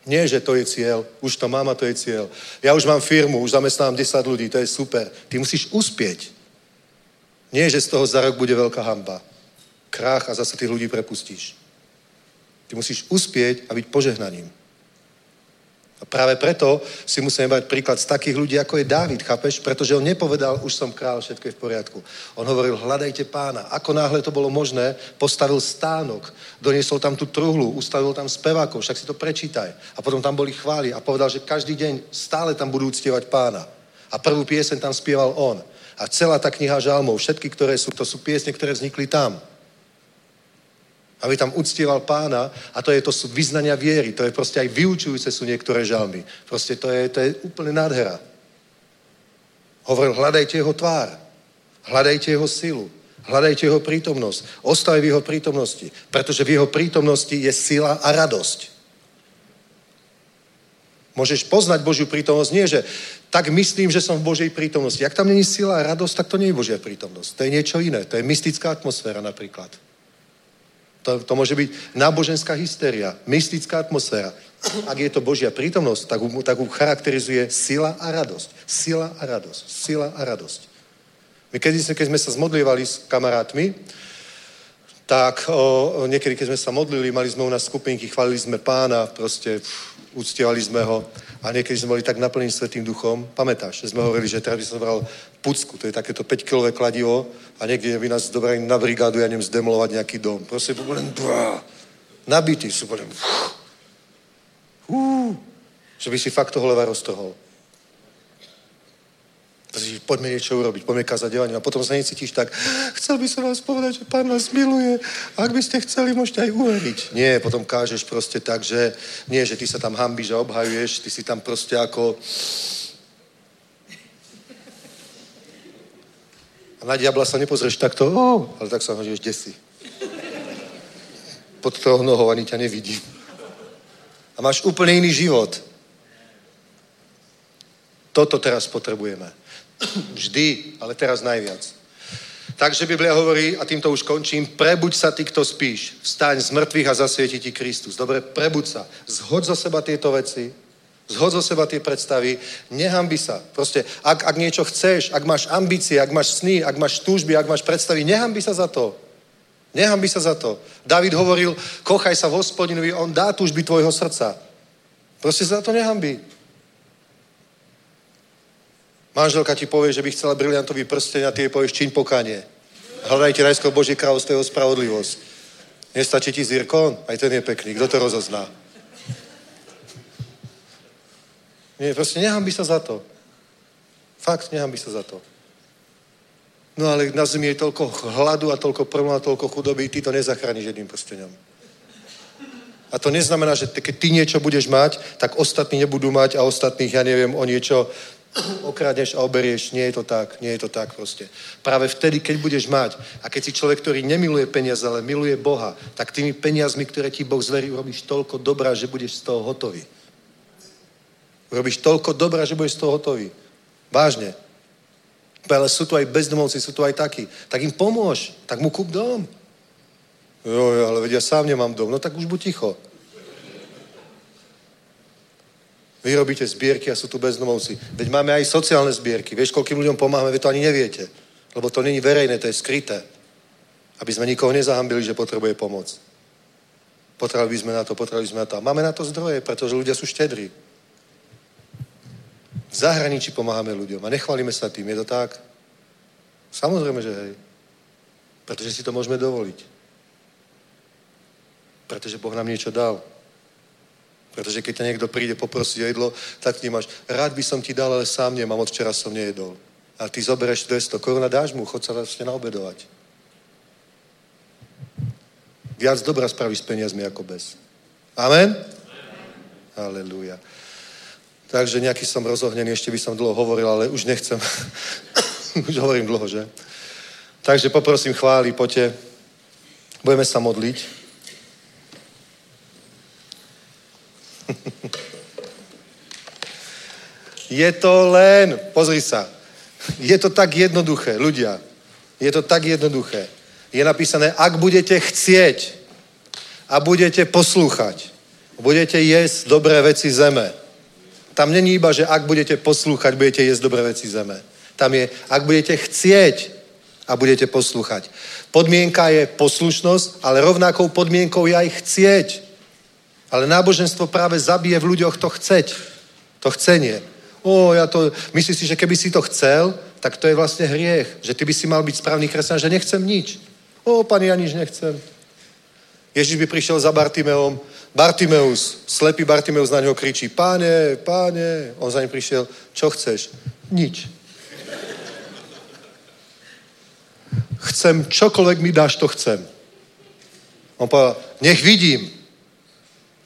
Nie, že to je cíl, už to mám a to je cíl. Ja už mám firmu, už zamestnám 10 ľudí, to je super. Ty musíš uspět. Nie, že z toho za rok bude veľká hanba. Krách a zase tých ľudí prepustíš. Ty musíš uspět a byť požehnaním. A práve preto si musíme brať príklad z takých ľudí, ako je Dávid, chápeš? Pretože on nepovedal, už som král, všetko je v poriadku. On hovoril, hľadajte Pána. Ako náhle to bolo možné, postavil stánok, doniesol tam tú truhlu, ustavil tam spevákov, však si to prečítaj. A potom tam boli chvály a povedal, že každý deň stále tam budú uctievať Pána. A prvú pieseň tam spieval on. A celá tá kniha žalmov, všetky, ktoré sú, to sú piesne, ktoré vznikli tam. Aby tam uctieval Pána a to sú vyznania viery, to je prostě aj vyučujúce sú niektoré žalmy. Prostě to je úplne nádhera. Hovoril, hľadajte jeho tvár, hľadajte jeho silu, hľadajte jeho prítomnosť, ostaj v jeho prítomnosti, pretože v jeho prítomnosti je sila a radosť. Môžeš poznať Božiu prítomnosť, nie že tak myslím, že som v Božej prítomnosti. Jak tam není sila a radosť, tak to nie je Božia prítomnosť. To je niečo iné, to je mystická atmosféra napríklad. To môže byť náboženská hysteria, mystická atmosféra. Ak je to Božia prítomnosť, tak ju charakterizuje sila a radosť. Sila a radosť. Sila a radosť. My keď sme sa zmodlievali s kamarátmi, tak niekedy, keď sme sa modlili, mali sme u nás skupinky, chválili sme Pána, proste uctievali sme ho a niekedy sme boli tak naplnení Svätým Duchom. Pamätáš, že sme hovorili, že teraz by som bral pucku, to je takéto 5-kilové kladivo a niekde by nás dobrali na brigádu, ja neviem zdemolovať nejaký dom. Proste budem nabitý, super. Že by si fakt toho leva roztrhol. Protože pojďme něco urobit, pojďme kázat dělání a potom se necítíš tak, chcel by se vás povedat, že Pán vás miluje a ak byste chceli, možná i uvěřit. Ne, potom kážeš prostě tak, že ne, že ty se tam hambíš a obhajuješ, ty si tam prostě jako a na diabla se nepozřeš takto, ale tak se hodíš děsí. Pod toho nohou ani tě nevidím. A máš úplně jiný život. Toto teraz potrebujeme. Vždy, ale teraz najviac. Takže Biblia hovorí, a týmto už končím, prebuď sa ty, kto spíš. Vstaň z mŕtvych a zasvieti ti Kristus. Dobre, prebuď sa. Zhoď zo seba tieto veci. Zhoď zo seba tie predstavy. Nehanbi sa. Proste, ak niečo chceš, ak máš ambície, ak máš sny, ak máš túžby, ak máš predstavy, nehanbi sa za to. Nehanbi sa za to. David hovoril, kochaj sa v Hospodinovi, on dá túžby tvojho srdca. Proste za to nehanbi. Manželka ti povie, že by chcela briliantový prsteň a ty jej povieš čiň pokánie. Hľadajte najskôr Boží kráľovstvo jeho spravodlivosť. Nestačí ti zirkon? Aj ten je pekný. Kto to rozozná? Nie, proste nehanbi sa za to. Fakt, nehanbi sa za to. No ale na zemi je toľko hladu a toľko prmla a toľko chudoby, ty to nezachrániš jedným prsteňom. A to neznamená, že keď ty niečo budeš mať, tak ostatní nebudú mať a ostatných, ja neviem, o niečo okradneš a oberieš, nie je to tak, nie je to tak prostě. Práve vtedy, keď budeš mať a keď si človek, ktorý nemiluje peniaze, ale miluje Boha, tak tými peniazmi, ktoré ti Boh zverí, urobíš toľko dobrá, že budeš z toho hotový. Urobíš toľko dobrá, že budeš z toho hotový. Vážne. Ale sú tu aj bezdomovci, sú tu aj takí. Tak im pomôž, tak mu kúp dom. Jo, ale veď ja sám nemám dom, no tak už buď ticho. Vy robíte zbierky a sú tu bezdomovci. Veď máme aj sociálne zbierky. Vieš, koľkým ľuďom pomáhame, vy to ani neviete. Lebo to není verejné, to je skryté. Aby sme nikoho nezahambili, že potrebuje pomoc. Potrebovali sme na to, potrebovali sme na to. A máme na to zdroje, pretože ľudia sú štedrí. V zahraničí pomáhame ľuďom a nechválime sa tým. Je to tak? Samozrejme, že hej. Pretože si to môžeme dovoliť. Pretože Boh nám niečo dal. Protože keď niekto príde poprosiť o jedlo, tak ty máš, rád by som ti dal, ale sám nemám, od včera som nejedol. A ty zobereš 200 korun, dáš mu, chod sa vlastne naobedovať. Viac dobra spravíš s peniazmi ako bez. Amen? Halelúja. Takže nejaký som rozohnený, ešte by som dlho hovoril, ale už nechcem. Už hovorím dlho, že? Takže poprosím chvály, poďte. Budeme sa modliť. Je to len, pozri sa, je to tak jednoduché, ľudia, je to tak jednoduché. Je napísané, ak budete chcieť a budete poslúchať, budete jesť dobré veci zeme. Tam není iba, že ak budete poslúchať, budete jesť dobré veci zeme. Tam je, ak budete chcieť a budete poslúchať. Podmienka je poslušnosť, ale rovnakou podmienkou je aj chcieť. Ale náboženstvo práve zabije v ľuďoch to chceť. To chcenie. Myslíš si, že keby si to chcel, tak to je vlastne hriech. Že ty by si mal byť správny kresťan, že nechcem nič. Pane, ja nič nechcem. Ježíš by prišiel za Bartimeom. Bartimeus, slepý Bartimeus na neho kričí. Páne, páne. On za ním prišiel. Čo chceš? Nič. Chcem, čokoľvek mi dáš, to chcem. On povedal, nech vidím.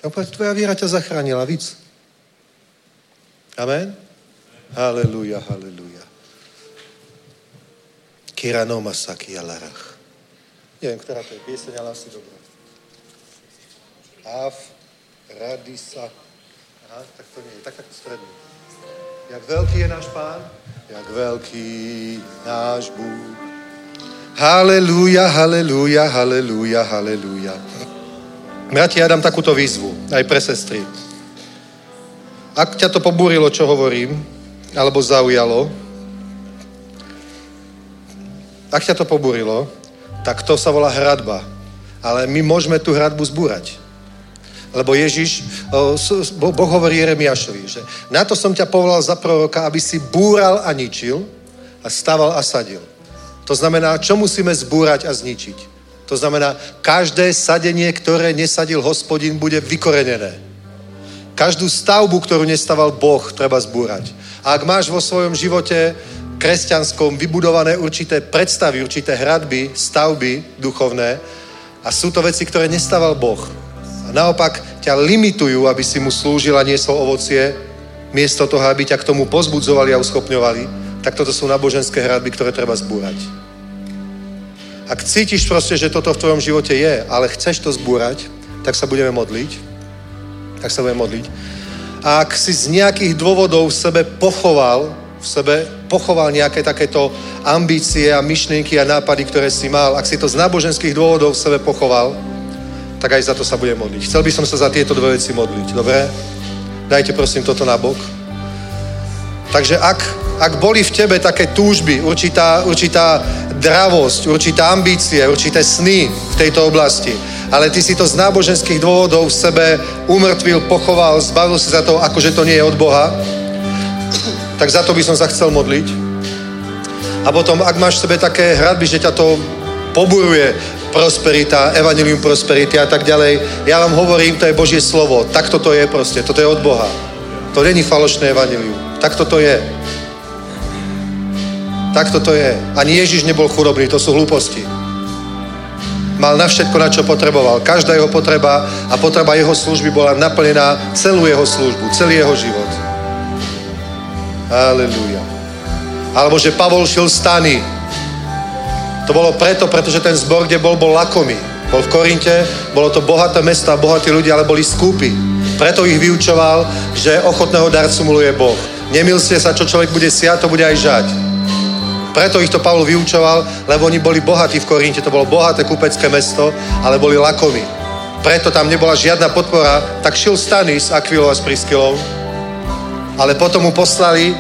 A tvoja víra ťa zachránila, víc. Amen? Halelúja, halelúja. Kiranoma sakia larach. Neviem, ktorá to je pieseň, ale asi dobrá. Av, radisa. Aha, tak to nie je, tak stredný. Jak veľký je náš Pán? Jak veľký náš Bůh. Halelúja, halelúja, halelúja, halelúja. Bratia, ja dám takúto výzvu, aj pre sestry. Ak ťa to pobúrilo, čo hovorím, alebo zaujalo, ak ťa to pobúrilo, tak to sa volá hradba. Ale my môžeme tú hradbu zbúrať. Lebo Boh hovorí Jeremiášovi, že na to som ťa povolal za proroka, aby si búral a ničil a staval a sadil. To znamená, čo musíme zbúrať a zničiť? To znamená, každé sadenie, ktoré nesadil Hospodin, bude vykorenené. Každú stavbu, ktorú nestaval Boh, treba zbúrať. A ak máš vo svojom živote kresťanskom vybudované určité predstavy, určité hradby, stavby duchovné a sú to veci, ktoré nestával Boh. A naopak ťa limitujú, aby si mu slúžil a niesol ovocie, miesto toho, aby ťa k tomu pozbudzovali a uschopňovali, tak toto sú náboženské hradby, ktoré treba zbúrať. Ak cítiš proste, že toto v tvojom živote je, ale chceš to zbúrať, tak sa budeme modliť. Tak sa budeme modliť. A ak si z nejakých dôvodov v sebe pochoval nejaké takéto ambície a myšlienky a nápady, ktoré si mal, ak si to z náboženských dôvodov v sebe pochoval, tak aj za to sa budem modliť. Chcel by som sa za tieto dve veci modliť, dobre? Dajte prosím toto na bok. Takže ak boli v tebe také túžby, určitá dravosť, určitá ambície, určité sny v tejto oblasti, ale ty si to z náboženských dôvodov v sebe umrtvil, pochoval, zbavil si za to, akože to nie je od Boha, tak za to by som sa chcel modliť. A potom, ak máš v sebe také hradby, že ťa to poburuje, prosperita, evanjelium prosperity a tak ďalej, ja vám hovorím, to je Božie slovo, tak toto je proste, toto je od Boha. To není falošné evanjelium, tak toto je. Tak toto je. Ani Ježiš nebol chudobný, to sú hlúposti. Mal na všetko, na čo potreboval. Každá jeho potreba a potreba jeho služby bola naplnená celú jeho službu, celý jeho život. Halelúja. Alebo že Pavol šil stany. To bolo preto, pretože ten zbor, kde bol lakomý. Bol v Korinte, bolo to bohaté mesto a bohatí ľudia, ale boli skúpi. Preto ich vyučoval, že ochotného darcu miluje Boh. Nemilste sa, čo človek bude siať, to bude aj žať. Preto ich to Pavol vyučoval, lebo oni boli bohatí v Korinte. To bolo bohaté kupecké mesto, ale boli lakomí. Preto tam nebola žiadna podpora, tak šil stany s Akvilou a s Priskylou. Ale potom mu poslali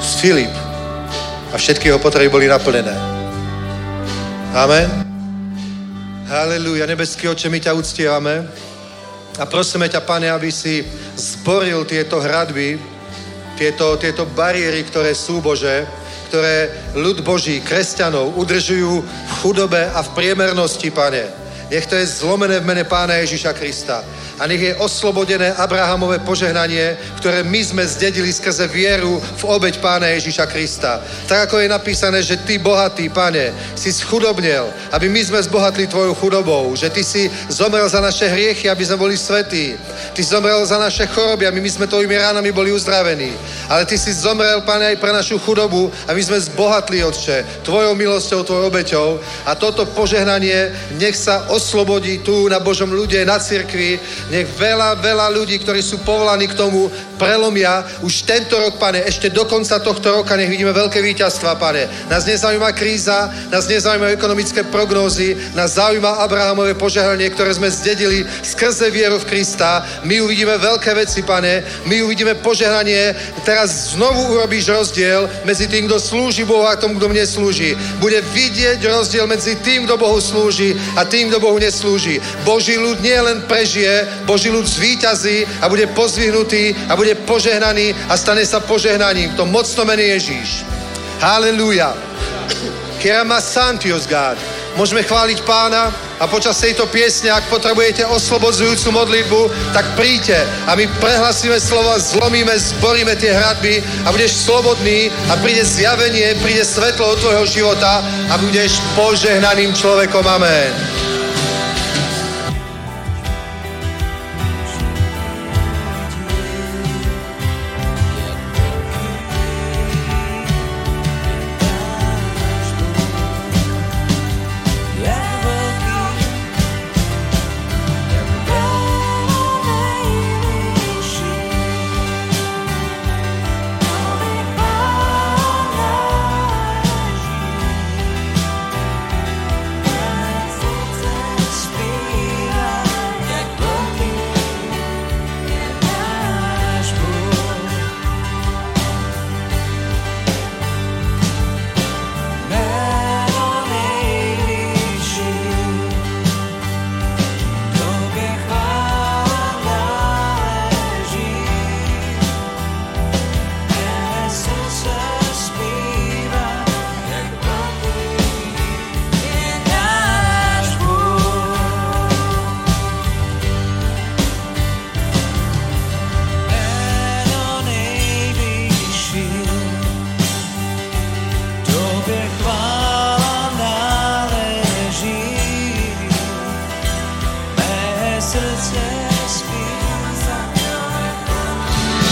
z Filip a všetky jeho potreby boli naplnené. Amen. Halelúja. Nebeský Otče, my ťa uctievame a prosíme ťa, Pane, aby si zboril tieto hradby, tieto bariéry, ktoré sú, Bože, ktoré ľud Boží, kresťanov, udržujú v chudobe a v priemernosti, Pane. Nech to je zlomené v mene Pána Ježíša Krista. A nech je oslobodené Abrahamové požehnanie, ktoré my sme zdedili skrze vieru v obeť Pána Ježíša Krista. Tak ako je napísané, že ty bohatý, Pane, si schudobnil, aby my sme zbohatli tvojou chudobou, že ty si zomrel za naše hriechy, aby sme boli svätí. Ty zomrel za naše choroby, aby my sme tvojimi ránami boli uzdravení. Ale ty si zomrel, Pane, aj pre našu chudobu, aby my sme zbohatli, Otče, tvojou milosťou, tvojou obeťou. A toto požehnanie nech sa oslobodí tu na Božom ľude, na cirkvi. Nech veľa ľudí, ktorí sú povolaní k tomu, prelomia už tento rok, Pane, ešte do konca tohto roka nech vidíme veľké víťazstvá, Pane. Nás nezaujíma kríza, nás nezaujímajú ekonomické prognózy, nás zaujíma Abrahamové požehnanie, ktoré sme zdedili skrze vieru v Krista. My uvidíme veľké veci, Pane, my uvidíme požehnanie. Teraz znovu urobíš rozdiel medzi tým, kto slúži Bohu a tomu, kto mne slúži. Bude vidieť rozdiel medzi tým, kto Bohu slúži a tým, kto Bohu neslúži. Boží ľud nie len prežije, Boží ľud zvíťazí a bude pozvihnutý a bude požehnaný a stane sa požehnaním. To mocno mene Ježíš. Halelúja. Kerama Santios God. Môžeme chváliť Pána a počas tejto piesne, ak potrebujete oslobodzujúcu modlitbu, tak príďte a my prehlasíme slova, zlomíme, zboríme tie hradby a budeš slobodný a príde zjavenie, príde svetlo od tvojho života a budeš požehnaným človekom. Amen.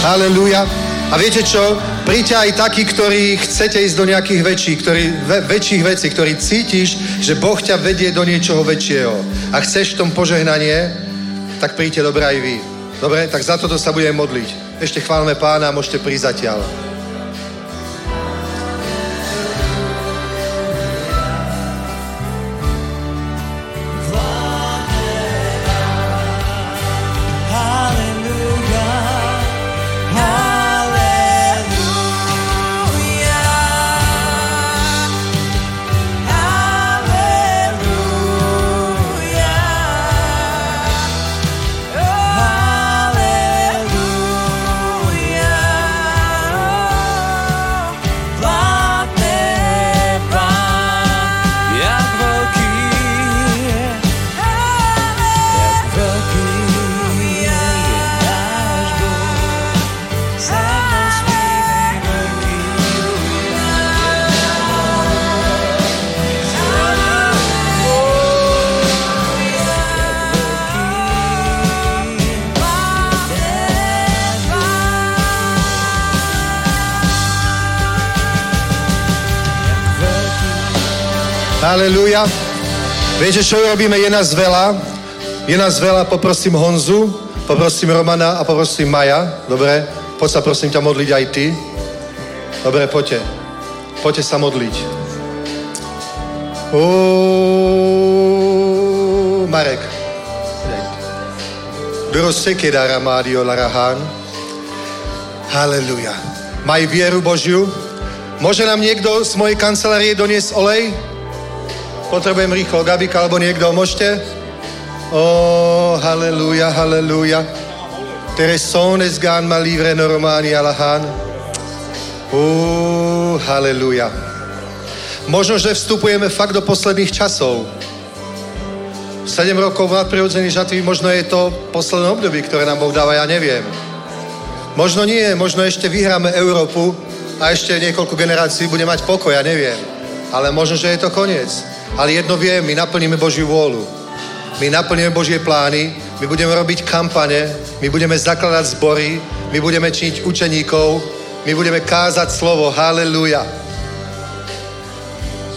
Halelujá. A viete čo? Príďte aj takí, ktorí chcete ísť do nejakých väčších vecí, ktorí cítiš, že Boh ťa vedie do niečoho väčšieho a chceš v tom požehnanie, tak príďte dobre aj vy. Dobre? Tak za toto sa budeme modliť. Ešte chválme Pána a môžete prísť zatiaľ. Halelujá. Viete, čo robíme? Je nás veľa. Je nás veľa. Poprosím Honzu, poprosím Romana a poprosím Maya. Dobre? Poď sa prosím ťa modliť aj ty. Dobre, poďte. Poďte sa modliť. Marek. Dorosekedara Mario Larahan. Halelujá. Maj vieru Božiu. Môže nám niekto z mojej kancelárie doniesť olej? Potrebujem rýchlo, Gabika alebo niekto, môžete? Ó, halleluja, halleluja. Teresones gan ma livre normani alahan. Ó, halleluja. Možno, že vstupujeme fakt do posledných časov. 7 rokov nadprirodzených žatví, možno je to posledné období, ktoré nám Boh dáva, ja neviem. Možno nie, možno ešte vyhráme Európu a ešte niekoľko generácií bude mať pokoj, ja neviem. Ale možno, že je to koniec. Ale jedno viem, my naplníme Božiu vôľu. My naplníme Božie plány, my budeme robiť kampane, my budeme zakladať zbory, my budeme činiť učeníkov, my budeme kázať slovo. Halleluja.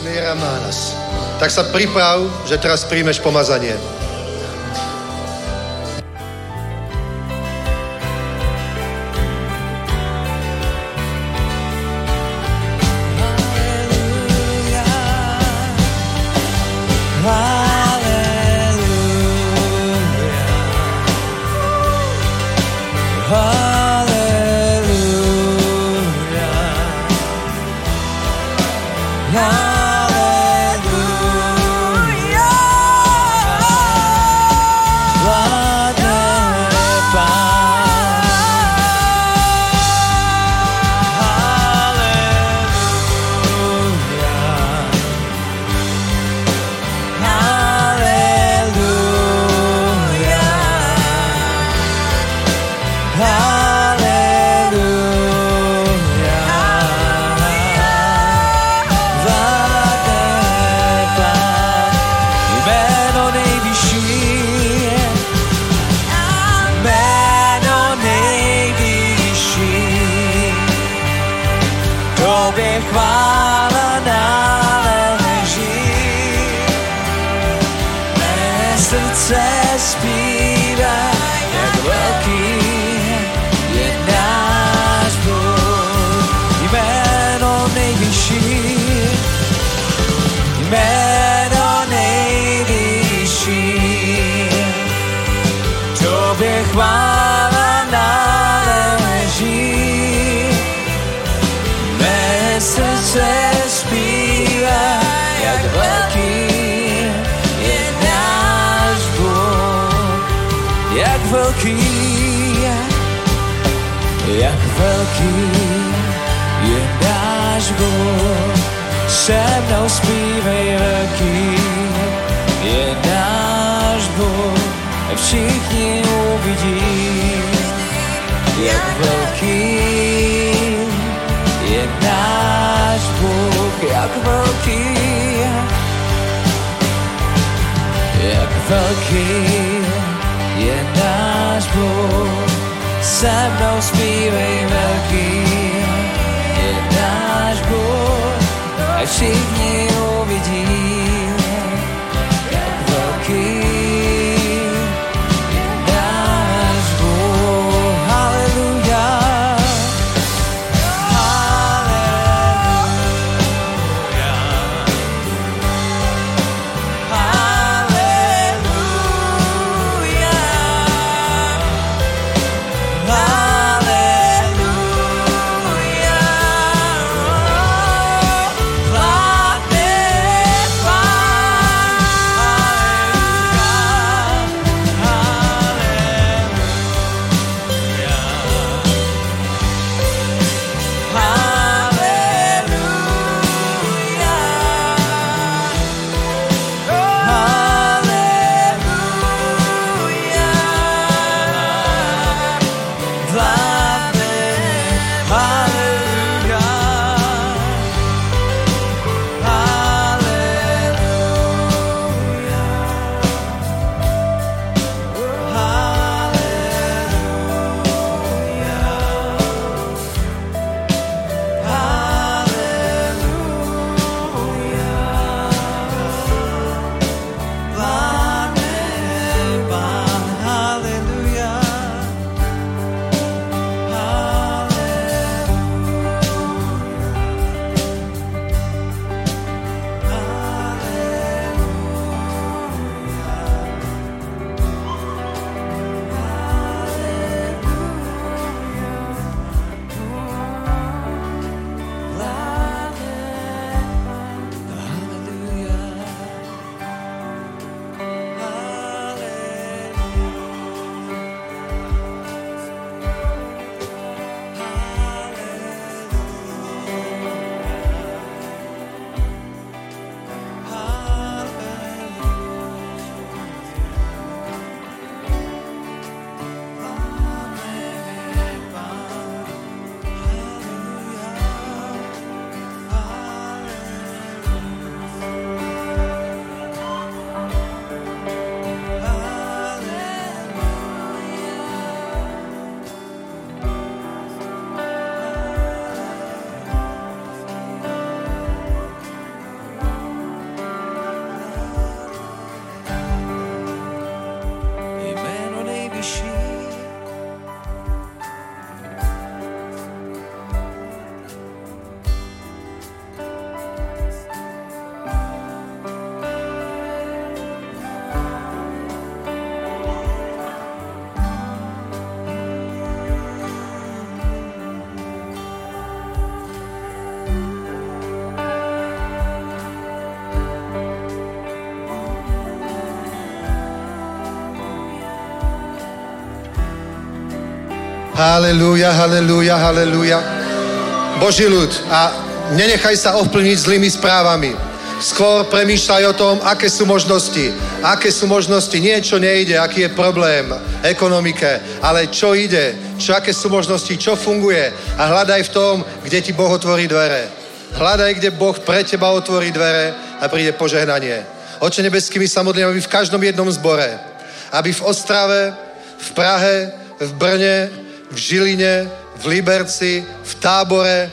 Viera má nás. Tak sa priprav, že teraz príjmeš pomazanie. Jak velký je náš Bůh, se mnou zpívej velký, je náš Bůh, všichni uvidí. Jak velký je náš Bůh, jak velký je náš Bůh. se mnou zpívej velký, je náš Bůh, a všichni uvidí, jak velký je náš Bůh. Haleluja, haleluja, haleluja, haleluja, chváte Pána, haleluja, haleluja, haleluja. Jméno nejvyšší, haleluja, haleluja, haleluja. Boží ľud, a nenechaj sa ovplyvniť zlými správami. Skôr premýšľaj o tom, aké sú možnosti. Aké sú možnosti, nie čo nejde, aký je problém ekonomike, ale čo ide, čo, aké sú možnosti, čo funguje. A hľadaj v tom, kde ti Boh otvorí dvere. Hľadaj, kde Boh pre teba otvorí dvere a príde požehnanie. Oče nebeský, my sa modlíme, aby v každom jednom zbore, aby v Ostrave, v Prahe, v Brne, v Žiline, v Liberci, v Tábore,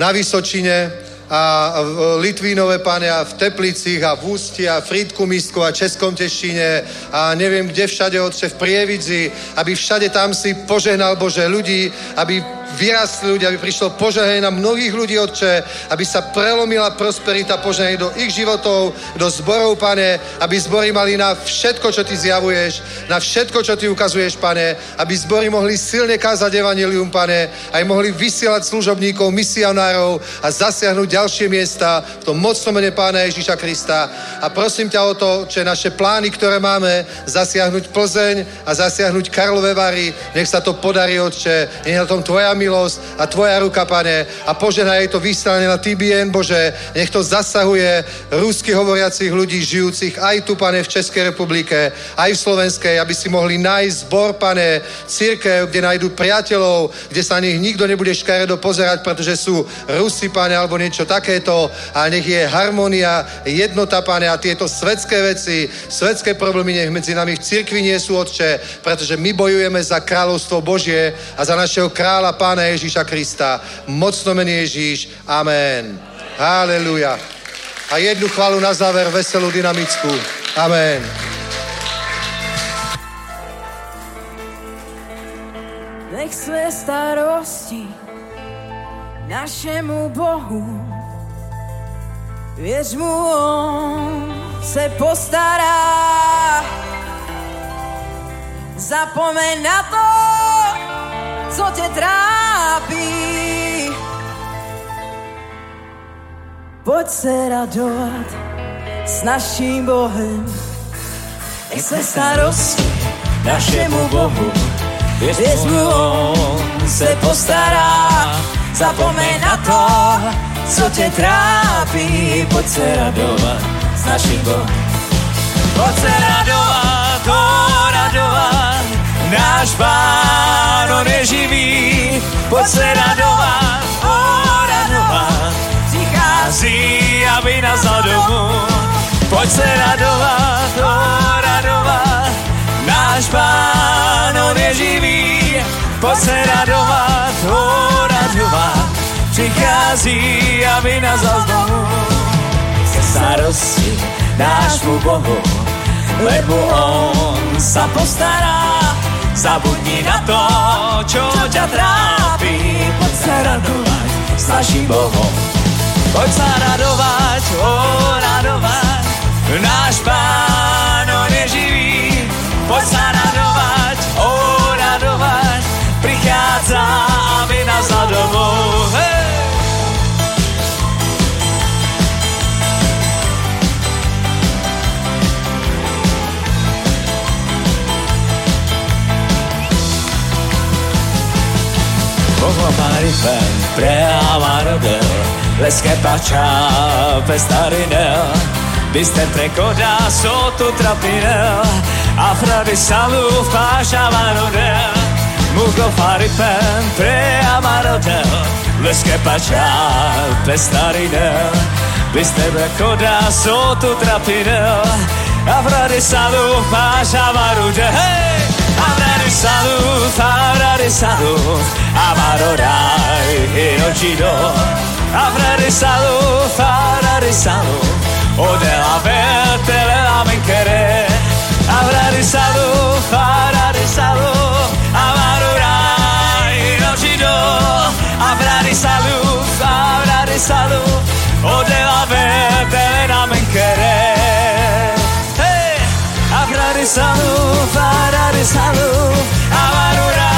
na Vysočine a v Litvínove, Pane, a v Teplicích a v Ústí a Frýdku-Místku a Českom Těšíne a neviem kde všade, Otče, v Prievidzi, aby všade tam si požehnal, Bože, ľudí, aby vyrastli ľudia, aby prišlo požehnanie na mnohých ľudí, Otče, aby sa prelomila prosperita požehnanie do ich životov, do zborov, Pane, aby zbory mali na všetko, čo Ty zjavuješ, na všetko, čo Ty ukazuješ, Pane, aby zbory mohli silne kázať evanjelium, Pane, aj mohli vysielať služobníkov, misionárov a zasiahnuť ďalšie miesta v tom mocnom mene Pána Ježiša Krista. A prosím ťa o to, že naše plány, ktoré máme, zasiahnuť Plzeň a zasiahnuť Karlové Vary, nech sa to podarí, Otče, nech na tom Tvoja milosť a tvoja ruka, pane, a požehnaj to vysielanie na TBN, Bože, nech to zasahuje rusky hovoriacich ľudí žijúcich aj tu, pane, v Českej republike, aj v slovenskej, aby si mohli nájsť zbor, pane, cirkev, kde nájdú priateľov, kde sa na nich nikto nebude škaredo pozerať, pretože sú Rusi, pane, alebo niečo takéto, a nech je harmonia, jednota, pane, a tieto svetské veci, svetské problémy nech medzi nami v cirkvi nie sú, Otče, pretože my bojujeme za kráľovstvo Božie a za našeho kráľa Pána Ježíša Krista. Mocno mený Ježíš. Amen. Haleluja. A jednu chválu na záver, veselú, dynamickú. Amen. Nech své starosti našemu Bohu, věř mu, on se postará. Zapomeň na to, co tě trápí. Pojď se radovat s naším Bohem. Nech se starost našemu Bohu, věř mu, on se postará. Zapomeň na to, co tě trápí. Pojď se radovat s naším Bohem. Pojď se radovat, radovat, náš Pán, on je živý. Pojď se radovat, radovat, přichází, aby nás dal domů. Pojď se radovat, radovat, náš Pán, on je živý. Pojď se radovat, radovat, přichází, aby nás dal domů. Starosti nášmu Bohu, lebo on sa postará. Zabudni na to, čo ťa trápi. Poď sa radovať s naším Bohom. Poď sa radovať, radovať, náš Pán, on je živý. Poď sa radovať, radovať, prichádza, aby nás dal domov. Hey! Pohľaparifem preáva rodel, leské pačá pestarinel, byste prekodá sotu trapinel, afrodisalu vpášava rodel. Mugofarifem preáva rodel, leské pačá pestarinel, byste prekodá sotu trapinel, afrodisalu vpášava rodel. Hej! Avrari salud, avarorai inocido. Avrari salud, odela vertele amenkere. Avrari salud, avarorai inocido. Avrari salud, odela vertele amenkere. Avrari salud, avrari salud, avarura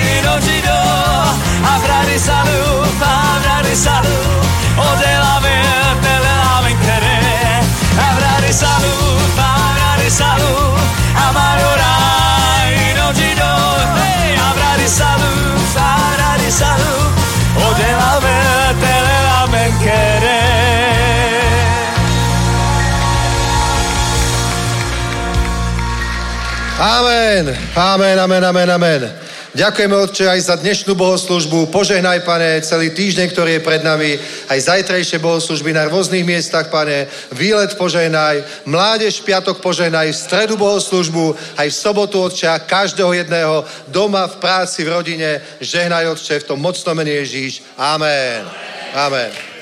inojido. Avrari salud, avrari salud, odelave telelave kere. Avrari salud, avarura inojido. Avrari salud, odelave telelave kere. Amen, amen, amen, amen, amen. Ďakujeme, Otče, aj za dnešnú bohoslužbu. Požehnaj, Pane, celý týždeň, ktorý je pred nami, aj zajtrajšie bohoslužby na rôznych miestach, Pane. Výlet požehnaj, mládež v piatok požehnaj, v stredu bohoslužbu, aj v sobotu, Otče, a každého jedného doma, v práci, v rodine. Žehnaj, Otče, v tom mocnom mene Ježíš. Amen, amen.